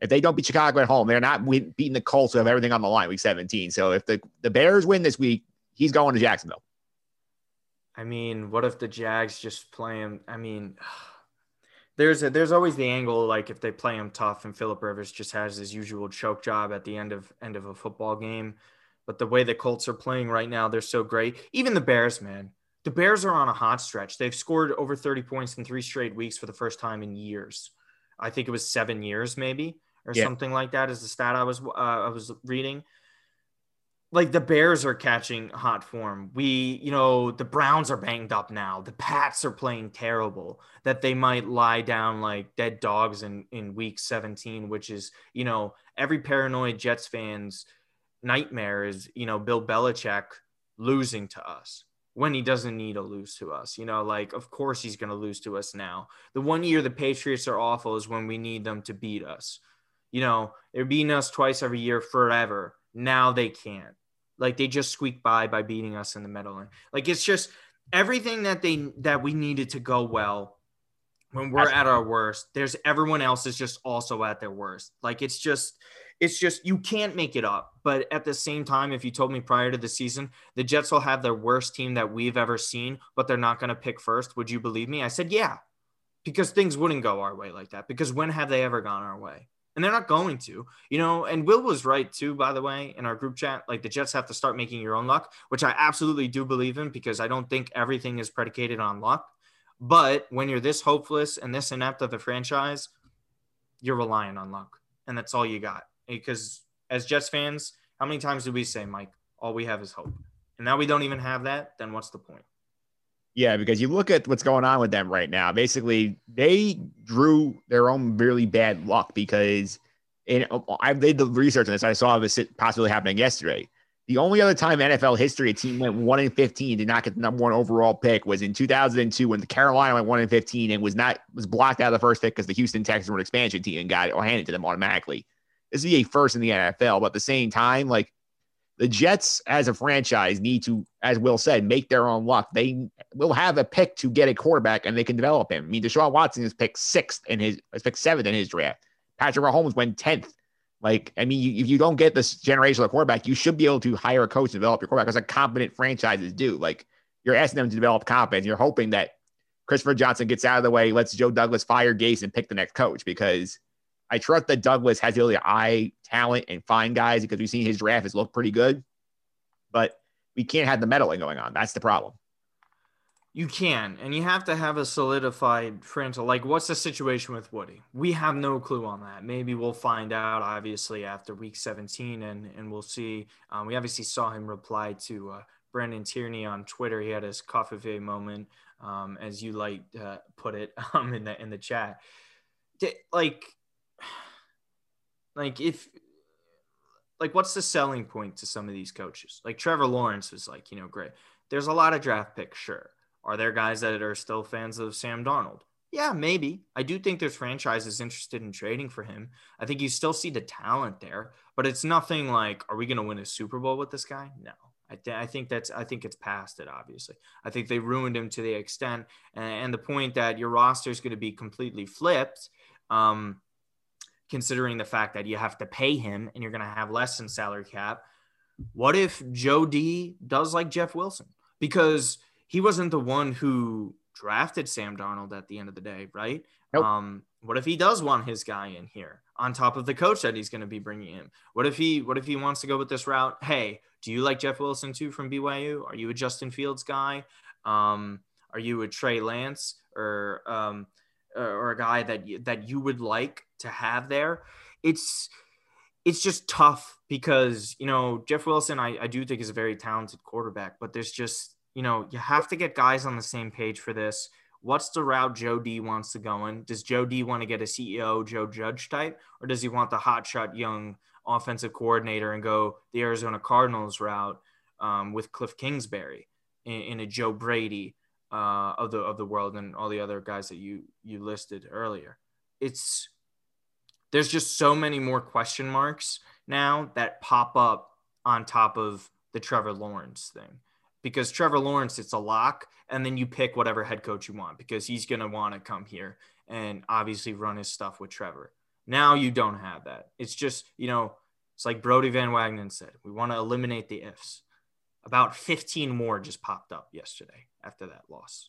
if they don't beat Chicago at home, they're not win, beating the Colts who have everything on the line week seventeen. So if the, the Bears win this week, he's going to Jacksonville. I mean, what if the Jags just play him? I mean, there's a, there's always the angle, like if they play him tough and Phillip Rivers just has his usual choke job at the end of end of a football game. But the way the Colts are playing right now, they're so great. Even the Bears, man. The Bears are on a hot stretch. They've scored over thirty points in three straight weeks for the first time in years. I think it was seven years maybe or yeah. something like that is the stat I was uh, I was reading. Like the Bears are catching hot form. We, you know, the Browns are banged up now. The Pats are playing terrible, that they might lie down like dead dogs in, in week seventeen, which is, you know, every paranoid Jets fan's nightmare is, you know, Bill Belichick losing to us when he doesn't need to lose to us. You know, like, of course he's going to lose to us now. The one year the Patriots are awful is when we need them to beat us. You know, they're beating us twice every year forever. Now they can't. Like, they just squeaked by by beating us in the middle. Like, it's just everything that they that we needed to go well when we're at our worst. There's everyone else is just also at their worst. Like, it's just it's just you can't make it up. But at the same time, if you told me prior to the season, the Jets will have their worst team that we've ever seen, but they're not going to pick first, would you believe me? I said, yeah, because things wouldn't go our way like that. Because when have they ever gone our way? And they're not going to, you know, and Will was right too, by the way, in our group chat, like the Jets have to start making your own luck, which I absolutely do believe in, because I don't think everything is predicated on luck. But when you're this hopeless and this inept of a franchise, you're relying on luck, and that's all you got. Because as Jets fans, how many times did we say, Mike, all we have is hope? And now we don't even have that. Then what's the point? Yeah, because you look at what's going on with them right now. Basically, they drew their own really bad luck because in, I did the research on this. I saw this possibly happening yesterday. The only other time in N F L history a team went one and fifteen and did not get the number one overall pick was in two thousand two when the Carolina went one and fifteen and was not was blocked out of the first pick because the Houston Texans were an expansion team and got it or handed to them automatically. This would be a first in the N F L, but at the same time, like, the Jets as a franchise need to, as Will said, make their own luck. They will have a pick to get a quarterback and they can develop him. I mean, Deshaun Watson is picked sixth in his, is picked seventh in his draft. Patrick Mahomes went tenth. Like, I mean, you, if you don't get this generational quarterback, you should be able to hire a coach to develop your quarterback, as a competent franchises do. Like, you're asking them to develop competence. You're hoping that Christopher Johnson gets out of the way, lets Joe Douglas fire Gase and pick the next coach, because I trust that Douglas has the ability to eye talent and find guys, because we've seen his draft has looked pretty good, but we can't have the meddling going on. That's the problem. You can, and you have to have a solidified franchise. Like, what's the situation with Woody? We have no clue on that. Maybe we'll find out, obviously, after week seventeen, and, and we'll see. Um, we obviously saw him reply to uh, Brandon Tierney on Twitter. He had his coffee moment, um, as you like uh, put it um, in the in the chat. Did, like, Like if, like, what's the selling point to some of these coaches? Like, Trevor Lawrence was like, you know, great. There's a lot of draft picks, sure. Are there guys that are still fans of Sam Darnold? Yeah, maybe. I do think there's franchises interested in trading for him. I think you still see the talent there, but it's nothing like, are we going to win a Super Bowl with this guy? No. I, th- I think that's, I think it's past it, obviously. I think they ruined him to the extent, and, and the point that your roster is going to be completely flipped, um, considering the fact that you have to pay him and you're going to have less than salary cap. What if Joe D does like Jeff Wilson? Because he wasn't the one who drafted Sam Darnold at the end of the day, right? Nope. Um, what if he does want his guy in here on top of the coach that he's going to be bringing in? What if he, what if he wants to go with this route? Hey, do you like Jeff Wilson too from B Y U? Are you a Justin Fields guy? Um, are you a Trey Lance or, um, or a guy that you, that you would like to have there? It's, it's just tough because, you know, Jeff Wilson, I, I do think is a very talented quarterback, but there's just, you know, you have to get guys on the same page for this. What's the route Joe D wants to go in? Does Joe D want to get a C E O, Joe Judge type, or does he want the hotshot young offensive coordinator and go the Arizona Cardinals route um, with Cliff Kingsbury in, in a Joe Brady uh, of the, of the world and all the other guys that you, you listed earlier? It's, there's just so many more question marks now that pop up on top of the Trevor Lawrence thing, because Trevor Lawrence, it's a lock. And then you pick whatever head coach you want, because he's going to want to come here and obviously run his stuff with Trevor. Now you don't have that. It's just, you know, it's like Brody Van Wagenen said, we want to eliminate the ifs. About fifteen more just popped up yesterday after that loss.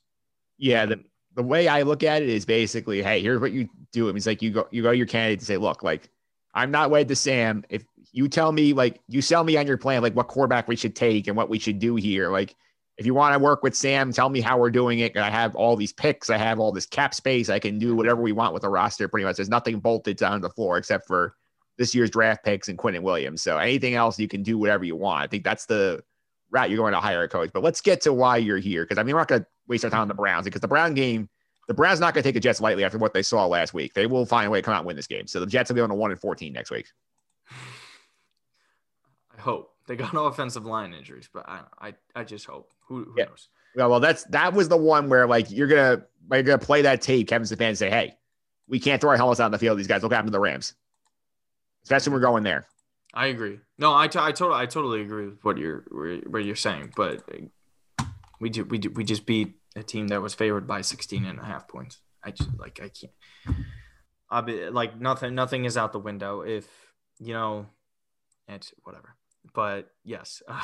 Yeah. The, the way I look at it is basically, hey, here's what you do. I mean, it's like you go, you go to your candidate and say, look, like, I'm not wedded to Sam. If you tell me, like, you sell me on your plan, like what quarterback we should take and what we should do here. Like, if you want to work with Sam, tell me how we're doing it. And I have all these picks. I have all this cap space. I can do whatever we want with the roster. Pretty much there's nothing bolted down the floor except for this year's draft picks and Quentin Williams. So anything else, you can do whatever you want. I think that's the route you're going to hire a coach. But let's get to why you're here, because I mean, we're not going to waste our time on the Browns, because the Brown game, the Browns not going to take the Jets lightly after what they saw last week. They will find a way to come out and win this game. So the Jets will be on a one and fourteen next week. I hope. They got no offensive line injuries, but I I, I just hope. Who, who yeah. knows? Yeah, well, that's that was the one where, like, you're going you're gonna to play that tape, Kevin Stefanski, and say, hey, we can't throw our helmets out on the field. These guys, look out to the Rams. Especially when we're going there. I agree. No, I, t- I totally I totally agree with what you're what you're saying, but we do we do we just beat a team that was favored by sixteen and a half points. I just like I can't. I be like nothing nothing is out the window if, you know, it's whatever. But yes, uh,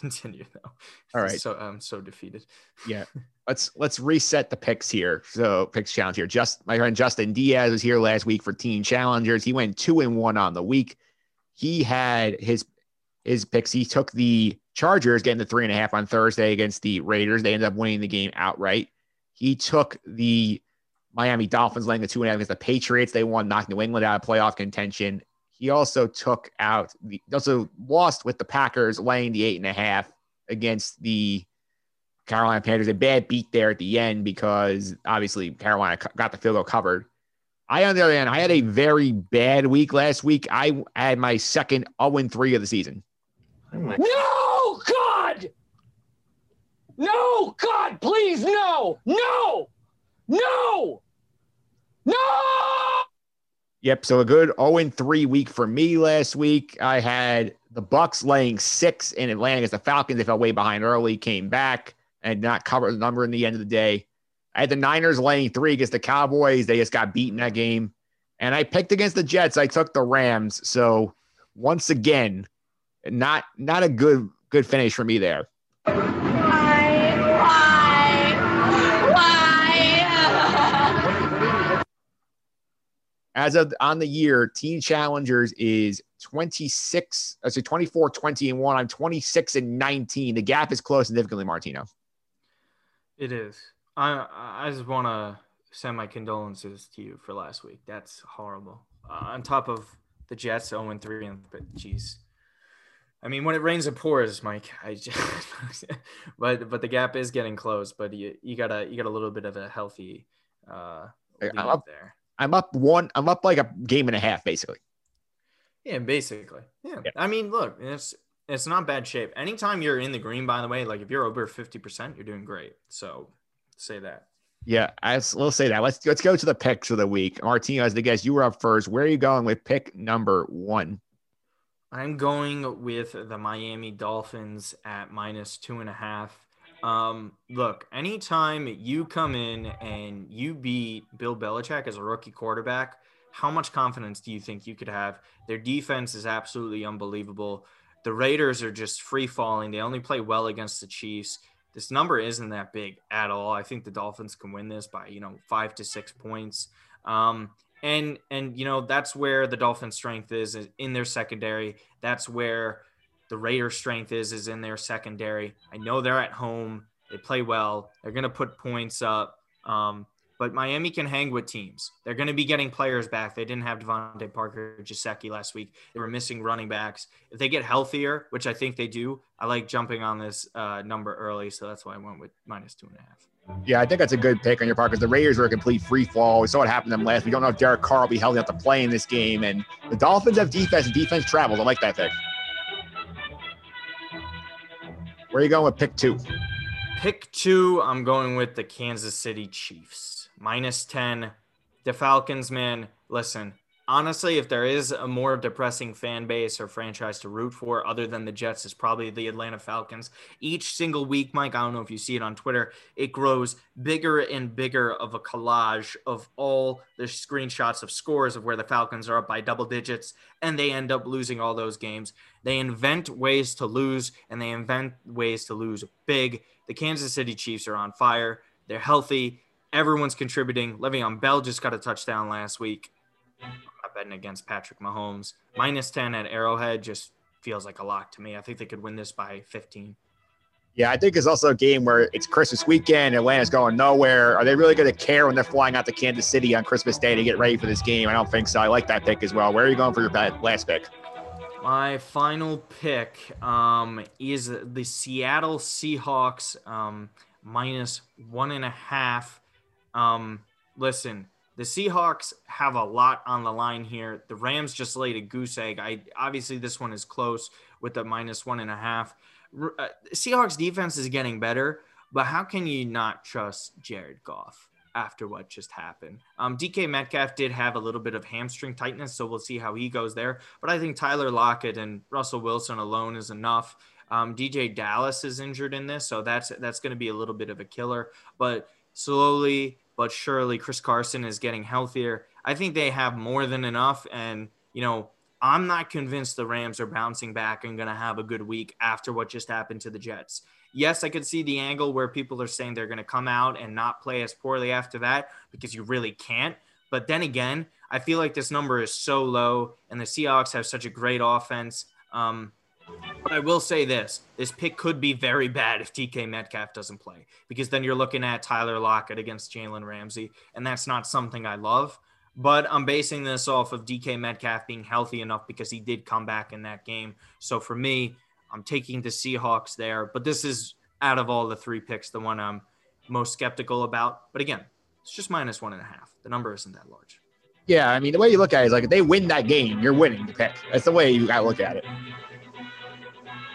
continue though. All right. So I'm um, so defeated. Yeah. Let's let's reset the picks here. So picks challenge here. Just my friend Justin Diaz was here last week for Team Challengers. He went two and one on the week. He had his his picks. He took the Chargers getting the three and a half on Thursday against the Raiders. They ended up winning the game outright. He took the Miami Dolphins laying the two and a half against the Patriots. They won, knocked New England out of playoff contention. He also took out the also lost with the Packers laying the eight and a half against the Carolina Panthers. A bad beat there at the end because obviously Carolina got the field goal covered. I, on the other hand, I had a very bad week last week. I had my second oh and three of the season. Oh my no, God! No, God, please, no! No! No! No! Yep, so a good oh and three week for me last week. I had the Bucks laying six in Atlanta against the Falcons. They fell way behind early, came back, and not cover the number in the end of the day. I had the Niners laying three against the Cowboys. They just got beaten that game. And I picked against the Jets. I took the Rams. So once again, not not a good good finish for me there. Why? Why? Why? As of on the year, Team Challengers is twenty-six. I say twenty-four, twenty and one. I'm twenty-six and nineteen. The gap is close significantly, Martino. It is. I I just want to send my condolences to you for last week. That's horrible. Uh, on top of the Jets, oh and three, and but geez, I mean, when it rains, it pours, Mike. I just, but but the gap is getting close. But you you got a you got a little bit of a healthy uh lead I'm up there. I'm up one. I'm up like a game and a half, basically. Yeah, basically. Yeah. yeah. I mean, look, it's. It's not bad shape. Anytime you're in the green, by the way, like if you're over fifty percent, you're doing great. So say that. Yeah, I, we'll say that. Let's let's go to the picks of the week. Martino, as the guest, you were up first. Where are you going with pick number one? I'm going with the Miami Dolphins at minus two and a half. Um, look, anytime you come in and you beat Bill Belichick as a rookie quarterback, how much confidence do you think you could have? Their defense is absolutely unbelievable. The Raiders are just free falling. They only play well against the Chiefs. This number isn't that big at all. I think the Dolphins can win this by, you know, five to six points. Um, and, and, you know, that's where the Dolphins' strength is, is in their secondary. That's where the Raiders' strength is, is in their secondary. I know they're at home. They play well. They're going to put points up. Um, but Miami can hang with teams. They're going to be getting players back. They didn't have Devontae Parker or Gesicki last week. They were missing running backs. If they get healthier, which I think they do, I like jumping on this uh, number early, so that's why I went with minus two and a half. Yeah, I think that's a good pick on your part because the Raiders were a complete free fall. We saw what happened to them last. We don't know if Derek Carr will be healthy enough to play in this game. And the Dolphins have defense, and defense travels. I like that pick. Where are you going with pick two? Pick two, I'm going with the Kansas City Chiefs. Minus ten, the Falcons, man, listen, honestly, if there is a more depressing fan base or franchise to root for other than the Jets, is probably the Atlanta Falcons. Each single week, Mike, I don't know if you see it on Twitter, it grows bigger and bigger of a collage of all the screenshots of scores of where the Falcons are up by double digits, and they end up losing all those games. They invent ways to lose, and they invent ways to lose big. The Kansas City Chiefs are on fire. They're healthy. Everyone's contributing. Le'Veon Bell just got a touchdown last week. I'm not betting against Patrick Mahomes. Minus ten at Arrowhead just feels like a lock to me. I think they could win this by fifteen. Yeah, I think it's also a game where it's Christmas weekend. Atlanta's going nowhere. Are they really going to care when they're flying out to Kansas City on Christmas Day to get ready for this game? I don't think so. I like that pick as well. Where are you going for your last pick? My final pick um, is the Seattle Seahawks um, minus one and a half. Um, listen, the Seahawks have a lot on the line here. The Rams just laid a goose egg. I obviously this one is close with the minus one and a half. Uh, Seahawks defense is getting better, but how can you not trust Jared Goff after what just happened? Um, D K Metcalf did have a little bit of hamstring tightness, so we'll see how he goes there. But I think Tyler Lockett and Russell Wilson alone is enough. Um, D J Dallas is injured in this, so that's that's going to be a little bit of a killer. But slowly but surely, Chris Carson is getting healthier. I think they have more than enough, and, you know, I'm not convinced the Rams are bouncing back and going to have a good week after what just happened to the Jets. Yes, I could see the angle where people are saying they're going to come out and not play as poorly after that because you really can't. But then again, I feel like this number is so low and the Seahawks have such a great offense. Um, but I will say this, this pick could be very bad if T K Metcalf doesn't play, because then you're looking at Tyler Lockett against Jalen Ramsey, and that's not something I love. But I'm basing this off of D K Metcalf being healthy enough because he did come back in that game. So for me, I'm taking the Seahawks there, but this is out of all the three picks, the one I'm most skeptical about. But again, it's just minus one and a half. The number isn't that large. Yeah. I mean, the way you look at it is like, if they win that game, you're winning the pick. That's the way you got to look at it.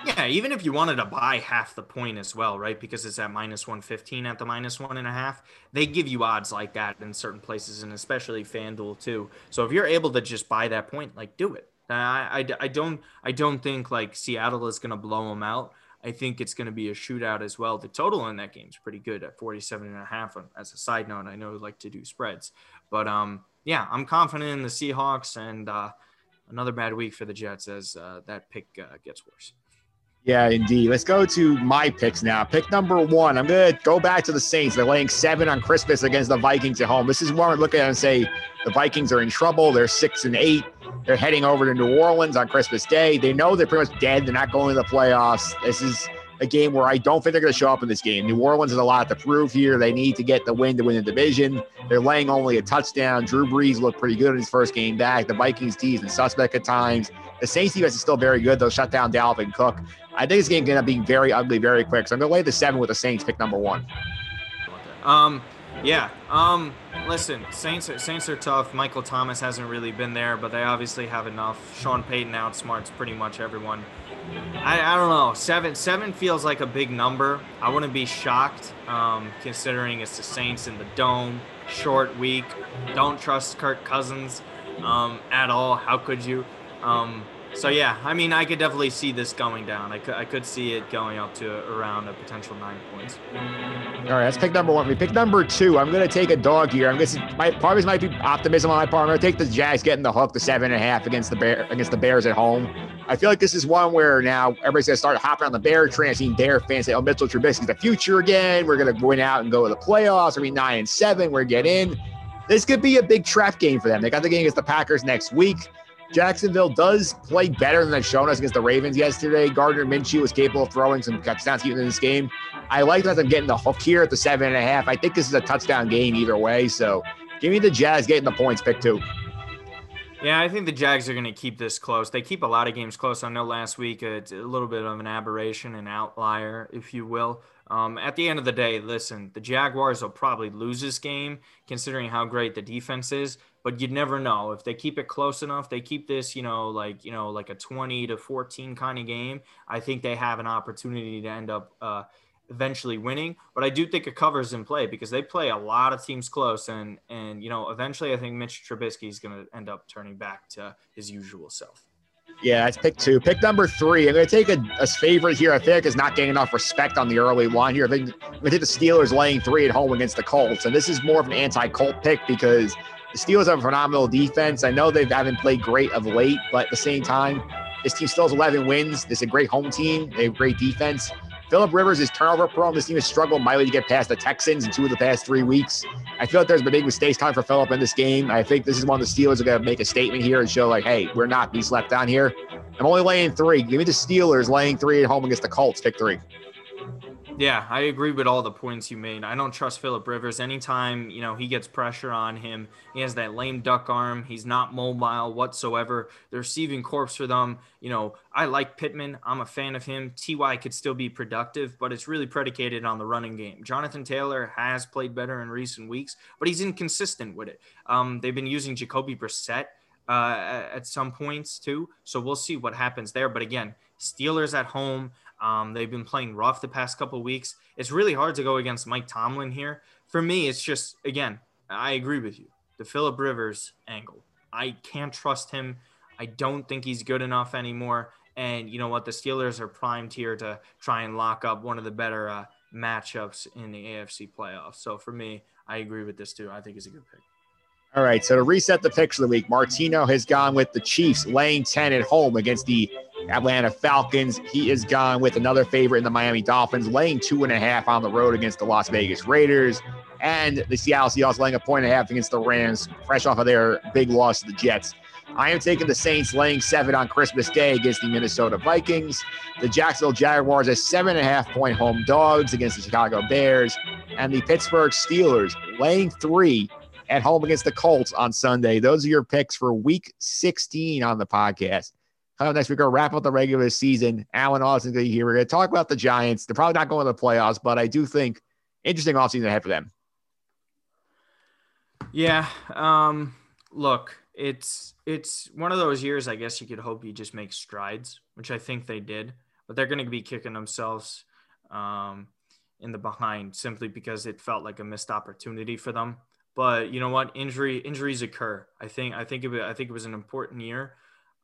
Yeah. Even if you wanted to buy half the point as well, right? Because it's at minus one fifteen at the minus one and a half, they give you odds like that in certain places, and especially FanDuel too. So if you're able to just buy that point, like, do it. I, I, I don't I don't think like Seattle is going to blow them out. I think it's going to be a shootout as well. The total in that game is pretty good at forty-seven and a half. As a side note, I know I like to do spreads, but um, yeah, I'm confident in the Seahawks, and uh, another bad week for the Jets as uh, that pick uh, gets worse. Yeah, indeed. Let's go to my picks now. Pick number one. I'm going to go back to the Saints. They're laying seven on Christmas against the Vikings at home. This is where I look at it and say the Vikings are in trouble. They're six and eight. They're heading over to New Orleans on Christmas Day. They know they're pretty much dead. They're not going to the playoffs. This is a game where I don't think they're going to show up in this game. New Orleans has a lot to prove here. They need to get the win to win the division. They're laying only a touchdown. Drew Brees looked pretty good in his first game back. The Vikings' D has been suspect at times. The Saints defense is still very good. They'll shut down Dalvin Cook. I think this game is going to be very ugly, very quick. So I'm going to lay the seven with the Saints, pick number one. Um, yeah. Um, listen, Saints are, Saints are tough. Michael Thomas hasn't really been there, but they obviously have enough. Sean Payton outsmarts pretty much everyone. I, I don't know. Seven seven feels like a big number. I wouldn't be shocked, um, considering it's the Saints in the Dome. Short week. Don't trust Kirk Cousins um, at all. How could you? Um, so, yeah, I mean, I could definitely see this going down. I could, I could see it going up to around a potential nine points. All right, that's pick number one. We pick number two. I'm going to take a dog here. I'm going to my part might be optimism on my part. I'm going to take the Jags getting the hook, the seven and a half against the Bear against the Bears at home. I feel like this is one where now everybody's going to start hopping on the Bear train. I've seen Bear fans say, "Oh, Mitchell Trubisky's the future again. We're going to win out and go to the playoffs. We're going to be nine and seven. We're going to get in." This could be a big trap game for them. They got the game against the Packers next week. Jacksonville does play better than they've shown us against the Ravens yesterday. Gardner Minshew was capable of throwing some touchdowns even in this game. I like that I'm getting the hook here at the seven and a half. I think this is a touchdown game either way. So give me the Jazz getting the points, pick two. Yeah, I think the Jags are going to keep this close. They keep a lot of games close. I know last week it's a little bit of an aberration, an outlier, if you will. Um, at the end of the day, listen, the Jaguars will probably lose this game considering how great the defense is. But you'd never know. If they keep it close enough, they keep this, you know, like, you know, like a twenty to fourteen kind of game, I think they have an opportunity to end up uh, eventually winning. But I do think a cover is in play because they play a lot of teams close. And, and you know, eventually I think Mitch Trubisky is going to end up turning back to his usual self. Yeah, that's pick two. Pick number three. I'm going to take a, a favorite here. I think is not getting enough respect on the early line here. I think I'm going to take the Steelers laying three at home against the Colts. And this is more of an anti-Colt pick because – the Steelers have a phenomenal defense. I know they haven't played great of late, but at the same time, this team still has eleven wins. This is a great home team. They have great defense. Phillip Rivers is turnover prone. This team has struggled mightily to get past the Texans in two of the past three weeks. I feel like there's been big mistakes coming for Phillip in this game. I think this is one of the Steelers are going to make a statement here and show, like, hey, we're not being slept on here. I'm only laying three. Give me the Steelers laying three at home against the Colts. Pick three. Yeah, I agree with all the points you made. I don't trust Phillip Rivers. Anytime, you know, he gets pressure on him, he has that lame duck arm. He's not mobile whatsoever. The receiving corps for them, you know, I like Pittman. I'm a fan of him. T Y could still be productive, but it's really predicated on the running game. Jonathan Taylor has played better in recent weeks, but he's inconsistent with it. Um, they've been using Jacoby Brissett uh, at some points too, so we'll see what happens there. But again, Steelers at home. Um, they've been playing rough the past couple of weeks. It's really hard to go against Mike Tomlin here. For me, it's just, again, I agree with you. The Phillip Rivers angle. I can't trust him. I don't think he's good enough anymore. And you know what? The Steelers are primed here to try and lock up one of the better uh, matchups in the A F C playoffs. So for me, I agree with this too. I think it's a good pick. All right, so to reset the picks of the week, Martino has gone with the Chiefs laying ten at home against the Atlanta Falcons. He is gone with another favorite in the Miami Dolphins, laying two and a half on the road against the Las Vegas Raiders. And the Seattle Seahawks laying a point and a half against the Rams, fresh off of their big loss to the Jets. I am taking the Saints laying seven on Christmas Day against the Minnesota Vikings. The Jacksonville Jaguars are seven and a half point home dogs against the Chicago Bears. And the Pittsburgh Steelers laying three at home against the Colts on Sunday. Those are your picks for week sixteen on the podcast. Coming up next, we're going to wrap up the regular season. Alan Austin going to be here. We're going to talk about the Giants. They're probably not going to the playoffs, but I do think interesting offseason ahead for them. Yeah. Um, look, it's it's one of those years, I guess you could hope you just make strides, which I think they did, but they're going to be kicking themselves um, in the behind simply because it felt like a missed opportunity for them. But you know what? Injury injuries occur. I think I think it I think it was an important year.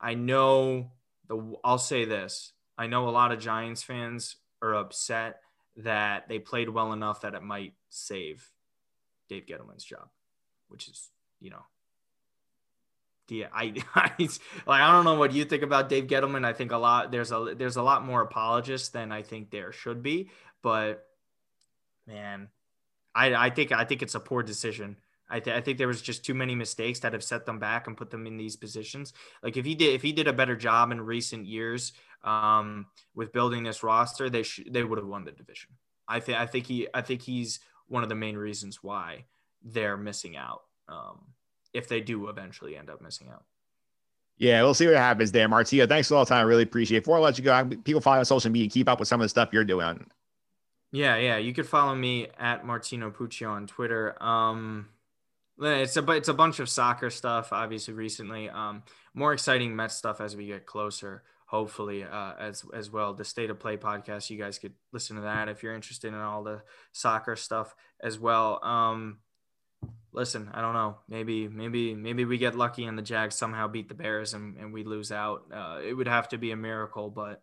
I know the I'll say this. I know a lot of Giants fans are upset that they played well enough that it might save Dave Gettleman's job, which is, you know, yeah, I, I like I don't know what you think about Dave Gettleman. I think a lot there's a there's a lot more apologists than I think there should be, but man, I, I think I think it's a poor decision. I, th- I think there was just too many mistakes that have set them back and put them in these positions. Like if he did, if he did a better job in recent years um, with building this roster, they sh- they would have won the division. I think I think he I think he's one of the main reasons why they're missing out. Um, if they do eventually end up missing out. Yeah, we'll see what happens there, Martino. Thanks for all the time. I really appreciate it. Before I let you go, I, people follow on social media, keep up with some of the stuff you're doing. Yeah, yeah. You could follow me at Martino Puccio on Twitter. Um, It's a, it's a bunch of soccer stuff, obviously, recently. Um, more exciting Mets stuff as we get closer, hopefully, uh, as as well. The State of Play podcast, you guys could listen to that if you're interested in all the soccer stuff as well. Um, listen, I don't know. Maybe maybe, maybe we get lucky and the Jags somehow beat the Bears and, and we lose out. Uh, it would have to be a miracle, but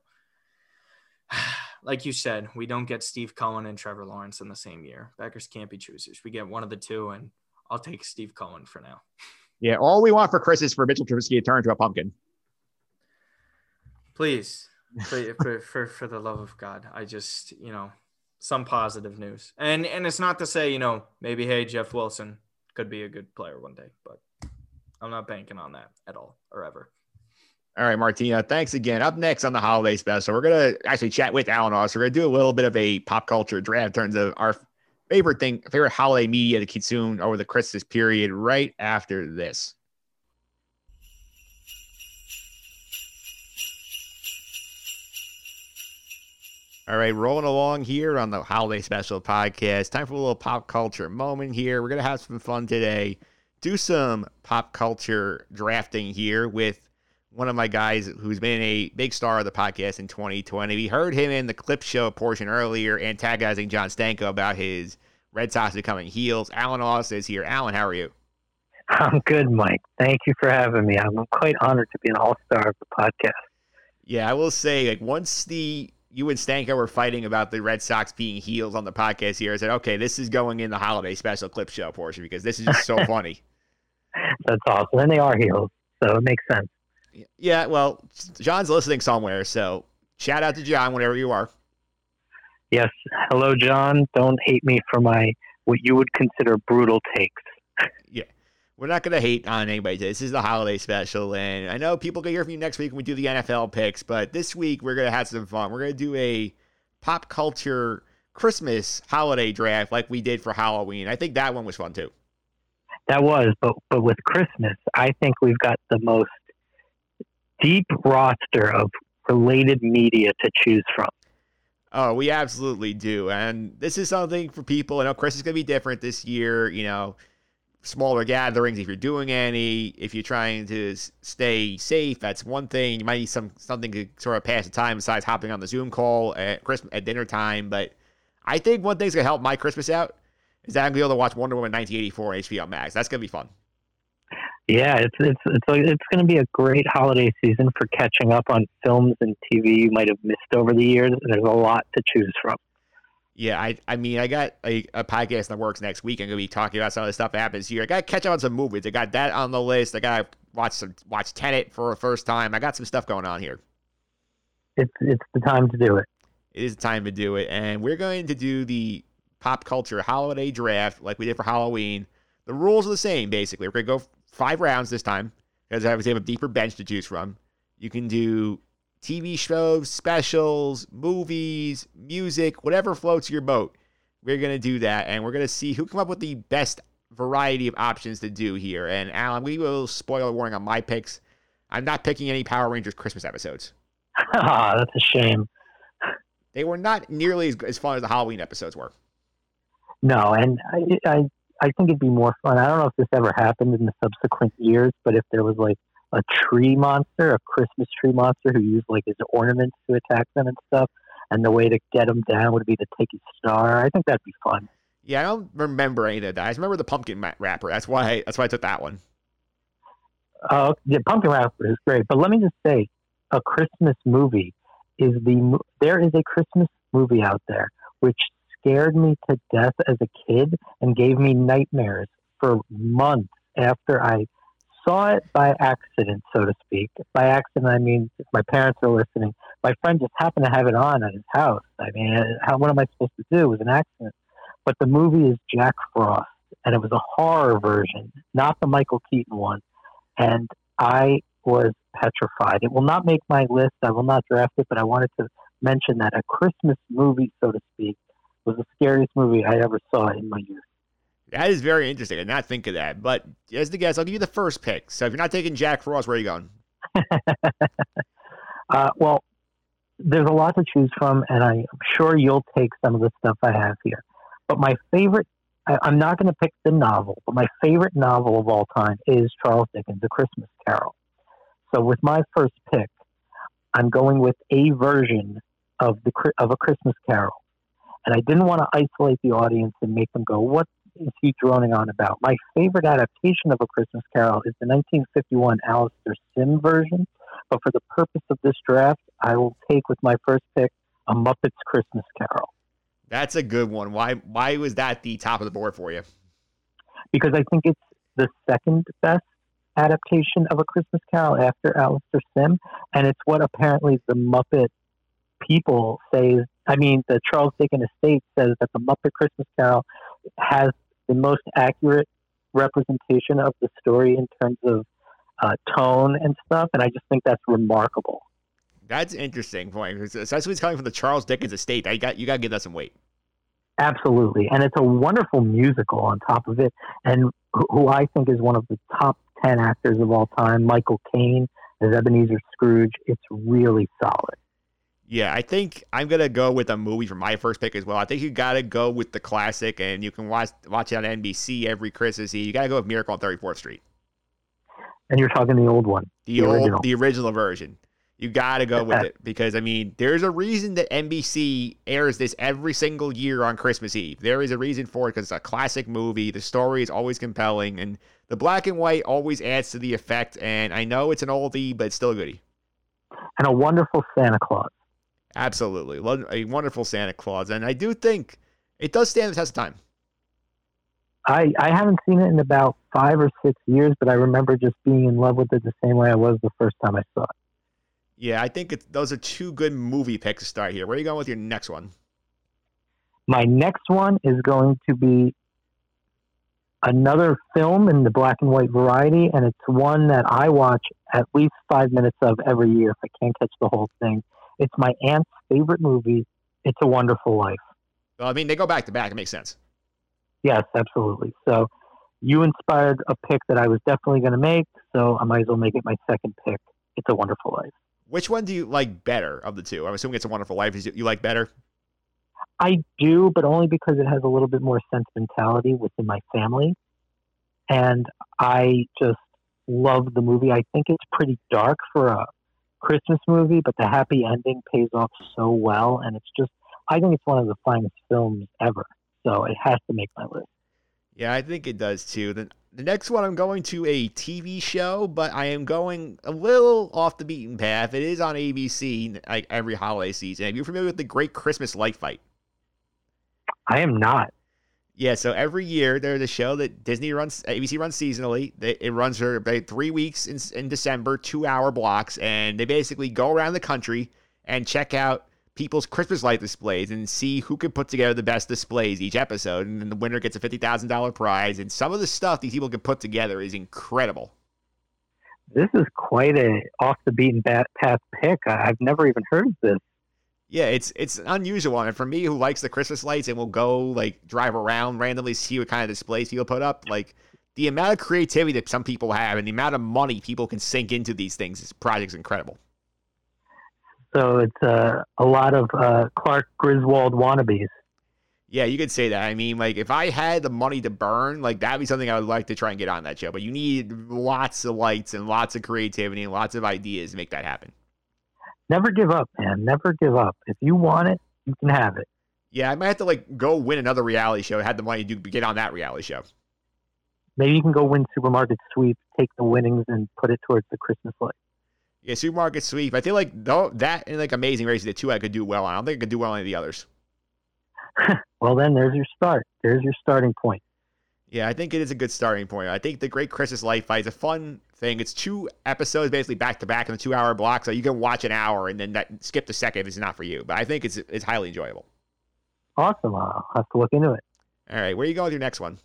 like you said, we don't get Steve Cohen and Trevor Lawrence in the same year. Beggars can't be choosers. We get one of the two, and I'll take Steve Cohen for now. Yeah, all we want for Chris is for Mitchell Trubisky to turn into a pumpkin. Please, please for, for for the love of God, I just, you know, some positive news. And and it's not to say, you know, maybe, hey, Jeff Wilson could be a good player one day, but I'm not banking on that at all or ever. All right, Martina, thanks again. Up next on the holiday special, we're going to actually chat with Alan Austin. We're going to do a little bit of a pop culture draft in terms of our – favorite thing, favorite holiday media to consume over the Christmas period right after this. All right, rolling along here on the holiday special podcast. Time for a little pop culture moment here. We're going to have some fun today. Do some pop culture drafting here with one of my guys who's been a big star of the podcast in twenty twenty. We heard him in the clip show portion earlier antagonizing John Stanko about his Red Sox becoming heels. Alan Austin is here. Alan, how are you? I'm good, Mike. Thank you for having me. I'm quite honored to be an all-star of the podcast. Yeah, I will say, like, once the you and Stanko were fighting about the Red Sox being heels on the podcast here, I said, okay, this is going in the holiday special clip show portion because this is just so funny. That's awesome. And they are heels, so it makes sense. Yeah, well, John's listening somewhere, so shout out to John whenever you are. Yes. Hello, John. Don't hate me for my what you would consider brutal takes. Yeah. We're not going to hate on anybody today. This is the holiday special, and I know people can hear from you next week when we do the N F L picks, but this week we're going to have some fun. We're going to do a pop culture Christmas holiday draft like we did for Halloween. I think that one was fun too. That was, but but with Christmas, I think we've got the most deep roster of related media to choose from. Oh, we absolutely do. And this is something for people. I know Christmas is going to be different this year, you know, smaller gatherings if you're doing any. If you're trying to stay safe, that's one thing. You might need some something to sort of pass the time besides hopping on the Zoom call at Christmas, at dinner time. But I think one thing's going to help my Christmas out is that I'm going to be able to watch Wonder Woman nineteen eighty-four H B O Max. That's going to be fun. Yeah, it's it's it's, like, it's going to be a great holiday season for catching up on films and T V you might have missed over the years. There's a lot to choose from. Yeah, I I mean, I got a, a podcast in the works next week. I'm going to be talking about some of the stuff that happens here. I got to catch up on some movies. I got that on the list. I got to watch some watch Tenet for a first time. I got some stuff going on here. It's it's the time to do it. It is the time to do it. And we're going to do the pop culture holiday draft like we did for Halloween. The rules are the same, basically. We're going to go five rounds this time, because I have a deeper bench to choose from. You can do T V shows, specials, movies, music, whatever floats your boat. We're going to do that, and we're going to see who come up with the best variety of options to do here. And, Alan, we will spoil a warning on my picks. I'm not picking any Power Rangers Christmas episodes. Ah, that's a shame. They were not nearly as, as fun as the Halloween episodes were. No, and I... I... I think it'd be more fun. I don't know if this ever happened in the subsequent years, but if there was like a tree monster, a Christmas tree monster who used like his ornaments to attack them and stuff, and the way to get him down would be to take his star. I think that'd be fun. Yeah, I don't remember any of that. I just remember the pumpkin wrapper. That's why. That's why I took that one. Oh, uh, yeah, pumpkin wrapper is great. But let me just say, a Christmas movie is the there is a Christmas movie out there which scared me to death as a kid and gave me nightmares for months after I saw it by accident, so to speak. By accident, I mean if my parents are listening. My friend just happened to have it on at his house. I mean, how, what am I supposed to do? It was an accident. But the movie is Jack Frost, and it was a horror version, not the Michael Keaton one. And I was petrified. It will not make my list. I will not draft it, but I wanted to mention that a Christmas movie, so to speak, was the scariest movie I ever saw in my youth. That is very interesting. I did not think of that. But as the guess, I'll give you the first pick. So if you're not taking Jack Frost, where are you going? uh, well, there's a lot to choose from, and I'm sure you'll take some of the stuff I have here. But my favorite, I, I'm not going to pick the novel, but my favorite novel of all time is Charles Dickens' A Christmas Carol. So with my first pick, I'm going with a version of the of A Christmas Carol. And I didn't want to isolate the audience and make them go, what is he droning on about? My favorite adaptation of A Christmas Carol is the nineteen fifty-one Alistair Sim version. But for the purpose of this draft, I will take with my first pick A Muppet's Christmas Carol. That's a good one. Why Why was that the top of the board for you? Because I think it's the second best adaptation of A Christmas Carol after Alistair Sim. And it's what apparently the Muppet people say is, I mean, the Charles Dickens estate says that the Muppet Christmas Carol has the most accurate representation of the story in terms of uh, tone and stuff, and I just think that's remarkable. That's an interesting point. Especially it's coming from the Charles Dickens estate. I got you got to give that some weight. Absolutely, and it's a wonderful musical on top of it, and who I think is one of the top ten actors of all time, Michael Caine, as Ebenezer Scrooge. It's really solid. Yeah, I think I'm going to go with a movie for my first pick as well. I think you got to go with the classic, and you can watch watch it on N B C every Christmas Eve. You got to go with Miracle on thirty-fourth Street. And you're talking the old one. The, the old, original. The original version. You got to go with it because, I mean, there's a reason that N B C airs this every single year on Christmas Eve. There is a reason for it because it's a classic movie. The story is always compelling, and the black and white always adds to the effect. And I know it's an oldie, but it's still a goodie. And a wonderful Santa Claus. Absolutely. A wonderful Santa Claus. And I do think it does stand the test of time. I I haven't seen it in about five or six years, but I remember just being in love with it the same way I was the first time I saw it. Yeah, I think it's, those are two good movie picks to start here. Where are you going with your next one? My next one is going to be another film in the black and white variety, and it's one that I watch at least five minutes of every year if I can't catch the whole thing. It's my aunt's favorite movie. It's a Wonderful Life. So, I mean, they go back to back. It makes sense. Yes, absolutely. So you inspired a pick that I was definitely going to make, so I might as well make it my second pick. It's a Wonderful Life. Which one do you like better of the two? I'm assuming It's a Wonderful Life you like better. I do, but only because it has a little bit more sentimentality within my family. And I just love the movie. I think it's pretty dark for a Christmas movie, but the happy ending pays off so well. And it's just, I think it's one of the finest films ever. So it has to make my list. Yeah, I think it does too. The, the next one, I'm going to a T V show, but I am going a little off the beaten path. It is on A B C like every holiday season. Are you familiar with The Great Christmas Light Fight? I am not. Yeah, so every year there's a show that Disney runs, A B C runs seasonally. They, it runs for about three weeks in, in December, two-hour blocks, and they basically go around the country and check out people's Christmas light displays and see who can put together the best displays each episode, and then the winner gets a fifty thousand dollars prize, and some of the stuff these people can put together is incredible. This is quite a off-the-beaten-path pick. I've never even heard of this. Yeah, it's it's an unusual one. And for me, who likes the Christmas lights and will go, like, drive around randomly, see what kind of displays people put up, like, the amount of creativity that some people have and the amount of money people can sink into these things, this project's incredible. So it's uh, a lot of uh, Clark Griswold wannabes. Yeah, you could say that. I mean, like, if I had the money to burn, like, that'd be something I would like to try and get on that show. But you need lots of lights and lots of creativity and lots of ideas to make that happen. Never give up, man. Never give up. If you want it, you can have it. Yeah, I might have to, like, go win another reality show, had the money to get on that reality show. Maybe you can go win Supermarket Sweep, take the winnings, and put it towards the Christmas light. Yeah, Supermarket Sweep. I feel like though that and, like, Amazing Race are the two I could do well on. I don't think I could do well on any of the others. Well, then there's your start. There's your starting point. Yeah, I think it is a good starting point. I think The Great Christmas Light Fight is a fun thing. It's two episodes basically back-to-back in a two-hour block, so you can watch an hour and then that, skip the second if it's not for you. But I think it's it's highly enjoyable. Awesome. I'll have to look into it. All right, where are you going with your next one?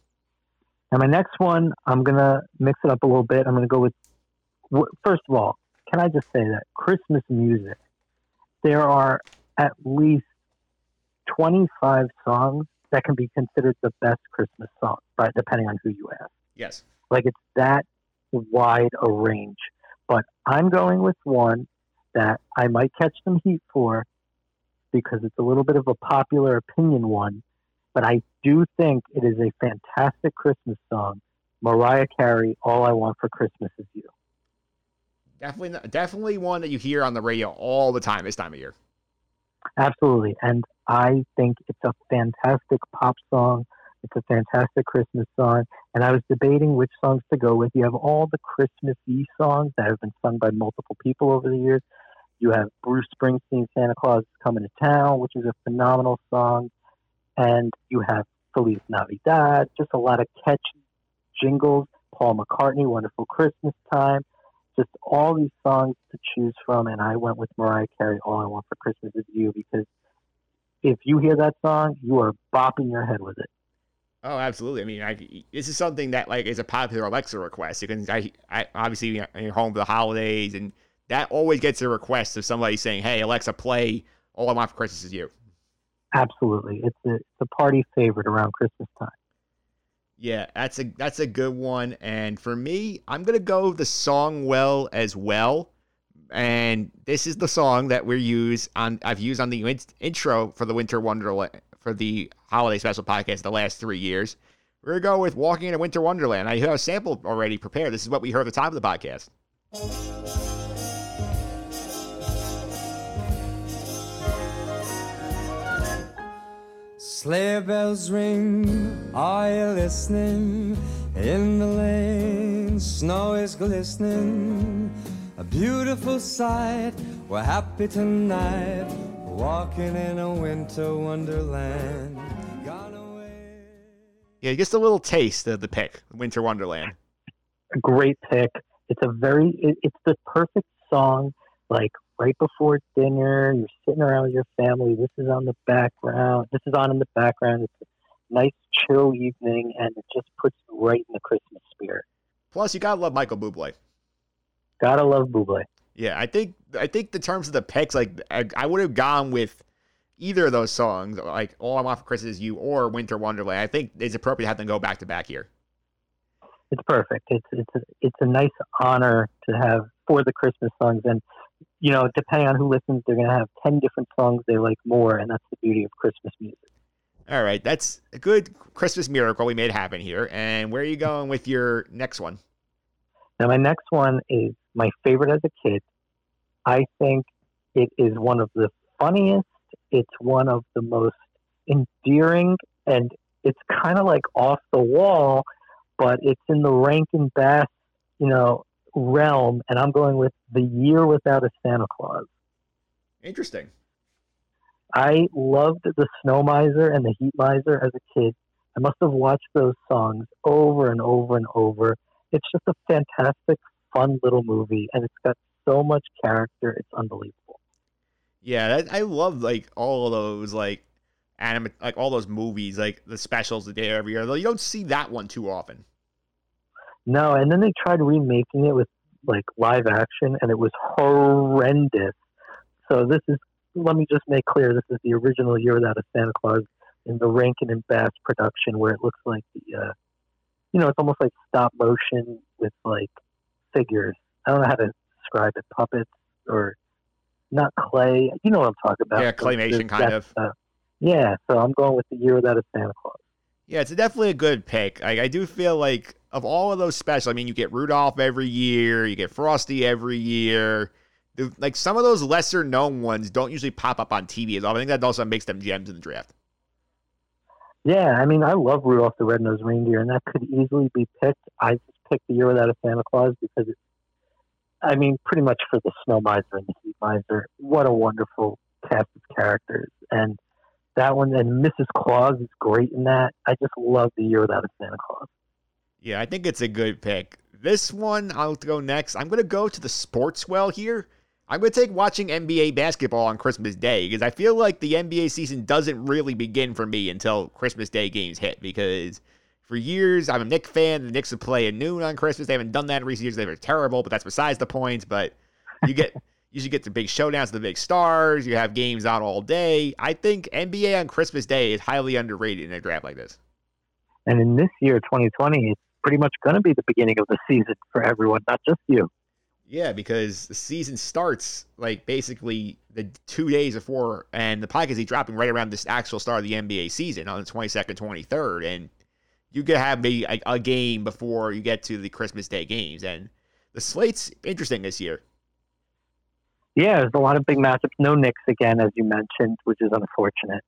Now, my next one, I'm going to mix it up a little bit. I'm going to go with, first of all, can I just say that Christmas music, there are at least twenty-five songs that can be considered the best Christmas song, right? Depending on who you ask. Yes. Like, it's that wide a range, but I'm going with one that I might catch some heat for because it's a little bit of a popular opinion one, but I do think it is a fantastic Christmas song. Mariah Carey, All I Want for Christmas Is You. Definitely, not, definitely one that you hear on the radio all the time this time of year. Absolutely. And I think it's a fantastic pop song. It's a fantastic Christmas song. And I was debating which songs to go with. You have all the Christmassy songs that have been sung by multiple people over the years. You have Bruce Springsteen's Santa Claus Is Coming to Town, which is a phenomenal song. And you have Feliz Navidad, just a lot of catchy jingles. Paul McCartney, Wonderful Christmas Time. Just all these songs to choose from, and I went with Mariah Carey, All I Want for Christmas Is You, because if you hear that song, you are bopping your head with it. Oh, absolutely. I mean, I, this is something that, like, is a popular Alexa request. You can, I, I obviously, you know, you're home for the holidays, and that always gets a request of somebody saying, hey, Alexa, play All I Want for Christmas Is You. Absolutely. It's a, it's a party favorite around Christmas time. Yeah, that's a that's a good one. And for me, I'm going to go the song Well as well. And this is the song that we use on I've used on the in- intro for the Winter Wonderland for the holiday special podcast the last three years. We're going to go with Walking in a Winter Wonderland. I have a sample already prepared. This is what we heard at the top of the podcast. Sleigh bells ring, are you listening? In the lane, snow is glistening. A beautiful sight, we're happy tonight. Walking in a winter wonderland. Gone away. Yeah, just a little taste of the pick, Winter Wonderland. A great pick. It's a very, it, it's the perfect song, like, right before dinner, you're sitting around with your family. This is on the background. This is on in the background. It's a nice, chill evening, and it just puts you right in the Christmas spirit. Plus, you gotta love Michael Bublé. Gotta love Bublé. Yeah, I think I think the terms of the picks, like I, I would have gone with either of those songs, like All I Want for Christmas Is You or Winter Wonderland, I think it's appropriate to have them go back to back here. It's perfect. It's it's a, it's a nice honor to have for the Christmas songs. And, you know, depending on who listens, they're going to have ten different songs they like more. And that's the beauty of Christmas music. All right. That's a good Christmas miracle we made happen here. And where are you going with your next one? Now, my next one is my favorite as a kid. I think it is one of the funniest. It's one of the most endearing, and it's kind of like off the wall, but it's in the Rankin-Bass, you know, realm. And I'm going with The Year Without a Santa Claus. Interesting. I loved The Snow Miser and The Heat Miser as a kid. I must have watched those songs over and over and over. It's just a fantastic, fun little movie, and it's got so much character. It's unbelievable. Yeah, I love like all of those like anime, like all those movies, like the specials that they have every year. You don't see that one too often. No, and then they tried remaking it with like live action, and it was horrendous. So this is, let me just make clear, this is the original Year Without a Santa Claus in the Rankin and Bass production, where it looks like the, uh, you know, it's almost like stop motion with like figures. I don't know how to describe it, puppets or not clay. You know what I'm talking about. Yeah, claymation so kind of. Stuff. Yeah, so I'm going with The Year Without a Santa Claus. Yeah, it's definitely a good pick. I, I do feel like of all of those specials, I mean, you get Rudolph every year, you get Frosty every year. Like some of those lesser known ones don't usually pop up on T V as often. I think that also makes them gems in the draft. Yeah, I mean, I love Rudolph the Red-Nosed Reindeer, and that could easily be picked. I just picked The Year Without a Santa Claus because it's, I mean, pretty much for the Snow Miser and the Heat Miser. What a wonderful cast of characters. And that one, and Missus Claus is great in that. I just love The Year Without a Santa Claus. Yeah, I think it's a good pick. This one, I'll go next. I'm going to go to the sports well here. I'm going to take watching N B A basketball on Christmas Day, because I feel like the N B A season doesn't really begin for me until Christmas Day games hit, because for years, I'm a Knicks fan. The Knicks would play at noon on Christmas. They haven't done that in recent years. They were terrible, but that's besides the point. But you get you should get the big showdowns, the big stars. You have games on all day. I think N B A on Christmas Day is highly underrated in a draft like this. And in this year, twenty twenty, it's pretty much going to be the beginning of the season for everyone, not just you. Yeah, because the season starts like basically the two days before, and the podcast is dropping right around this actual start of the N B A season on the twenty-second, twenty-third, and you could have maybe a, a game before you get to the Christmas Day games. And the slate's interesting this year. Yeah, there's a lot of big matchups. No Knicks again, as you mentioned, which is unfortunate.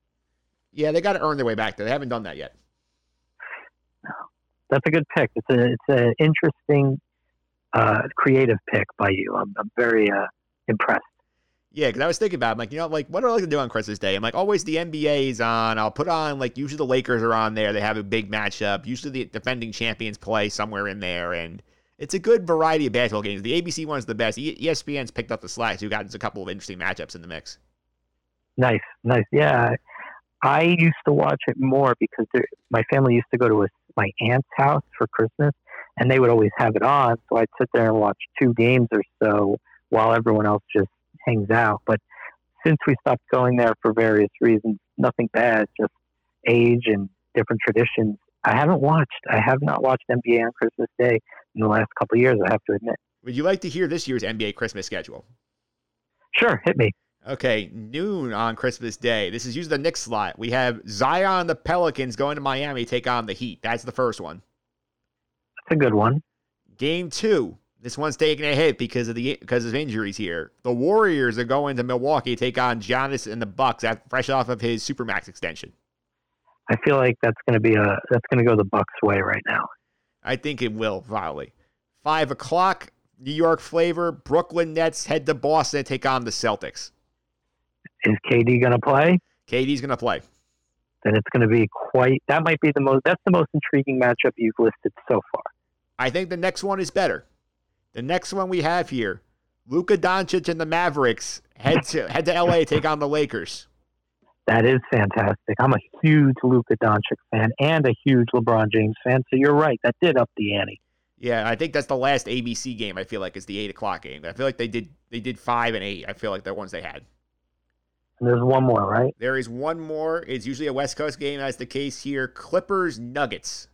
Yeah, they got to earn their way back there. They haven't done that yet. No. That's a good pick. It's a, it's an interesting, uh, creative pick by you. I'm, I'm very uh, impressed. Yeah, because I was thinking about it. I'm like, you know, like, what do I like to do on Christmas Day? I'm like, always the N B A's on. I'll put on, like, usually the Lakers are on there. They have a big matchup. Usually the defending champions play somewhere in there. And it's a good variety of basketball games. The A B C one's the best. E S P N's picked up the slack, so you've gotten a couple of interesting matchups in the mix. Nice, nice. Yeah. I used to watch it more because there, my family used to go to a, my aunt's house for Christmas, and they would always have it on. So I'd sit there and watch two games or so while everyone else just hangs out. But since we stopped going there for various reasons, nothing bad, just age and different traditions, I haven't watched. I have not watched N B A on Christmas Day in the last couple of years, I have to admit. Would you like to hear this year's N B A Christmas schedule? Sure, hit me. Okay, noon on Christmas Day. This is usually the Knicks slot. We have Zion the Pelicans going to Miami to take on the Heat. That's the first one. That's a good one. Game two. This one's taking a hit because of the because of injuries here. The Warriors are going to Milwaukee to take on Giannis and the Bucks, after, fresh off of his Supermax extension. I feel like that's going to be a that's going to go the Bucks way right now. I think it will, probably. Five o'clock, New York flavor. Brooklyn Nets head to Boston and take on the Celtics. Is K D going to play? K D's going to play. Then it's going to be quite. That might be the most. That's the most intriguing matchup you've listed so far. I think the next one is better. The next one we have here, Luka Doncic and the Mavericks head to head to L A to take on the Lakers. That is fantastic. I'm a huge Luka Doncic fan and a huge LeBron James fan, so you're right. That did up the ante. Yeah, I think that's the last A B C game. I feel like is the eight o'clock game. I feel like they did they did five and eight. I feel like they're ones they had. And there's one more, right? There is one more. It's usually a West Coast game, as the case here. Clippers, Nuggets.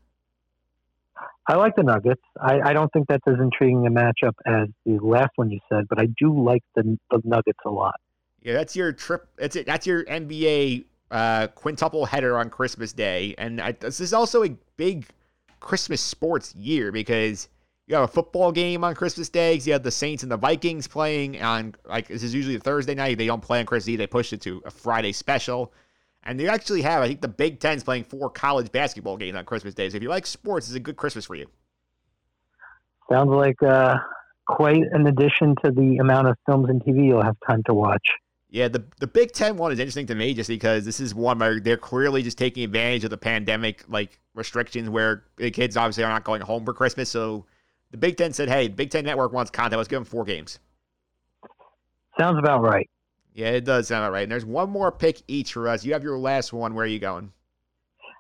I like the Nuggets. I, I don't think that's as intriguing a matchup as the last one you said, but I do like the, the Nuggets a lot. Yeah, that's your trip. That's it. That's your N B A uh, quintuple header on Christmas Day, and I, this is also a big Christmas sports year because you have a football game on Christmas Day. You have the Saints and the Vikings playing on, like, this is usually a Thursday night. They don't play on Christmas Eve. They push it to a Friday special. And they actually have, I think, the Big Ten's playing four college basketball games on Christmas Day. So if you like sports, it's a good Christmas for you. Sounds like uh, quite an addition to the amount of films and T V you'll have time to watch. Yeah, the, the Big Ten one is interesting to me just because this is one where they're clearly just taking advantage of the pandemic, like, restrictions where the kids obviously are not going home for Christmas. So the Big Ten said, hey, Big Ten Network wants content. Let's give them four games. Sounds about right. Yeah, it does sound about right. And there's one more pick each for us. You have your last one. Where are you going?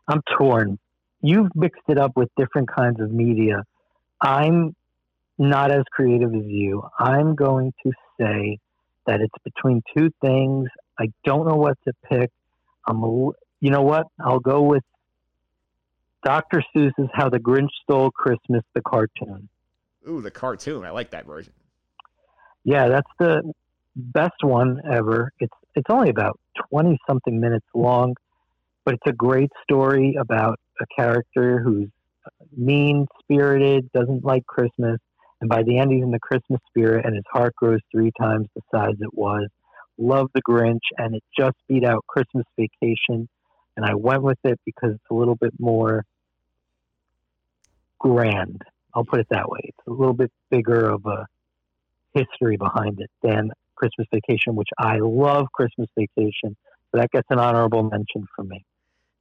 I'm torn. You've mixed it up with different kinds of media. I'm not as creative as you. I'm going to say that it's between two things. I don't know what to pick. I'm a, you know what? I'll go with Doctor Seuss's How the Grinch Stole Christmas, the cartoon. Ooh, the cartoon. I like that version. Yeah, that's the best one ever. It's it's only about twenty-something minutes long, but it's a great story about a character who's mean-spirited, doesn't like Christmas, and by the end he's in the Christmas spirit, and his heart grows three times the size it was. Love the Grinch, and it just beat out Christmas Vacation, and I went with it because it's a little bit more grand. I'll put it that way. It's a little bit bigger of a history behind it than Christmas Vacation, which I love Christmas Vacation. So that gets an honorable mention for me.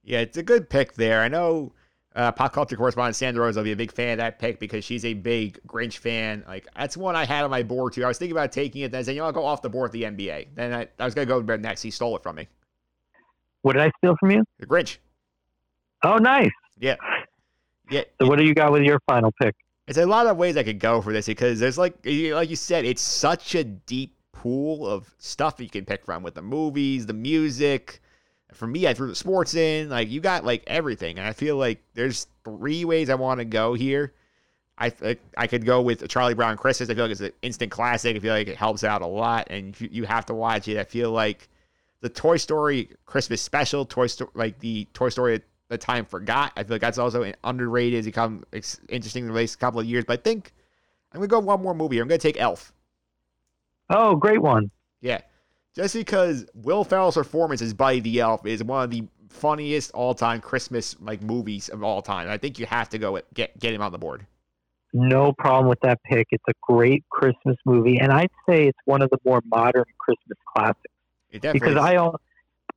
Yeah, it's a good pick there. I know uh, pop culture correspondent Sandra Rosa will be a big fan of that pick because she's a big Grinch fan. Like, that's one I had on my board, too. I was thinking about taking it, then I said, you know, I'll go off the board with the N B A. Then I, I was going to go next. He stole it from me. What did I steal from you? The Grinch. Oh, nice. Yeah. yeah. So what do you got with your final pick? There's a lot of ways I could go for this because there's, like, like you said, it's such a deep pool of stuff you can pick from with the movies, the music. For me, I threw the sports in. Like, you got, like, everything. And I feel like there's three ways I want to go here. I I, I could go with Charlie Brown Christmas. I feel like it's an instant classic. I feel like it helps out a lot, and you, you have to watch it. I feel like the Toy Story Christmas special, Toy Story, like the Toy Story The Time Forgot, I feel like that's also an underrated, it's become interesting in the last couple of years. But I think I'm going to go one more movie here. I'm going to take Elf. Oh, great one. Yeah. Just because Will Ferrell's performance as Buddy the Elf is one of the funniest all-time Christmas like movies of all time. And I think you have to go with, get get him on the board. No problem with that pick. It's a great Christmas movie, and I'd say it's one of the more modern Christmas classics. It definitely because is.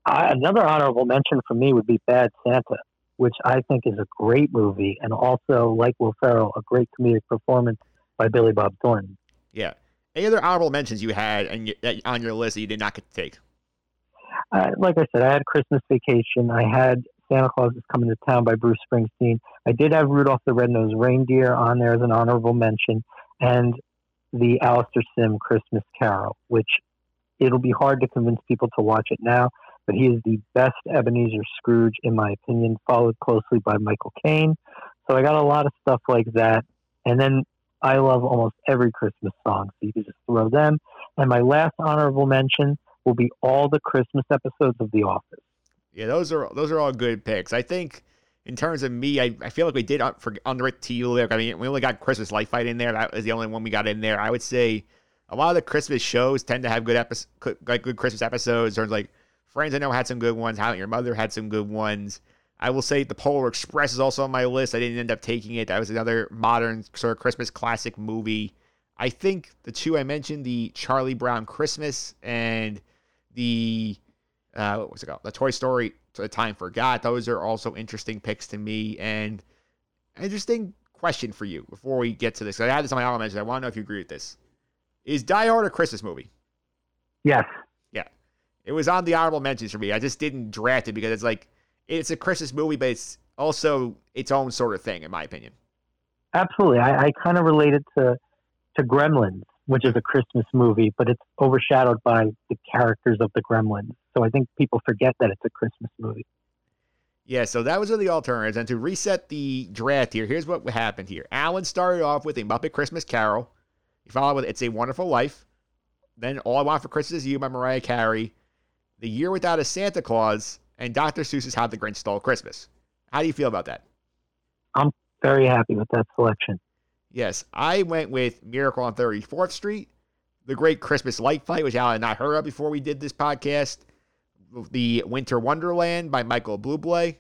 I, I another honorable mention for me would be Bad Santa, which I think is a great movie, and also, like Will Ferrell, a great comedic performance by Billy Bob Thornton. Yeah. Any other honorable mentions you had and on your list that you did not get to take? Uh, like I said, I had Christmas Vacation. I had Santa Claus Is Coming to Town by Bruce Springsteen. I did have Rudolph the Red-Nosed Reindeer on there as an honorable mention, and the Alistair Sim Christmas Carol, which it'll be hard to convince people to watch it now, but he is the best Ebenezer Scrooge, in my opinion, followed closely by Michael Caine. So I got a lot of stuff like that. And then I love almost every Christmas song, so you can just throw them. And my last honorable mention will be all the Christmas episodes of The Office. Yeah, those are those are all good picks. I think in terms of me, I, I feel like we did un- for, underrate T-Lick. I mean, we only got Christmas Light Fight in there. That was the only one we got in there. I would say a lot of the Christmas shows tend to have good epi- like good Christmas episodes. Or like Friends, I know, had some good ones. How I Met Your Mother had some good ones. I will say the Polar Express is also on my list. I didn't end up taking it. That was another modern sort of Christmas classic movie. I think the two I mentioned, the Charlie Brown Christmas and the, uh, what was it called? The Toy Story, The Time Forgot. Those are also interesting picks to me. And an interesting question for you before we get to this. I had this on my honorable mention. I want to know if you agree with this. Is Die Hard a Christmas movie? Yes. Yeah. It was on the honorable mentions for me. I just didn't draft it because it's like, it's a Christmas movie, but it's also its own sort of thing, in my opinion. Absolutely. I, I kind of relate it to, to Gremlins, which is a Christmas movie, but it's overshadowed by the characters of the Gremlins. So I think people forget that it's a Christmas movie. Yeah, so that was the alternatives. And to reset the draft here, here's what happened here. Alan started off with A Muppet Christmas Carol. He followed with It's a Wonderful Life. Then All I Want for Christmas Is You by Mariah Carey. The Year Without a Santa Claus. And Doctor Seuss's How the Grinch Stole Christmas. How do you feel about that? I'm very happy with that selection. Yes, I went with Miracle on thirty-fourth Street, The Great Christmas Light Fight, which Alan had not heard of before we did this podcast, The Winter Wonderland by Michael Bublé,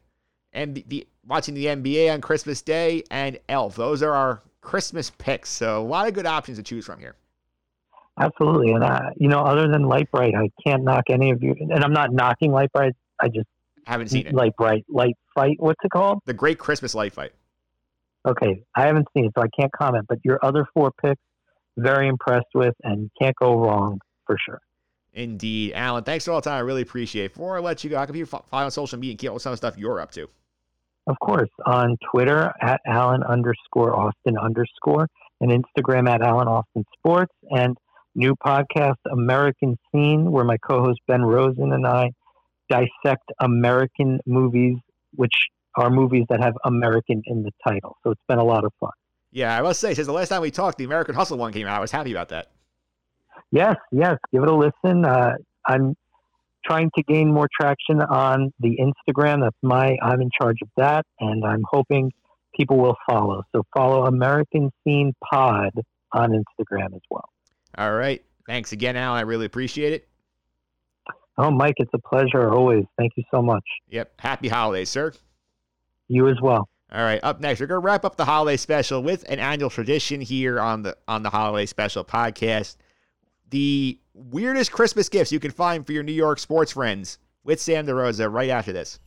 and the, the watching the N B A on Christmas Day, and Elf. Those are our Christmas picks, so a lot of good options to choose from here. Absolutely, and I, you know, other than Light Bright, I can't knock any of you, and I'm not knocking Light Bright, I just haven't seen it. Light Bright, Light Fight, what's it called? The Great Christmas Light Fight. Okay, I haven't seen it, so I can't comment, but your other four picks, very impressed with, and can't go wrong for sure. Indeed. Alan, thanks for all the time. I really appreciate it. Before I let you go, how can people follow on social media and keep up with some of the stuff you're up to? Of course, on Twitter at Alan underscore Austin underscore, and Instagram at Alan Austin Sports, and new podcast, American Scene, where my co-host Ben Rosen and I dissect American movies, which are movies that have American in the title. So it's been a lot of fun. Yeah, I must say, since the last time we talked, the American Hustle one came out. I was happy about that. Yes, yes. Give it a listen. Uh, I'm trying to gain more traction on the Instagram. That's my, I'm in charge of that. And I'm hoping people will follow. So follow American Scene Pod on Instagram as well. All right. Thanks again, Alan. I really appreciate it. Oh, Mike, it's a pleasure always. Thank you so much. Yep. Happy holidays, sir. You as well. All right, up next, we're going to wrap up the holiday special with an annual tradition here on the on the holiday special podcast. The weirdest Christmas gifts you can find for your New York sports friends with Sandra Rosa right after this.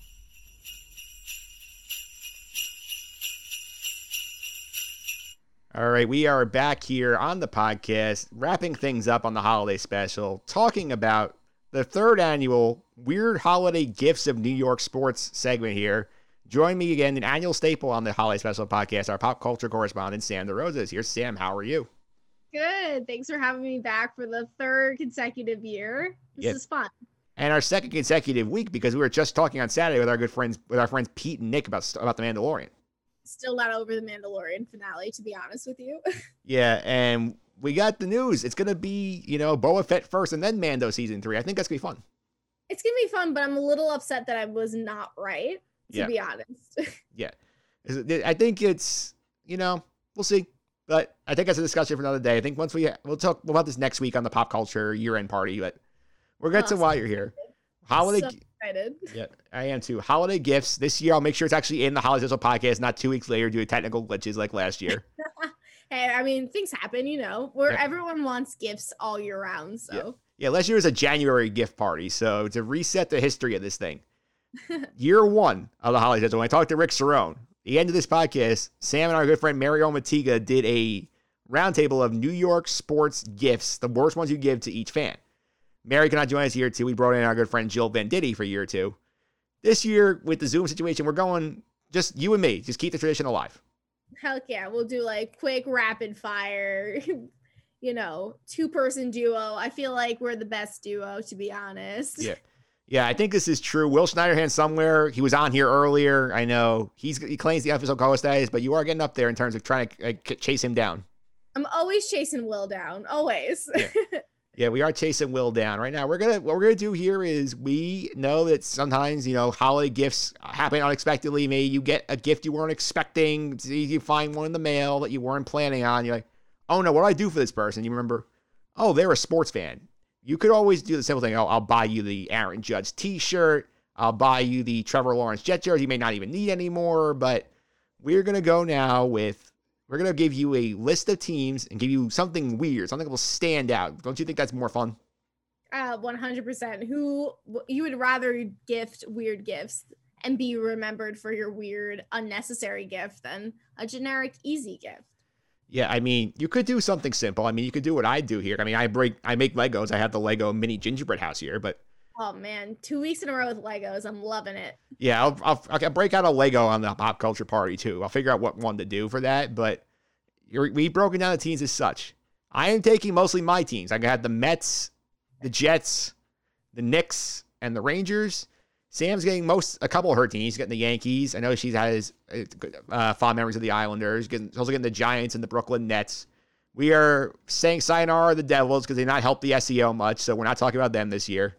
All right, we are back here on the podcast, wrapping things up on the holiday special, talking about the third annual Weird Holiday Gifts of New York Sports segment here. Join me again, an annual staple on the Holiday Special Podcast, our pop culture correspondent, Sandra Rosa is here. Sam, how are you? Good. Thanks for having me back for the third consecutive year. This yep. is fun. And our second consecutive week, because we were just talking on Saturday with our good friends, with our friends Pete and Nick about, about The Mandalorian. Still not over The Mandalorian finale, to be honest with you. Yeah, and we got the news. It's going to be, you know, Boba Fett first and then Mando Season three. I think that's going to be fun. It's going to be fun, but I'm a little upset that I was not right. To yeah. be honest. Yeah. I think it's, you know, we'll see. But I think that's a discussion for another day. I think once we, we'll talk about this next week on the pop culture year-end party, but we're going to while you're here. Holiday. So excited. Yeah, I am too. Holiday gifts. This year, I'll make sure it's actually in the Holiday Special Podcast, not two weeks later due to technical glitches like last year. Hey, I mean, things happen, you know, where yeah. everyone wants gifts all year round. So yeah. yeah, last year was a January gift party. So to reset the history of this thing. Year one of the holiday special, when I talked to Rick Cerrone, the end of this podcast, Sam and our good friend Mario Matiga did a roundtable of New York sports gifts, the worst ones you give to each fan. Mary cannot join us year two. We brought in our good friend Jill Venditti for year two. This year, with the Zoom situation, we're going just you and me. Just keep the tradition alive. Heck yeah. We'll do like quick rapid fire, you know, two-person duo. I feel like we're the best duo, to be honest. Yeah. Yeah, I think this is true. Will Schneiderhan somewhere. He was on here earlier. I know. He's, he claims the official co-host status, but you are getting up there in terms of trying to uh, chase him down. I'm always chasing Will down. Always. Yeah. yeah, we are chasing Will down right now. We're gonna what we're gonna do here is we know that sometimes, you know, holiday gifts happen unexpectedly. Maybe you get a gift you weren't expecting. You find one in the mail that you weren't planning on. You're like, oh no, what do I do for this person? You remember, oh, they're a sports fan. You could always do the simple thing. Oh, I'll buy you the Aaron Judge t-shirt. I'll buy you the Trevor Lawrence Jet jersey. You may not even need anymore, but we're going to go now with, we're going to give you a list of teams and give you something weird, something that will stand out. Don't you think that's more fun? Uh, one hundred percent. Who you would rather gift weird gifts and be remembered for your weird, unnecessary gift than a generic, easy gift. Yeah, I mean, you could do something simple. I mean, you could do what I do here. I mean, I break, I make Legos. I have the Lego mini gingerbread house here, but. Oh man, two weeks in a row with Legos. I'm loving it. Yeah, I'll, I'll, I'll break out a Lego on the pop culture party too. I'll figure out what one to do for that, but you're, we've broken down the teams as such. I am taking mostly my teams. I had the Mets, the Jets, the Knicks, and the Rangers. Sam's getting most a couple of her teams. She's getting the Yankees. I know she's had his uh, fond memories of the Islanders. She's also getting the Giants and the Brooklyn Nets. We are saying sayonara the Devils because they not help the S E O much, so we're not talking about them this year.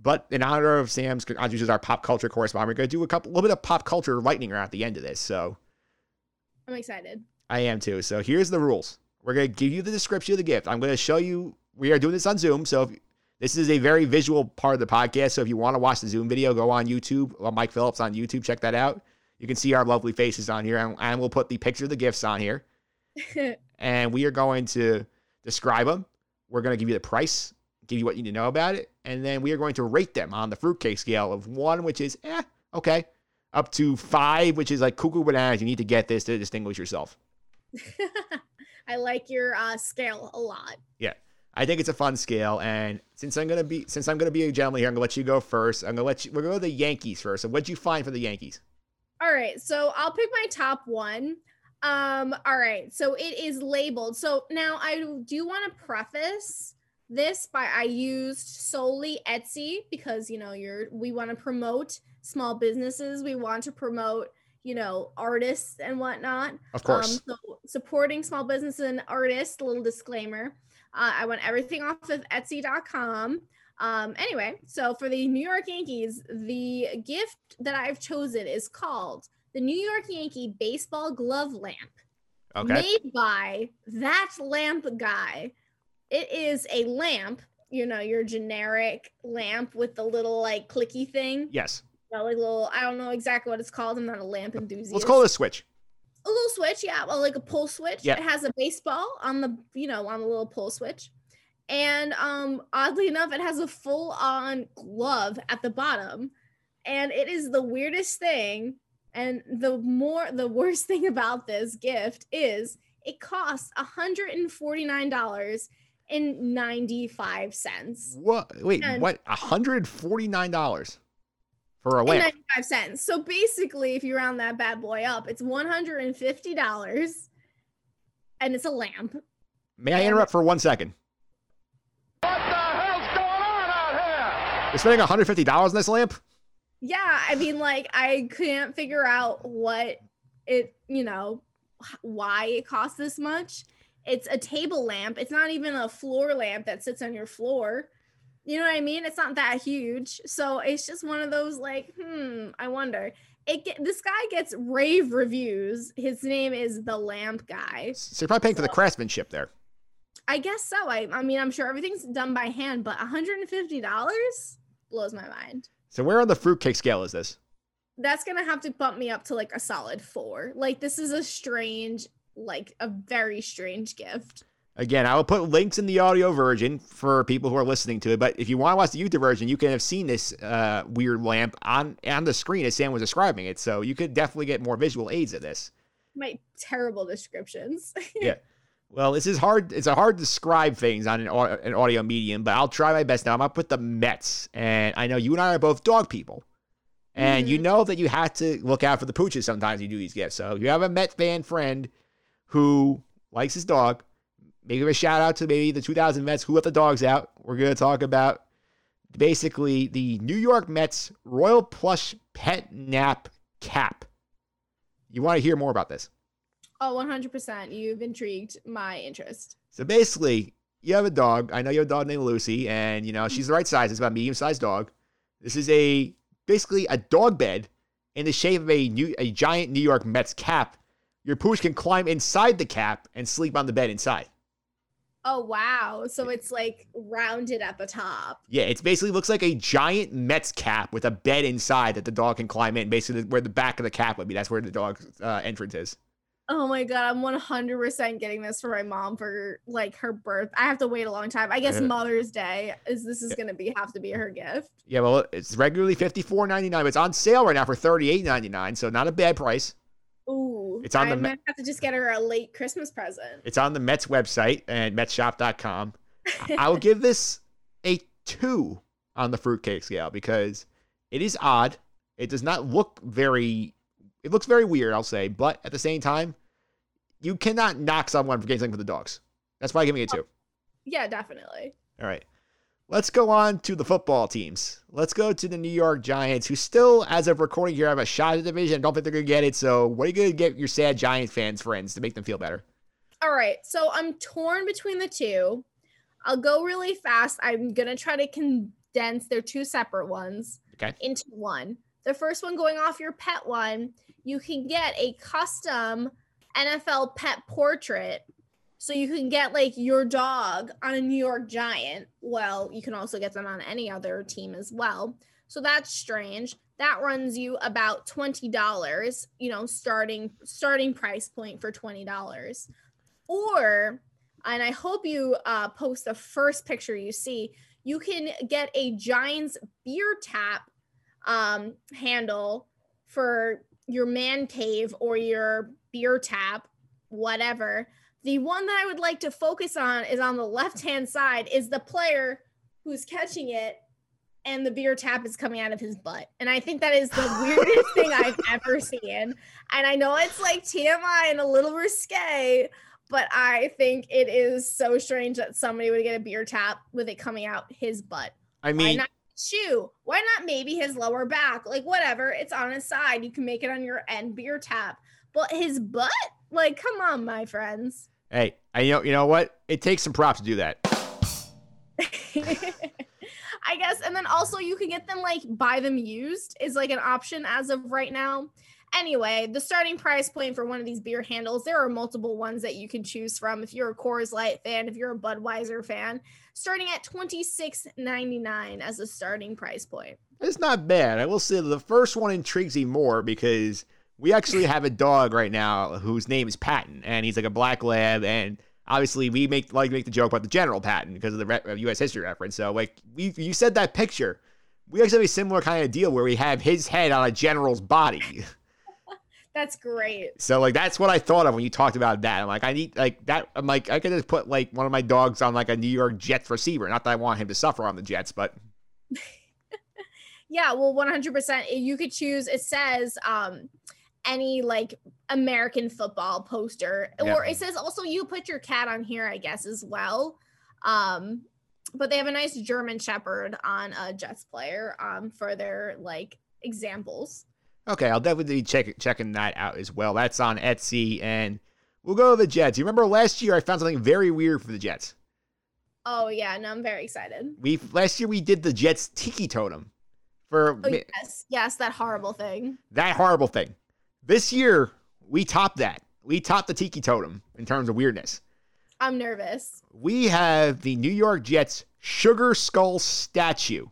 But in honor of Sam's contributions, our pop culture correspondent, we're going to do a couple, little bit of pop culture lightning round at the end of this. So I'm excited. I am too. So here's the rules. We're going to give you the description of the gift. I'm going to show you. We are doing this on Zoom, so if this is a very visual part of the podcast. So if you want to watch the Zoom video, go on YouTube. Mike Phillips on YouTube. Check that out. You can see our lovely faces on here. And, and we'll put the picture of the gifts on here. And we are going to describe them. We're going to give you the price, give you what you need to know about it. And then we are going to rate them on the fruitcake scale of one, which is, eh, okay, up to five, which is like cuckoo bananas. You need to get this to distinguish yourself. I like your uh, scale a lot. Yeah. I think it's a fun scale, and since I'm gonna be since I'm gonna be a gentleman here, I'm gonna let you go first. I'm gonna let you. We're gonna go to the Yankees first. So what'd you find for the Yankees? All right, so I'll pick my top one. Um, all right, so it is labeled. So now I do want to preface this by I used solely Etsy because you know you're we want to promote small businesses. We want to promote you know artists and whatnot. Of course. Um, so supporting small businesses and artists. A little disclaimer. Uh, I want everything off of Etsy dot com. Um, anyway, so for the New York Yankees, the gift that I've chosen is called the New York Yankee Baseball Glove Lamp. Okay. Made by that lamp guy. It is a lamp, you know, your generic lamp with the little like clicky thing. Yes. You know, like little, I don't know exactly what it's called. I'm not a lamp enthusiast. Let's call it a switch. A little switch, yeah, well, like a pull switch. Yeah. It has a baseball on the, you know, on the little pull switch. And um, oddly enough, it has a full-on glove at the bottom. And it is the weirdest thing. And the more, the worst thing about this gift is it costs one hundred forty-nine dollars and ninety-five cents. What? Wait, and what? one hundred forty-nine dollars? For a lamp. ninety-five cents. So basically, if you round that bad boy up, it's one hundred fifty dollars and it's a lamp. May I interrupt for one second? What the hell's going on out here? You're spending one hundred fifty dollars on this lamp? Yeah. I mean, like, I can't figure out what it, you know, why it costs this much. It's a table lamp. It's not even a floor lamp that sits on your floor. You know what I mean? It's not that huge. So it's just one of those like, hmm, I wonder. It get, this guy gets rave reviews. His name is The Lamp Guy. So you're probably paying so, for the craftsmanship there. I guess so. I, I mean, I'm sure everything's done by hand, but one hundred fifty dollars blows my mind. So where on the fruitcake scale is this? That's going to have to bump me up to like a solid four. Like this is a strange, like a very strange gift. Again, I will put links in the audio version for people who are listening to it. But if you want to watch the YouTube version, you can have seen this uh, weird lamp on, on the screen as Sam was describing it. So you could definitely get more visual aids of this. My terrible descriptions. Yeah. Well, this is hard. It's hard to describe things on an, an audio medium, but I'll try my best now. I'm going to put the Mets. And I know you and I are both dog people. And mm-hmm. You know that you have to look out for the pooches sometimes you do these gifts. So if you have a Met fan friend who likes his dog, maybe give a shout out to maybe the two thousand Mets who let the dogs out. We're going to talk about basically the New York Mets Royal Plush Pet Nap Cap. You want to hear more about this? Oh, one hundred percent. You've intrigued my interest. So basically, you have a dog. I know you have a dog named Lucy, and you know she's the right size. It's about a medium-sized dog. This is a basically a dog bed in the shape of a new a giant New York Mets cap. Your pooch can climb inside the cap and sleep on the bed inside. Oh, wow. So it's like rounded at the top. Yeah, it basically looks like a giant Mets cap with a bed inside that the dog can climb in, basically where the back of the cap would be. That's where the dog's uh, entrance is. Oh, my God. I'm one hundred percent getting this for my mom for, like, her birth. I have to wait a long time. I guess yeah. Mother's Day, is this is yeah. going to be have to be her gift. Yeah, well, it's regularly fifty-four ninety-nine, but it's on sale right now for thirty-eight ninety-nine, so not a bad price. Ooh, it's on I the might have to just get her a late Christmas present. It's on the Mets website and mets shop dot com. I will give this a two on the fruitcake scale because it is odd. It does not look very, it looks very weird, I'll say. But at the same time, you cannot knock someone for getting something for the dogs. That's why I'm giving it a two. Yeah, definitely. All right. Let's go on to the football teams. Let's go to the New York Giants, who still, as of recording here, have a shot at the division. I don't think they're going to get it. So what are you going to get your sad Giants fans, friends, to make them feel better? All right. So I'm torn between the two. I'll go really fast. I'm going to try to condense their two separate ones okay. into one. The first one, going off your pet one, you can get a custom N F L pet portrait. So you can get, like, your dog on a New York Giant. Well, you can also get them on any other team as well. So that's strange. That runs you about twenty dollars, you know, starting starting price point for twenty dollars. Or, and I hope you uh, post the first picture you see, you can get a Giants beer tap um, handle for your man cave or your beer tap, whatever. The one that I would like to focus on is on the left-hand side is the player who's catching it and the beer tap is coming out of his butt. And I think that is the weirdest thing I've ever seen. And I know it's like T M I and a little risque, but I think it is so strange that somebody would get a beer tap with it coming out his butt. I mean, why not shoe? Why not maybe his lower back? Like, whatever. It's on his side. You can make it on your end beer tap. But his butt? Like, come on, my friends. Hey, I know, you know what? It takes some props to do that. I guess. And then also you can get them, like, buy them used is, like, an option as of right now. Anyway, the starting price point for one of these beer handles, there are multiple ones that you can choose from. If you're a Coors Light fan, if you're a Budweiser fan, starting at twenty-six ninety-nine as a starting price point. It's not bad. I will say the first one intrigues me more because we actually have a dog right now whose name is Patton, and he's like a black lab. And obviously, we make like make the joke about the General Patton because of the re- U S history reference. So, like, we, you said that picture. We actually have a similar kind of deal where we have his head on a general's body. That's great. So, like, that's what I thought of when you talked about that. I'm like, I need, like, that. I'm like, I could just put, like, one of my dogs on, like, a New York Jets receiver. Not that I want him to suffer on the Jets, but. Yeah, well, one hundred percent. You could choose, it says, um, any like American football poster yeah. or it says also you put your cat on here, I guess, as well. Um, but they have a nice German Shepherd on a Jets player um, for their like examples. Okay. I'll definitely be check, checking that out as well. That's on Etsy and we'll go to the Jets. You remember last year I found something very weird for the Jets. Oh yeah. No, I'm very excited. We last year we did the Jets Tiki Totem for oh, yes. Yes. That horrible thing. That horrible thing. This year, we topped that. We topped the Tiki Totem in terms of weirdness. I'm nervous. We have the New York Jets Sugar Skull statue.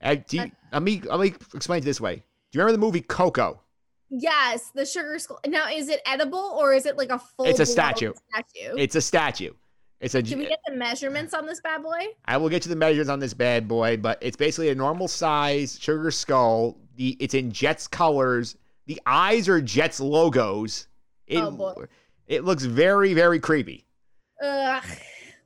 Uh, do you, uh, let me let me explain it this way. Do you remember the movie Coco? Yes, the Sugar Skull. Now, is it edible or is it like a full? It's a statue. statue. It's a statue. It's a. Can we get the measurements on this bad boy? I will get you the measurements on this bad boy, but it's basically a normal size sugar skull. The it's in Jets colors. The eyes are Jets logos. It, oh, boy. It looks very, very creepy. Ugh.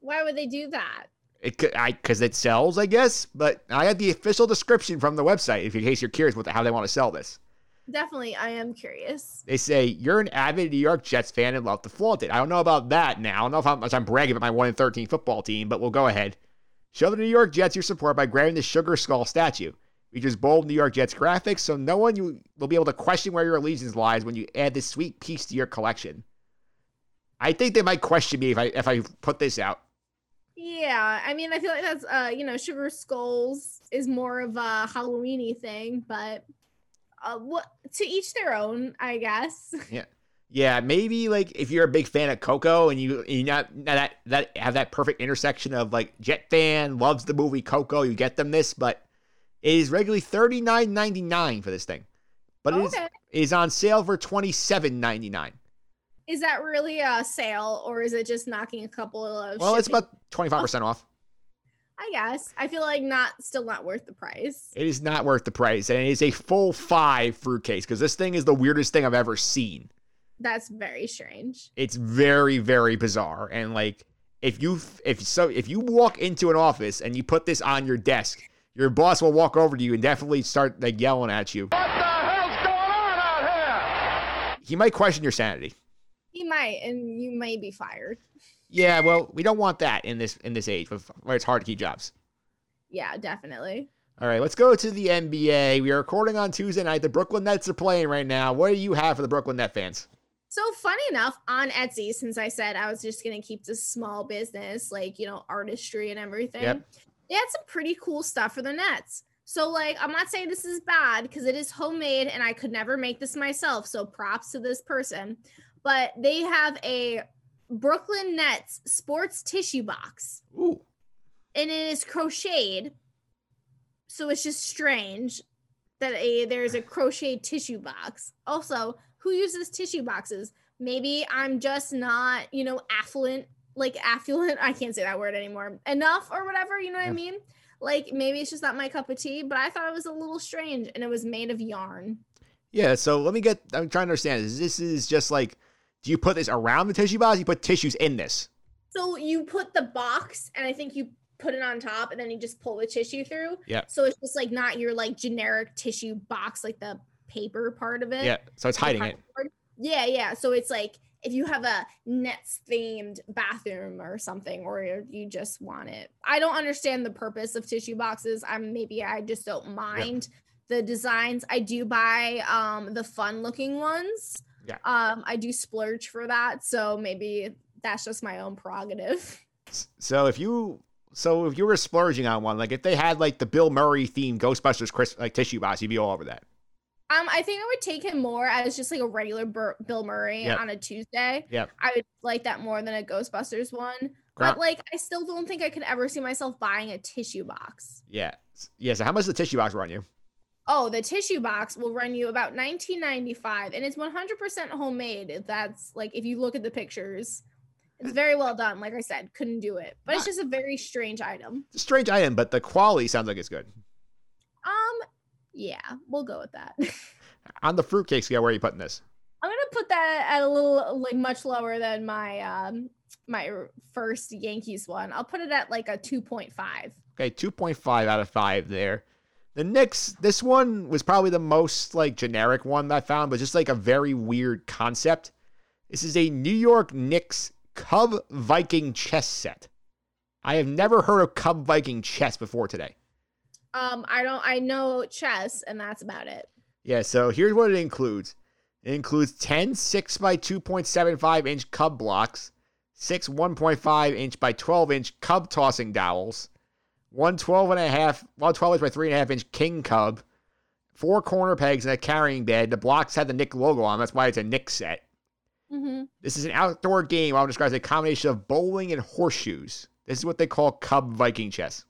Why would they do that? It could, I because it sells, I guess. But I have the official description from the website, if in case you're curious what the, how they want to sell this. Definitely, I am curious. They say you're an avid New York Jets fan and love to flaunt it. I don't know about that now. I don't know if I'm, if I'm bragging about my one in thirteen football team, but we'll go ahead. Show the New York Jets your support by grabbing the Sugar Skull statue. Features bold New York Jets graphics, so no one you will be able to question where your allegiance lies when you add this sweet piece to your collection. I think they might question me if I if I put this out. Yeah, I mean, I feel like that's uh, you know, Sugar Skulls is more of a Halloween-y thing, but uh, what to each their own, I guess. Yeah, yeah, maybe like if you're a big fan of Coco and you you not that that have that perfect intersection of like Jet fan loves the movie Coco, you get them this, but. It is regularly thirty-nine ninety-nine for this thing, but it, okay. is, it is on sale for twenty-seven ninety-nine. Is that really a sale, or is it just knocking a couple of? Well, shipping? It's about twenty-five percent oh. off. I guess I feel like not still not worth the price. It is not worth the price, and it is a full five fruitcase because this thing is the weirdest thing I've ever seen. That's very strange. It's very, very bizarre, and like if you if so if you walk into an office and you put this on your desk. Your boss will walk over to you and definitely start like yelling at you. What the hell's going on out here? He might question your sanity. He might, and you may be fired. Yeah, well, we don't want that in this in this age where it's hard to keep jobs. Yeah, definitely. All right, let's go to the N B A. We are recording on Tuesday night. The Brooklyn Nets are playing right now. What do you have for the Brooklyn Nets fans? So funny enough, on Etsy, since I said I was just going to keep this small business, like, you know, artistry and everything, yep. They had some pretty cool stuff for the Nets. So, like, I'm not saying this is bad because it is homemade and I could never make this myself. So props to this person. But they have a Brooklyn Nets sports tissue box. Ooh. And it is crocheted. So it's just strange that a, there's a crocheted tissue box. Also, who uses tissue boxes? Maybe I'm just not, you know, affluent, like affluent. I can't say that word anymore. Enough or whatever, you know what I mean? Like, maybe it's just not my cup of tea, but I thought it was a little strange, and it was made of yarn. Yeah, so let me get, I'm trying to understand this. This is just like, do you put this around the tissue box? You put tissues in this? So you put the box, and I think you put it on top, and then you just pull the tissue through. Yeah. So it's just like not your like generic tissue box, like the paper part of it. Yeah, so it's hiding it. Yeah, yeah. So it's like if you have a Nets-themed bathroom or something, or you just want it. I don't understand the purpose of tissue boxes. I'm maybe I just don't mind yep. the designs. I do buy um, the fun-looking ones. Yeah. Um, I do splurge for that, so maybe that's just my own prerogative. So if you, so if you were splurging on one, like if they had like the Bill Murray-themed Ghostbusters Chris, like tissue box, you'd be all over that. Um, I think I would take him more as just like a regular Bur- Bill Murray yep. on a Tuesday. Yep. I would like that more than a Ghostbusters one. But like, I still don't think I could ever see myself buying a tissue box. Yeah. Yeah. So how much does the tissue box run you? Oh, the tissue box will run you about nineteen ninety-five dollars, and it's one hundred percent homemade. If that's like, if you look at the pictures, it's very well done. Like I said, couldn't do it, but it's just a very strange item. It's a strange item, but the quality sounds like it's good. Um. Yeah, we'll go with that. On the fruitcake scale, where are you putting this? I'm going to put that at a little, like much lower than my um, my first Yankees one. I'll put it at like a two point five. Okay, two point five out of five there. The Knicks, this one was probably the most like generic one that I found, but just like a very weird concept. This is a New York Knicks Cub Viking chess set. I have never heard of Cub Viking chess before today. Um, I don't, I know chess, and that's about it. Yeah. So here's what it includes. It includes ten six by two point seven five inch cub blocks, six one point five inch by twelve inch cub tossing dowels, one twelve and a half, one twelve inch by three and a half inch king cub, four corner pegs, and a carrying bed. The blocks had the Knick logo on. That's why it's a Knick set. Mm-hmm. This is an outdoor game. I would describe as a combination of bowling and horseshoes. This is what they call Cub Viking chess.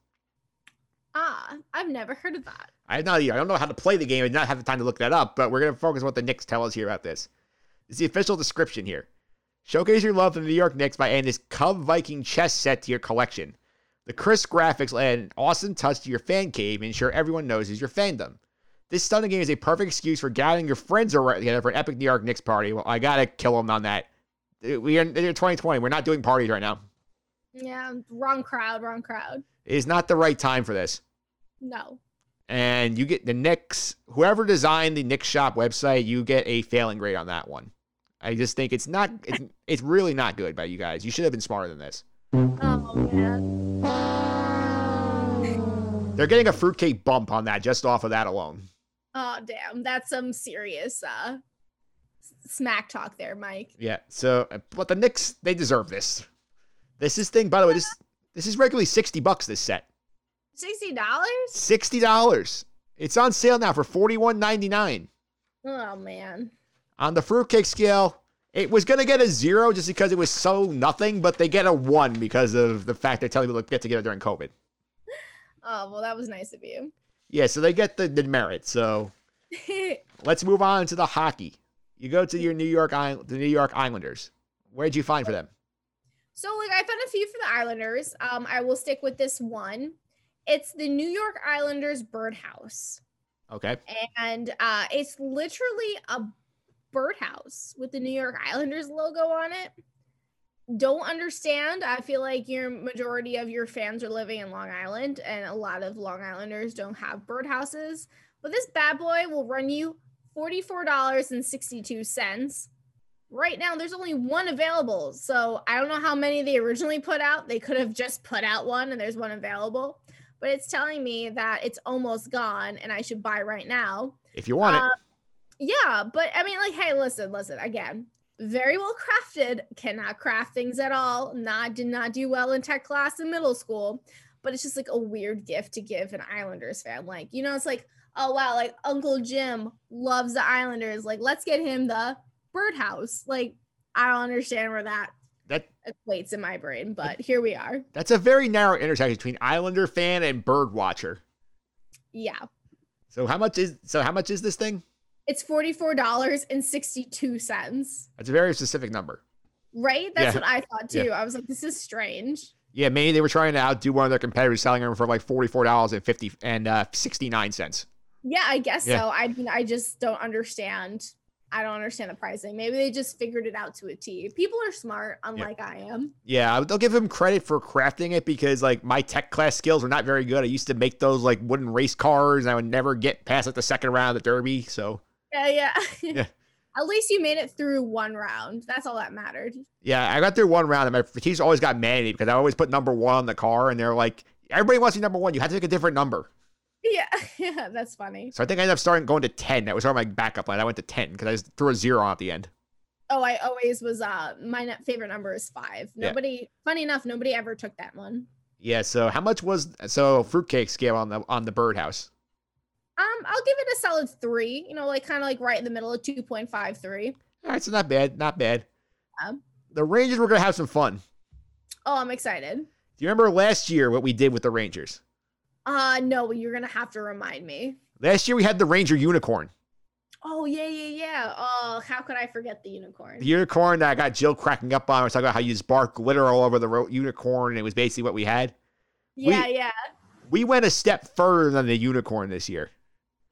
Ah, I've never heard of that. I know I don't know how to play the game. I did not have the time to look that up, but we're going to focus on what the Knicks tell us here about this. It's the official description here. Showcase your love for the New York Knicks by adding this Cub Viking chess set to your collection. The crisp graphics will add an awesome touch to your fan cave and ensure everyone knows is your fandom. This stunning game is a perfect excuse for gathering your friends around together for an epic New York Knicks party. Well, I got to kill them on that. We are in twenty twenty. We're not doing parties right now. Yeah, wrong crowd, wrong crowd. It is not the right time for this. No. And you get the Knicks, whoever designed the Knicks shop website, you get a failing grade on that one. I just think it's not, it's, it's really not good by you guys. You should have been smarter than this. Oh, man. They're getting a fruitcake bump on that just off of that alone. Oh, damn. That's some serious uh, smack talk there, Mike. Yeah. So, but the Knicks, they deserve this. This is thing, by the way, this, this is regularly sixty bucks, this set. sixty dollars? sixty dollars. It's on sale now for forty-one ninety-nine. Oh, man. On the fruitcake scale, it was going to get a zero just because it was so nothing, but they get a one because of the fact they're telling people to get together during COVID. Oh, well, that was nice of you. Yeah, so they get the, the merit. So let's move on to the hockey. You go to your New York, the New York Islanders. Where'd you find for them? So, like, I found a few for the Islanders. Um, I will stick with this one. It's the New York Islanders birdhouse. Okay. And uh, it's literally a birdhouse with the New York Islanders logo on it. Don't understand. I feel like your majority of your fans are living in Long Island, and a lot of Long Islanders don't have birdhouses. But this bad boy will run you forty-four dollars and sixty-two cents. right now there's only one available. So I don't know how many they originally put out. They could have just put out one and there's one available, but it's telling me that it's almost gone and I should buy right now. If you want uh, it. Yeah. But I mean, like, hey, listen, listen, again, very well crafted, cannot craft things at all. Not, did not do well in tech class in middle school, but it's just like a weird gift to give an Islanders fan. Like, you know, it's like, oh wow, like Uncle Jim loves the Islanders. Like, let's get him the birdhouse. Like, I don't understand where that that equates in my brain, but that, here we are. That's a very narrow intersection between Islander fan and bird watcher. Yeah. So how much is so how much is this thing? It's forty-four dollars and sixty-two cents. That's a very specific number. Right? That's yeah. what I thought too. Yeah. I was like, this is strange. Yeah, maybe they were trying to outdo one of their competitors selling them for like forty-four dollars and fifty and uh, sixty-nine cents. Yeah, I guess yeah. so. I mean, I just don't understand. I don't understand the pricing. Maybe they just figured it out to a T. People are smart, unlike yeah. I am. Yeah, they'll give them credit for crafting it because, like, my tech class skills were not very good. I used to make those, like, wooden race cars, and I would never get past, like, the second round of the Derby, so. Yeah, yeah. yeah. At least you made it through one round. That's all that mattered. Yeah, I got through one round, and my teacher always got mad at me because I always put number one on the car, and they're like, everybody wants to be number one. You have to pick a different number. Yeah, yeah, that's funny. So I think I ended up starting going to ten. That was sort of my backup line. I went to ten because I just threw a zero on at the end. Oh, I always was. Uh, my favorite number is five. Nobody, yeah. funny enough, nobody ever took that one. Yeah. So how much was so fruitcake scale on the on the birdhouse? Um, I'll give it a solid three. You know, like kind of like right in the middle of two point five three. All right, so not bad, not bad. Um, the Rangers were gonna have some fun. Oh, I'm excited. Do you remember last year what we did with the Rangers? Uh, no, you're going to have to remind me. Last year we had the Ranger unicorn. Oh, yeah, yeah, yeah. Oh, how could I forget the unicorn? The unicorn that I got Jill cracking up on. I was talking about how you just bark glitter all over the ro- unicorn, and it was basically what we had. Yeah, we, yeah. We went a step further than the unicorn this year.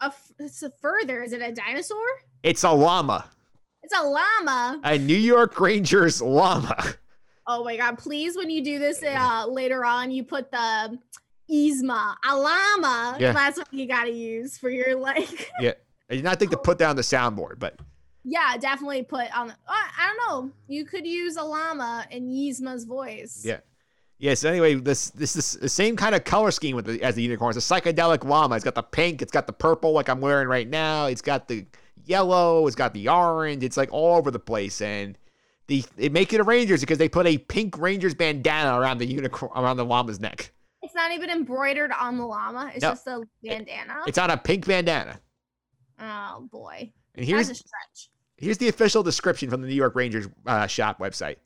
A f- it's a further? Is it a dinosaur? It's a llama. It's a llama? A New York Rangers llama. Oh, my God. Please, when you do this uh, later on, you put the... Yzma, Alama. Yeah. That's what you gotta use for your like. yeah, I did not think to put that on the soundboard, but yeah, definitely put on. The, oh, I don't know. You could use Alama in Yzma's voice. Yeah, yeah. So anyway, this this is the same kind of color scheme with the, as the unicorn. It's a psychedelic llama. It's got the pink. It's got the purple, like I'm wearing right now. It's got the yellow. It's got the orange. It's like all over the place, and the they make it a Rangers because they put a pink Rangers bandana around the unicorn around the llama's neck. It's not even embroidered on the llama. It's no, just a bandana. It's on a pink bandana. Oh, boy. And here's, That's a stretch. Here's the official description from the New York Rangers uh, shop website.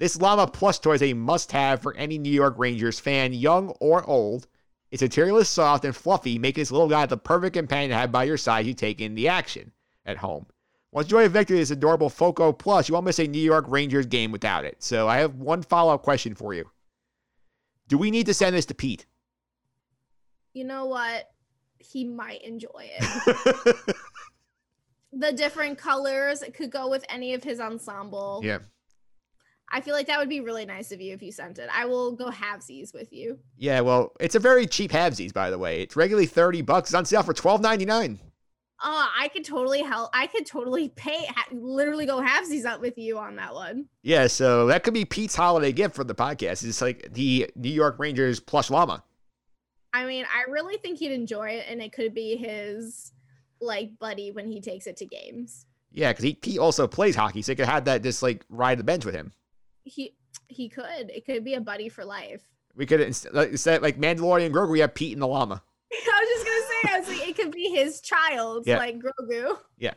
This llama plush toy is a must-have for any New York Rangers fan, young or old. Its interior is soft and fluffy, making this little guy the perfect companion to have by your side as you take in the action at home. Once you enjoy a victory, this adorable Foco plush, you won't miss a New York Rangers game without it. So I have one follow-up question for you. Do we need to send this to Pete? You know what? He might enjoy it. The different colors, it could go with any of his ensemble. Yeah. I feel like that would be really nice of you if you sent it. I will go halvesies with you. Yeah, well, it's a very cheap halvesies, by the way. It's regularly thirty bucks. It's on sale for twelve ninety-nine. Oh, I could totally help. I could totally pay, literally go halvesies up with you on that one. Yeah, so that could be Pete's holiday gift for the podcast. It's like the New York Rangers plush llama. I mean, I really think he'd enjoy it, and it could be his, like, buddy when he takes it to games. Yeah, because he Pete also plays hockey, so he could have that just, like, ride the bench with him. He he could. It could be a buddy for life. We could, instead, like, Mandalorian Grogu, we have Pete and the llama. I was just going to say, I was like, it could be his child, yeah. like Grogu. Yeah.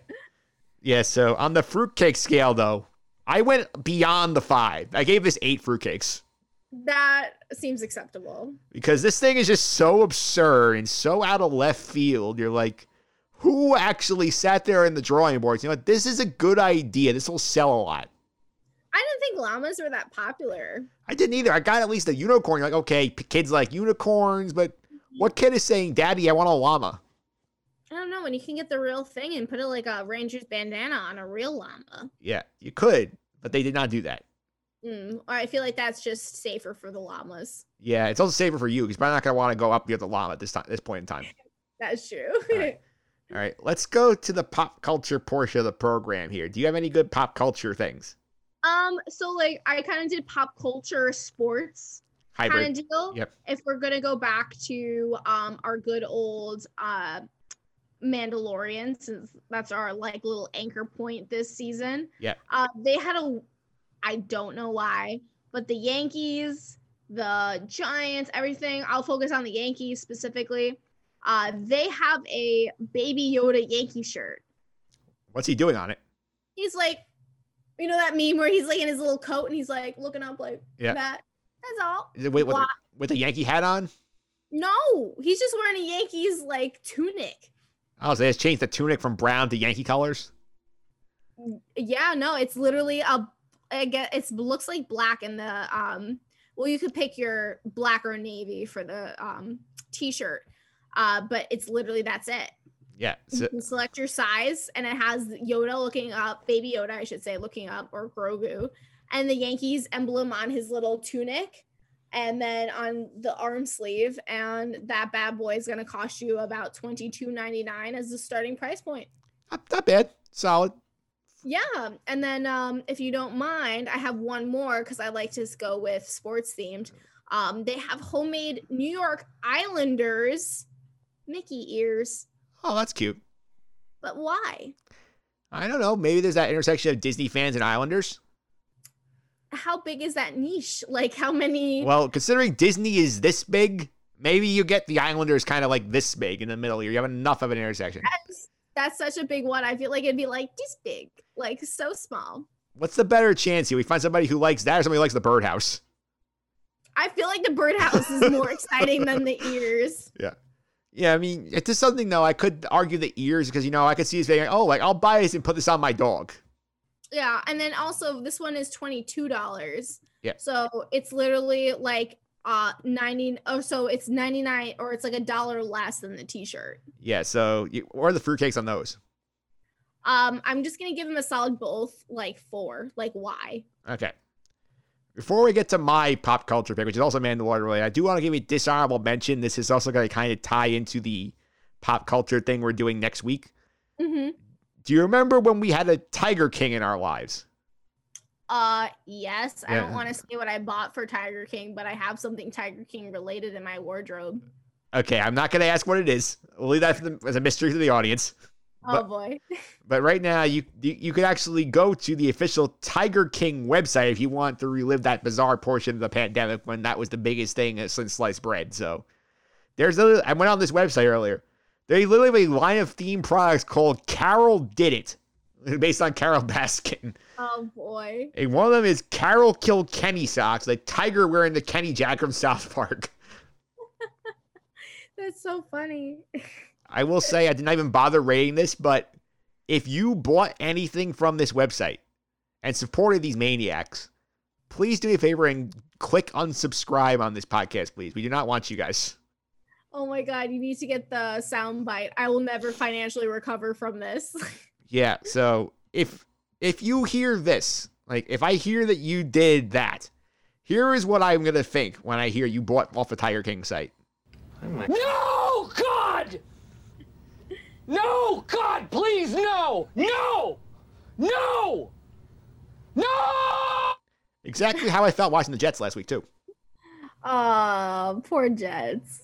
Yeah, so on the fruitcake scale, though, I went beyond the five. I gave this eight fruitcakes. That seems acceptable. Because this thing is just so absurd and so out of left field. You're like, who actually sat there in the drawing boards? You know, this is a good idea. This will sell a lot. I didn't think llamas were that popular. I didn't either. I got at least a unicorn. You're like, okay, kids like unicorns, but... What kid is saying, Daddy, I want a llama? I don't know. And you can get the real thing and put it like a Rangers bandana on a real llama. Yeah, you could, but they did not do that. Mm, I feel like that's just safer for the llamas. Yeah, it's also safer for you because you're probably not going to want to go up near the llama at this, time, this point in time. That's true. Right. All right, let's go to the pop culture portion of the program here. Do you have any good pop culture things? Um, so like I kind of did pop culture sports kind of deal. Yep. If we're gonna go back to um our good old uh Mandalorian, since that's our like little anchor point this season. Yeah. Uh, they had a, I don't know why, but the Yankees, the Giants, everything. I'll focus on the Yankees specifically. Uh, they have a Baby Yoda Yankee shirt. What's he doing on it? He's like, you know that meme where he's like in his little coat and he's like looking up like yeah. that. That's all. Is it with, with, a, with a Yankee hat on? No, he's just wearing a Yankees like tunic. Oh, so they just changed the tunic from brown to Yankee colors? Yeah, no, it's literally a. I guess it looks like black in the um. Well, you could pick your black or navy for the um t-shirt. Uh, but it's literally, that's it. Yeah. So, you can select your size, and it has Yoda looking up, Baby Yoda, I should say, looking up, or Grogu, and the Yankees emblem on his little tunic, and then on the arm sleeve, and that bad boy is going to cost you about twenty-two ninety-nine as the starting price point. Not, not bad. Solid. Yeah. And then um, if you don't mind, I have one more because I like to go with sports themed. Um, they have homemade New York Islanders Mickey ears. Oh, that's cute. But why? I don't know. Maybe there's that intersection of Disney fans and Islanders. How big is that niche? Like, how many? Well, considering Disney is this big, maybe you get the Islanders kind of like this big in the middle here. You have enough of an intersection. That's, that's such a big one. I feel like it'd be like this big, like so small. What's the better chance here? We find somebody who likes that or somebody who likes the birdhouse? I feel like the birdhouse is more exciting than the ears. Yeah. Yeah, I mean, it's just something, though, I could argue the ears because, you know, I could see this thing, like, oh, like, I'll buy this and put this on my dog. Yeah, and then also this one is twenty-two dollars. Yeah. So it's literally like uh ninety oh, so it's ninety-nine or it's like a dollar less than the t-shirt. Yeah, so you, what are the fruitcakes on those? Um, I'm just going to give them a solid both, like four. Like, why? Okay. Before we get to my pop culture pick, which is also Mandalorian related, I do want to give a dishonorable mention. This is also going to kind of tie into the pop culture thing we're doing next week. Mm-hmm. Do you remember when we had a Tiger King in our lives? Uh, yes. Yeah. I don't want to say what I bought for Tiger King, but I have something Tiger King related in my wardrobe. Okay, I'm not going to ask what it is. We'll leave that for the, as a mystery to the audience. Oh, but, boy. But right now, you, you you could actually go to the official Tiger King website if you want to relive that bizarre portion of the pandemic when that was the biggest thing since sliced bread. So there's a, I went on this website earlier. They literally have a line of themed products called Carol Did It, based on Carol Baskin. Oh, boy. And one of them is Carol Killed Kenny socks, like Tiger wearing the Kenny jacket from South Park. That's so funny. I will say I didn't even bother rating this, but if you bought anything from this website and supported these maniacs, please do me a favor and click unsubscribe on this podcast, please. We do not want you guys. Oh, my God. You need to get the sound bite. I will never financially recover from this. Yeah. So if if you hear this, like if I hear that you did that, here is what I'm going to think when I hear you bought off the Tiger King site. I'm like, no, God! No! God, please, no! No! No! No! Exactly how I felt watching the Jets last week, too. Oh, poor Jets.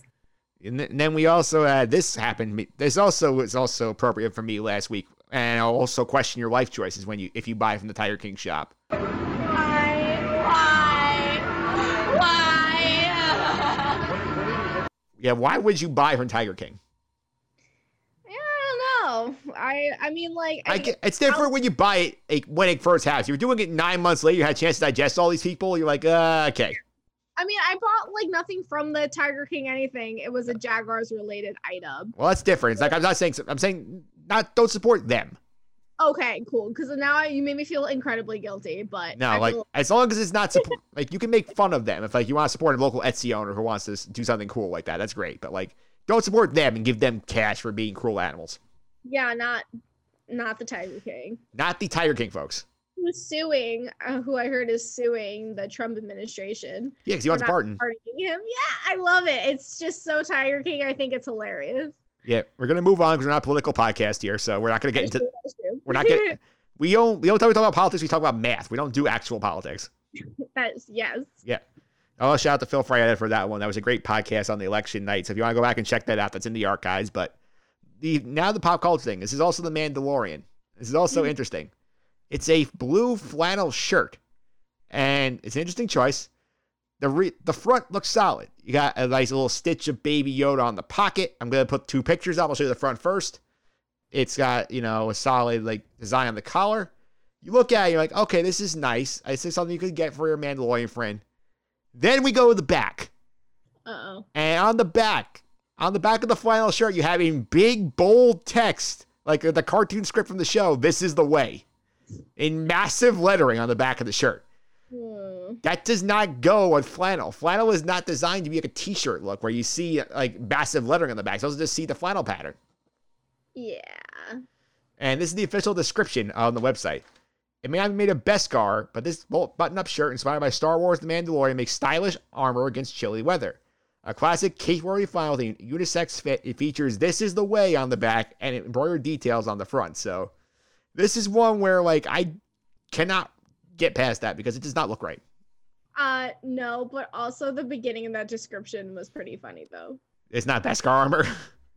And, th- and then we also, uh, this happened, this also was also appropriate for me last week, and I'll also question your life choices when you if you buy from the Tiger King shop. Why? Why? Why? Yeah, why would you buy from Tiger King? I I mean, like... I, I get, it's different I'll, when you buy it when it first happens. You're doing it nine months later. You had a chance to digest all these people. You're like, uh, okay. I mean, I bought, like, nothing from the Tiger King anything. It was a Jaguars-related item. Well, that's different. It's like, I'm not saying... I'm saying not don't support them. Okay, cool. Because now I, you made me feel incredibly guilty, but... No, I like, feel- as long as it's not... Support, like, you can make fun of them. If, like, you want to support a local Etsy owner who wants to do something cool like that, that's great. But, like, don't support them and give them cash for being cruel animals. Yeah, not not the Tiger King. Not the Tiger King, folks. Who's suing, uh, who I heard is suing the Trump administration. Yeah, because he wants Barton. Him. Yeah, I love it. It's just so Tiger King. I think it's hilarious. Yeah, we're gonna move on because we're not a political podcast here, so we're not gonna get into. We're not getting. We don't. The only time we talk about politics, we talk about math. We don't do actual politics. That's yes. Yeah. Oh, shout out to Phil Frietta for that one. That was a great podcast on the election night. So if you want to go back and check that out, that's in the archives. But the now the pop culture thing. This is also the Mandalorian. This is also mm-hmm. interesting. It's a blue flannel shirt, and it's an interesting choice. The re- the front looks solid. You got a nice little stitch of Baby Yoda on the pocket. I'm going to put two pictures up. I'll show you the front first. It's got, you know, a solid, like, design on the collar. You look at it, you're like, okay, this is nice. This is something you could get for your Mandalorian friend. Then we go to the back. Uh-oh. And on the back, on the back of the flannel shirt, you have in big, bold text, like the cartoon script from the show, "This is the way," in massive lettering on the back of the shirt. That does not go on flannel. Flannel is not designed to be like a t-shirt look where you see like massive lettering on the back. So just see the flannel pattern. Yeah. And this is the official description on the website. It may not be made of Beskar, but this button-up shirt inspired by Star Wars The Mandalorian makes stylish armor against chilly weather. A classic cape-worthy flannel theme, unisex fit. It features "This is the way" on the back and embroidered details on the front. So this is one where like I cannot get past that because it does not look right. Uh, no, but also the beginning of that description was pretty funny though. It's not Beskar armor.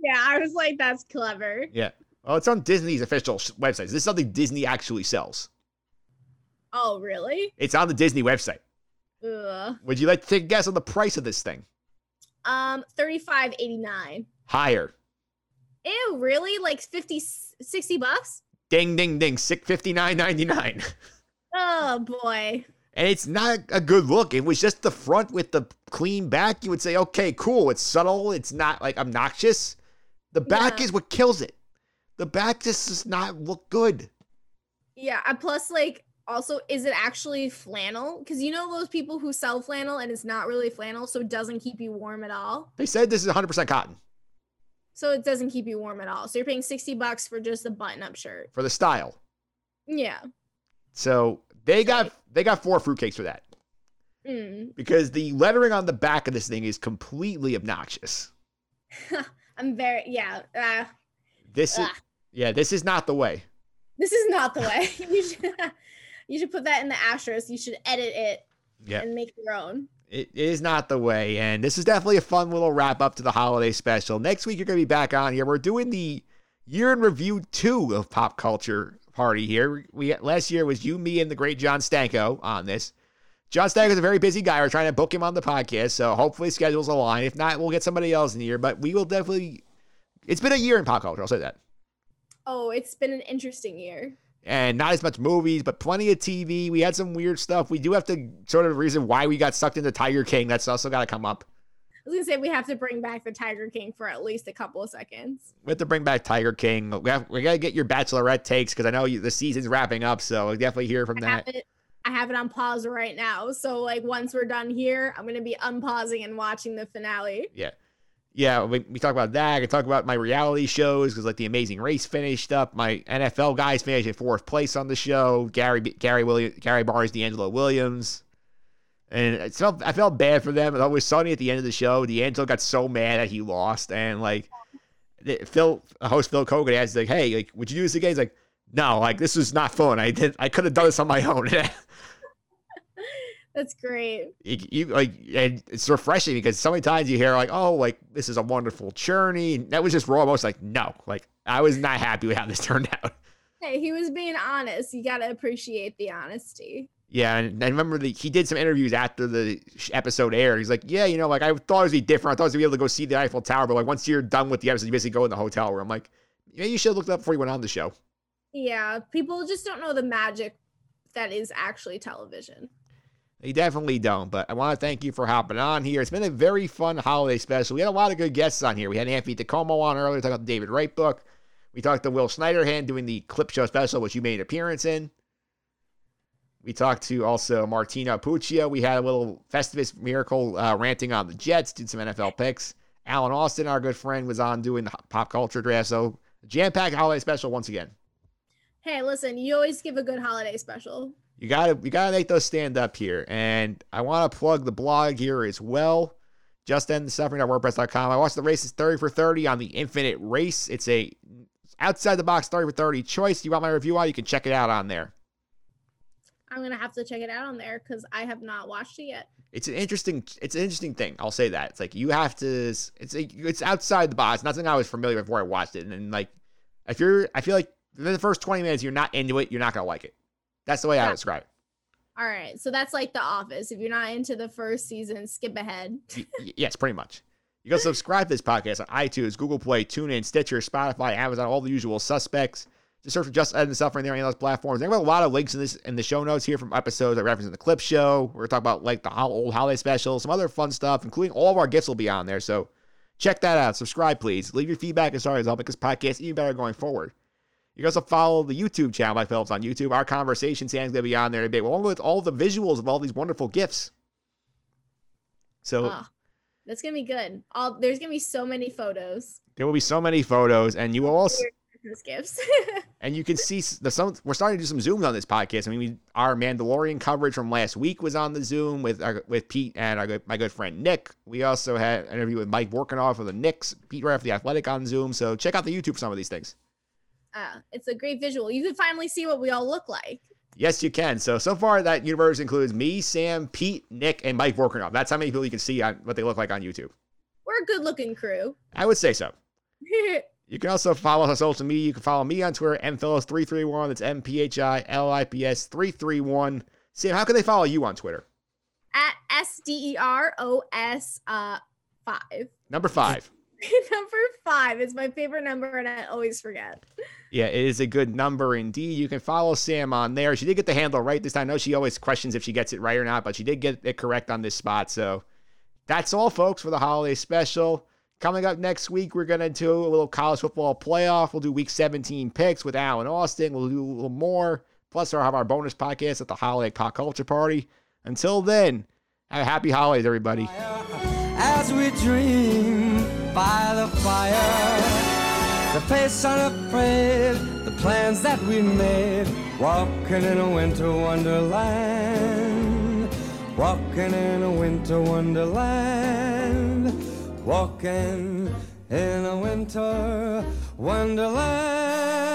Yeah, I was like, that's clever. Yeah. Oh, well, it's on Disney's official sh- website. This is something Disney actually sells. Oh, really? It's on the Disney website. Ugh. Would you like to take a guess on the price of this thing? Um, thirty-five eighty-nine. Higher. Ew, really? Like fifty, sixty bucks? Ding, ding, ding. Sick, fifty-nine ninety-nine. Oh, boy. And it's not a good look. It was just the front with the clean back. You would say, okay, cool. It's subtle. It's not, like, obnoxious. The back yeah. is what kills it. The back just does not look good. Yeah. Plus, like, also, is it actually flannel? Because you know those people who sell flannel and it's not really flannel, so it doesn't keep you warm at all? They said this is one hundred percent cotton. So it doesn't keep you warm at all. So you're paying sixty bucks for just a button-up shirt. For the style. Yeah. So they got they got four fruitcakes for that mm. because the lettering on the back of this thing is completely obnoxious. I'm very yeah. Uh, this ugh. is yeah. This is not the way. This is not the way. you should you should put that in the asterisk. You should edit it yeah. and make your own. It is not the way, and this is definitely a fun little wrap up to the holiday special. Next week you're gonna be back on here. We're doing the year in review two of Pop Culture Party here. We last year was you, me, and the great John Stanko on this. John Stanko is a very busy guy. We're trying to book him on the podcast, so hopefully schedules align. If not, we'll get somebody else in here. But we will definitely. It's been a year in pop culture. I'll say that. Oh, it's been an interesting year. And not as much movies, but plenty of T V. We had some weird stuff. We do have to sort of reason why we got sucked into Tiger King. That's also got to come up. I was going to say we have to bring back the Tiger King for at least a couple of seconds. We have to bring back Tiger King. We, we got to get your Bachelorette takes because I know you, the season's wrapping up, so we'll definitely hear from I that. Have it, I have it on pause right now. So, like, once we're done here, I'm going to be unpausing and watching the finale. Yeah. Yeah, we, we talk about that. I can talk about my reality shows because, like, The Amazing Race finished up. My N F L guys finished in fourth place on the show. Gary Gary Williams, Gary Barnes, D'Angelo Williams. And I felt, I felt bad for them. It was always sunny at the end of the show. D'Angelo got so mad that he lost. And, like, Phil, host Phil Kogan asked, like, hey, like, would you do this again? He's like, no, like, this was not fun. I did, I could have done this on my own. That's great. You, you, like, and it's refreshing because so many times you hear, like, oh, like, this is a wonderful journey. And that was just raw emotion. Like, no, like, I was not happy with how this turned out. Hey, he was being honest. You got to appreciate the honesty. Yeah, and I remember the, he did some interviews after the episode aired. He's like, yeah, you know, like, I thought it would be different. I thought I was going to be able to go see the Eiffel Tower. But, like, once you're done with the episode, you basically go in the hotel room. Like, yeah, you should have looked it up before you went on the show. Yeah, people just don't know the magic that is actually television. They definitely don't. But I want to thank you for hopping on here. It's been a very fun holiday special. We had a lot of good guests on here. We had Anthony DiComo on earlier talking about the David Wright book. We talked to Will Schneiderhan doing the clip show special, which you made an appearance in. We talked to also Martina Puccio. We had a little Festivus Miracle uh, ranting on the Jets, did some N F L picks. Alan Austin, our good friend, was on doing the pop culture draft. So jam-packed holiday special once again. Hey, listen, you always give a good holiday special. You gotta, you gotta make those stand up here. And I want to plug the blog here as well. just end the suffering dot wordpress dot com. I watched the races thirty for thirty on the Infinite Race. It's a outside-the-box thirty for thirty choice. You want my review out? You can check it out on there. I'm going to have to check it out on there because I have not watched it yet. It's an interesting it's an interesting thing. I'll say that. It's like you have to – it's a, it's outside the box. Nothing I was familiar with before I watched it. And then, like, if you're – I feel like within the first twenty minutes you're not into it, you're not going to like it. That's the way yeah. I describe it. All right. So that's like The Office. If you're not into the first season, skip ahead. Yes, pretty much. You can subscribe to this podcast on iTunes, Google Play, TuneIn, Stitcher, Spotify, Amazon, all the usual suspects. Just search for Just Ed and Suffering there on those platforms. There are a lot of links in this in the show notes here from episodes that reference in the clip show. We're going to talk about like the old holiday special, some other fun stuff, including all of our gifts will be on there. So check that out. Subscribe, please. Leave your feedback and stories. I'll make this podcast even better going forward. You can also follow the YouTube channel, Mike Phillips, on YouTube. Our conversation stand's going to be on there today, along with all the visuals of all these wonderful gifts. So oh, that's going to be good. All, there's going to be so many photos. There will be so many photos, and you will also... Christmas gifts. And you can see the some. We're starting to do some Zooms on this podcast. I mean, we, our Mandalorian coverage from last week was on the Zoom with our, with Pete and our, my good friend Nick. We also had an interview with Mike Vorkanoff of the Knicks, Pete Raff of the Athletic on Zoom. So check out the YouTube for some of these things. Uh, it's a great visual. You can finally see what we all look like. Yes, you can. So, so far that universe includes me, Sam, Pete, Nick, and Mike Vorkanoff. That's how many people you can see on what they look like on YouTube. We're a good looking crew. I would say so. You can also follow us on social media. You can follow me on Twitter, M Phillips three three one. That's M P H I L I P S three three one. Sam, how can they follow you on Twitter? At S D E R O S uh, five. Number five. Number five is my favorite number, and I always forget. Yeah, it is a good number indeed. You can follow Sam on there. She did get the handle right this time. I know she always questions if she gets it right or not, but she did get it correct on this spot. So that's all, folks, for the holiday special. Coming up next week, we're going to do a little college football playoff. We'll do week seventeen picks with Alan Austin. We'll do a little more. Plus, we'll have our bonus podcast at the Holiday Pop Culture Party. Until then, have a happy holidays, everybody. As we dream by the fire, the place unafraid, the plans that we made, walking in a winter wonderland, walking in a winter wonderland, walking in a winter wonderland.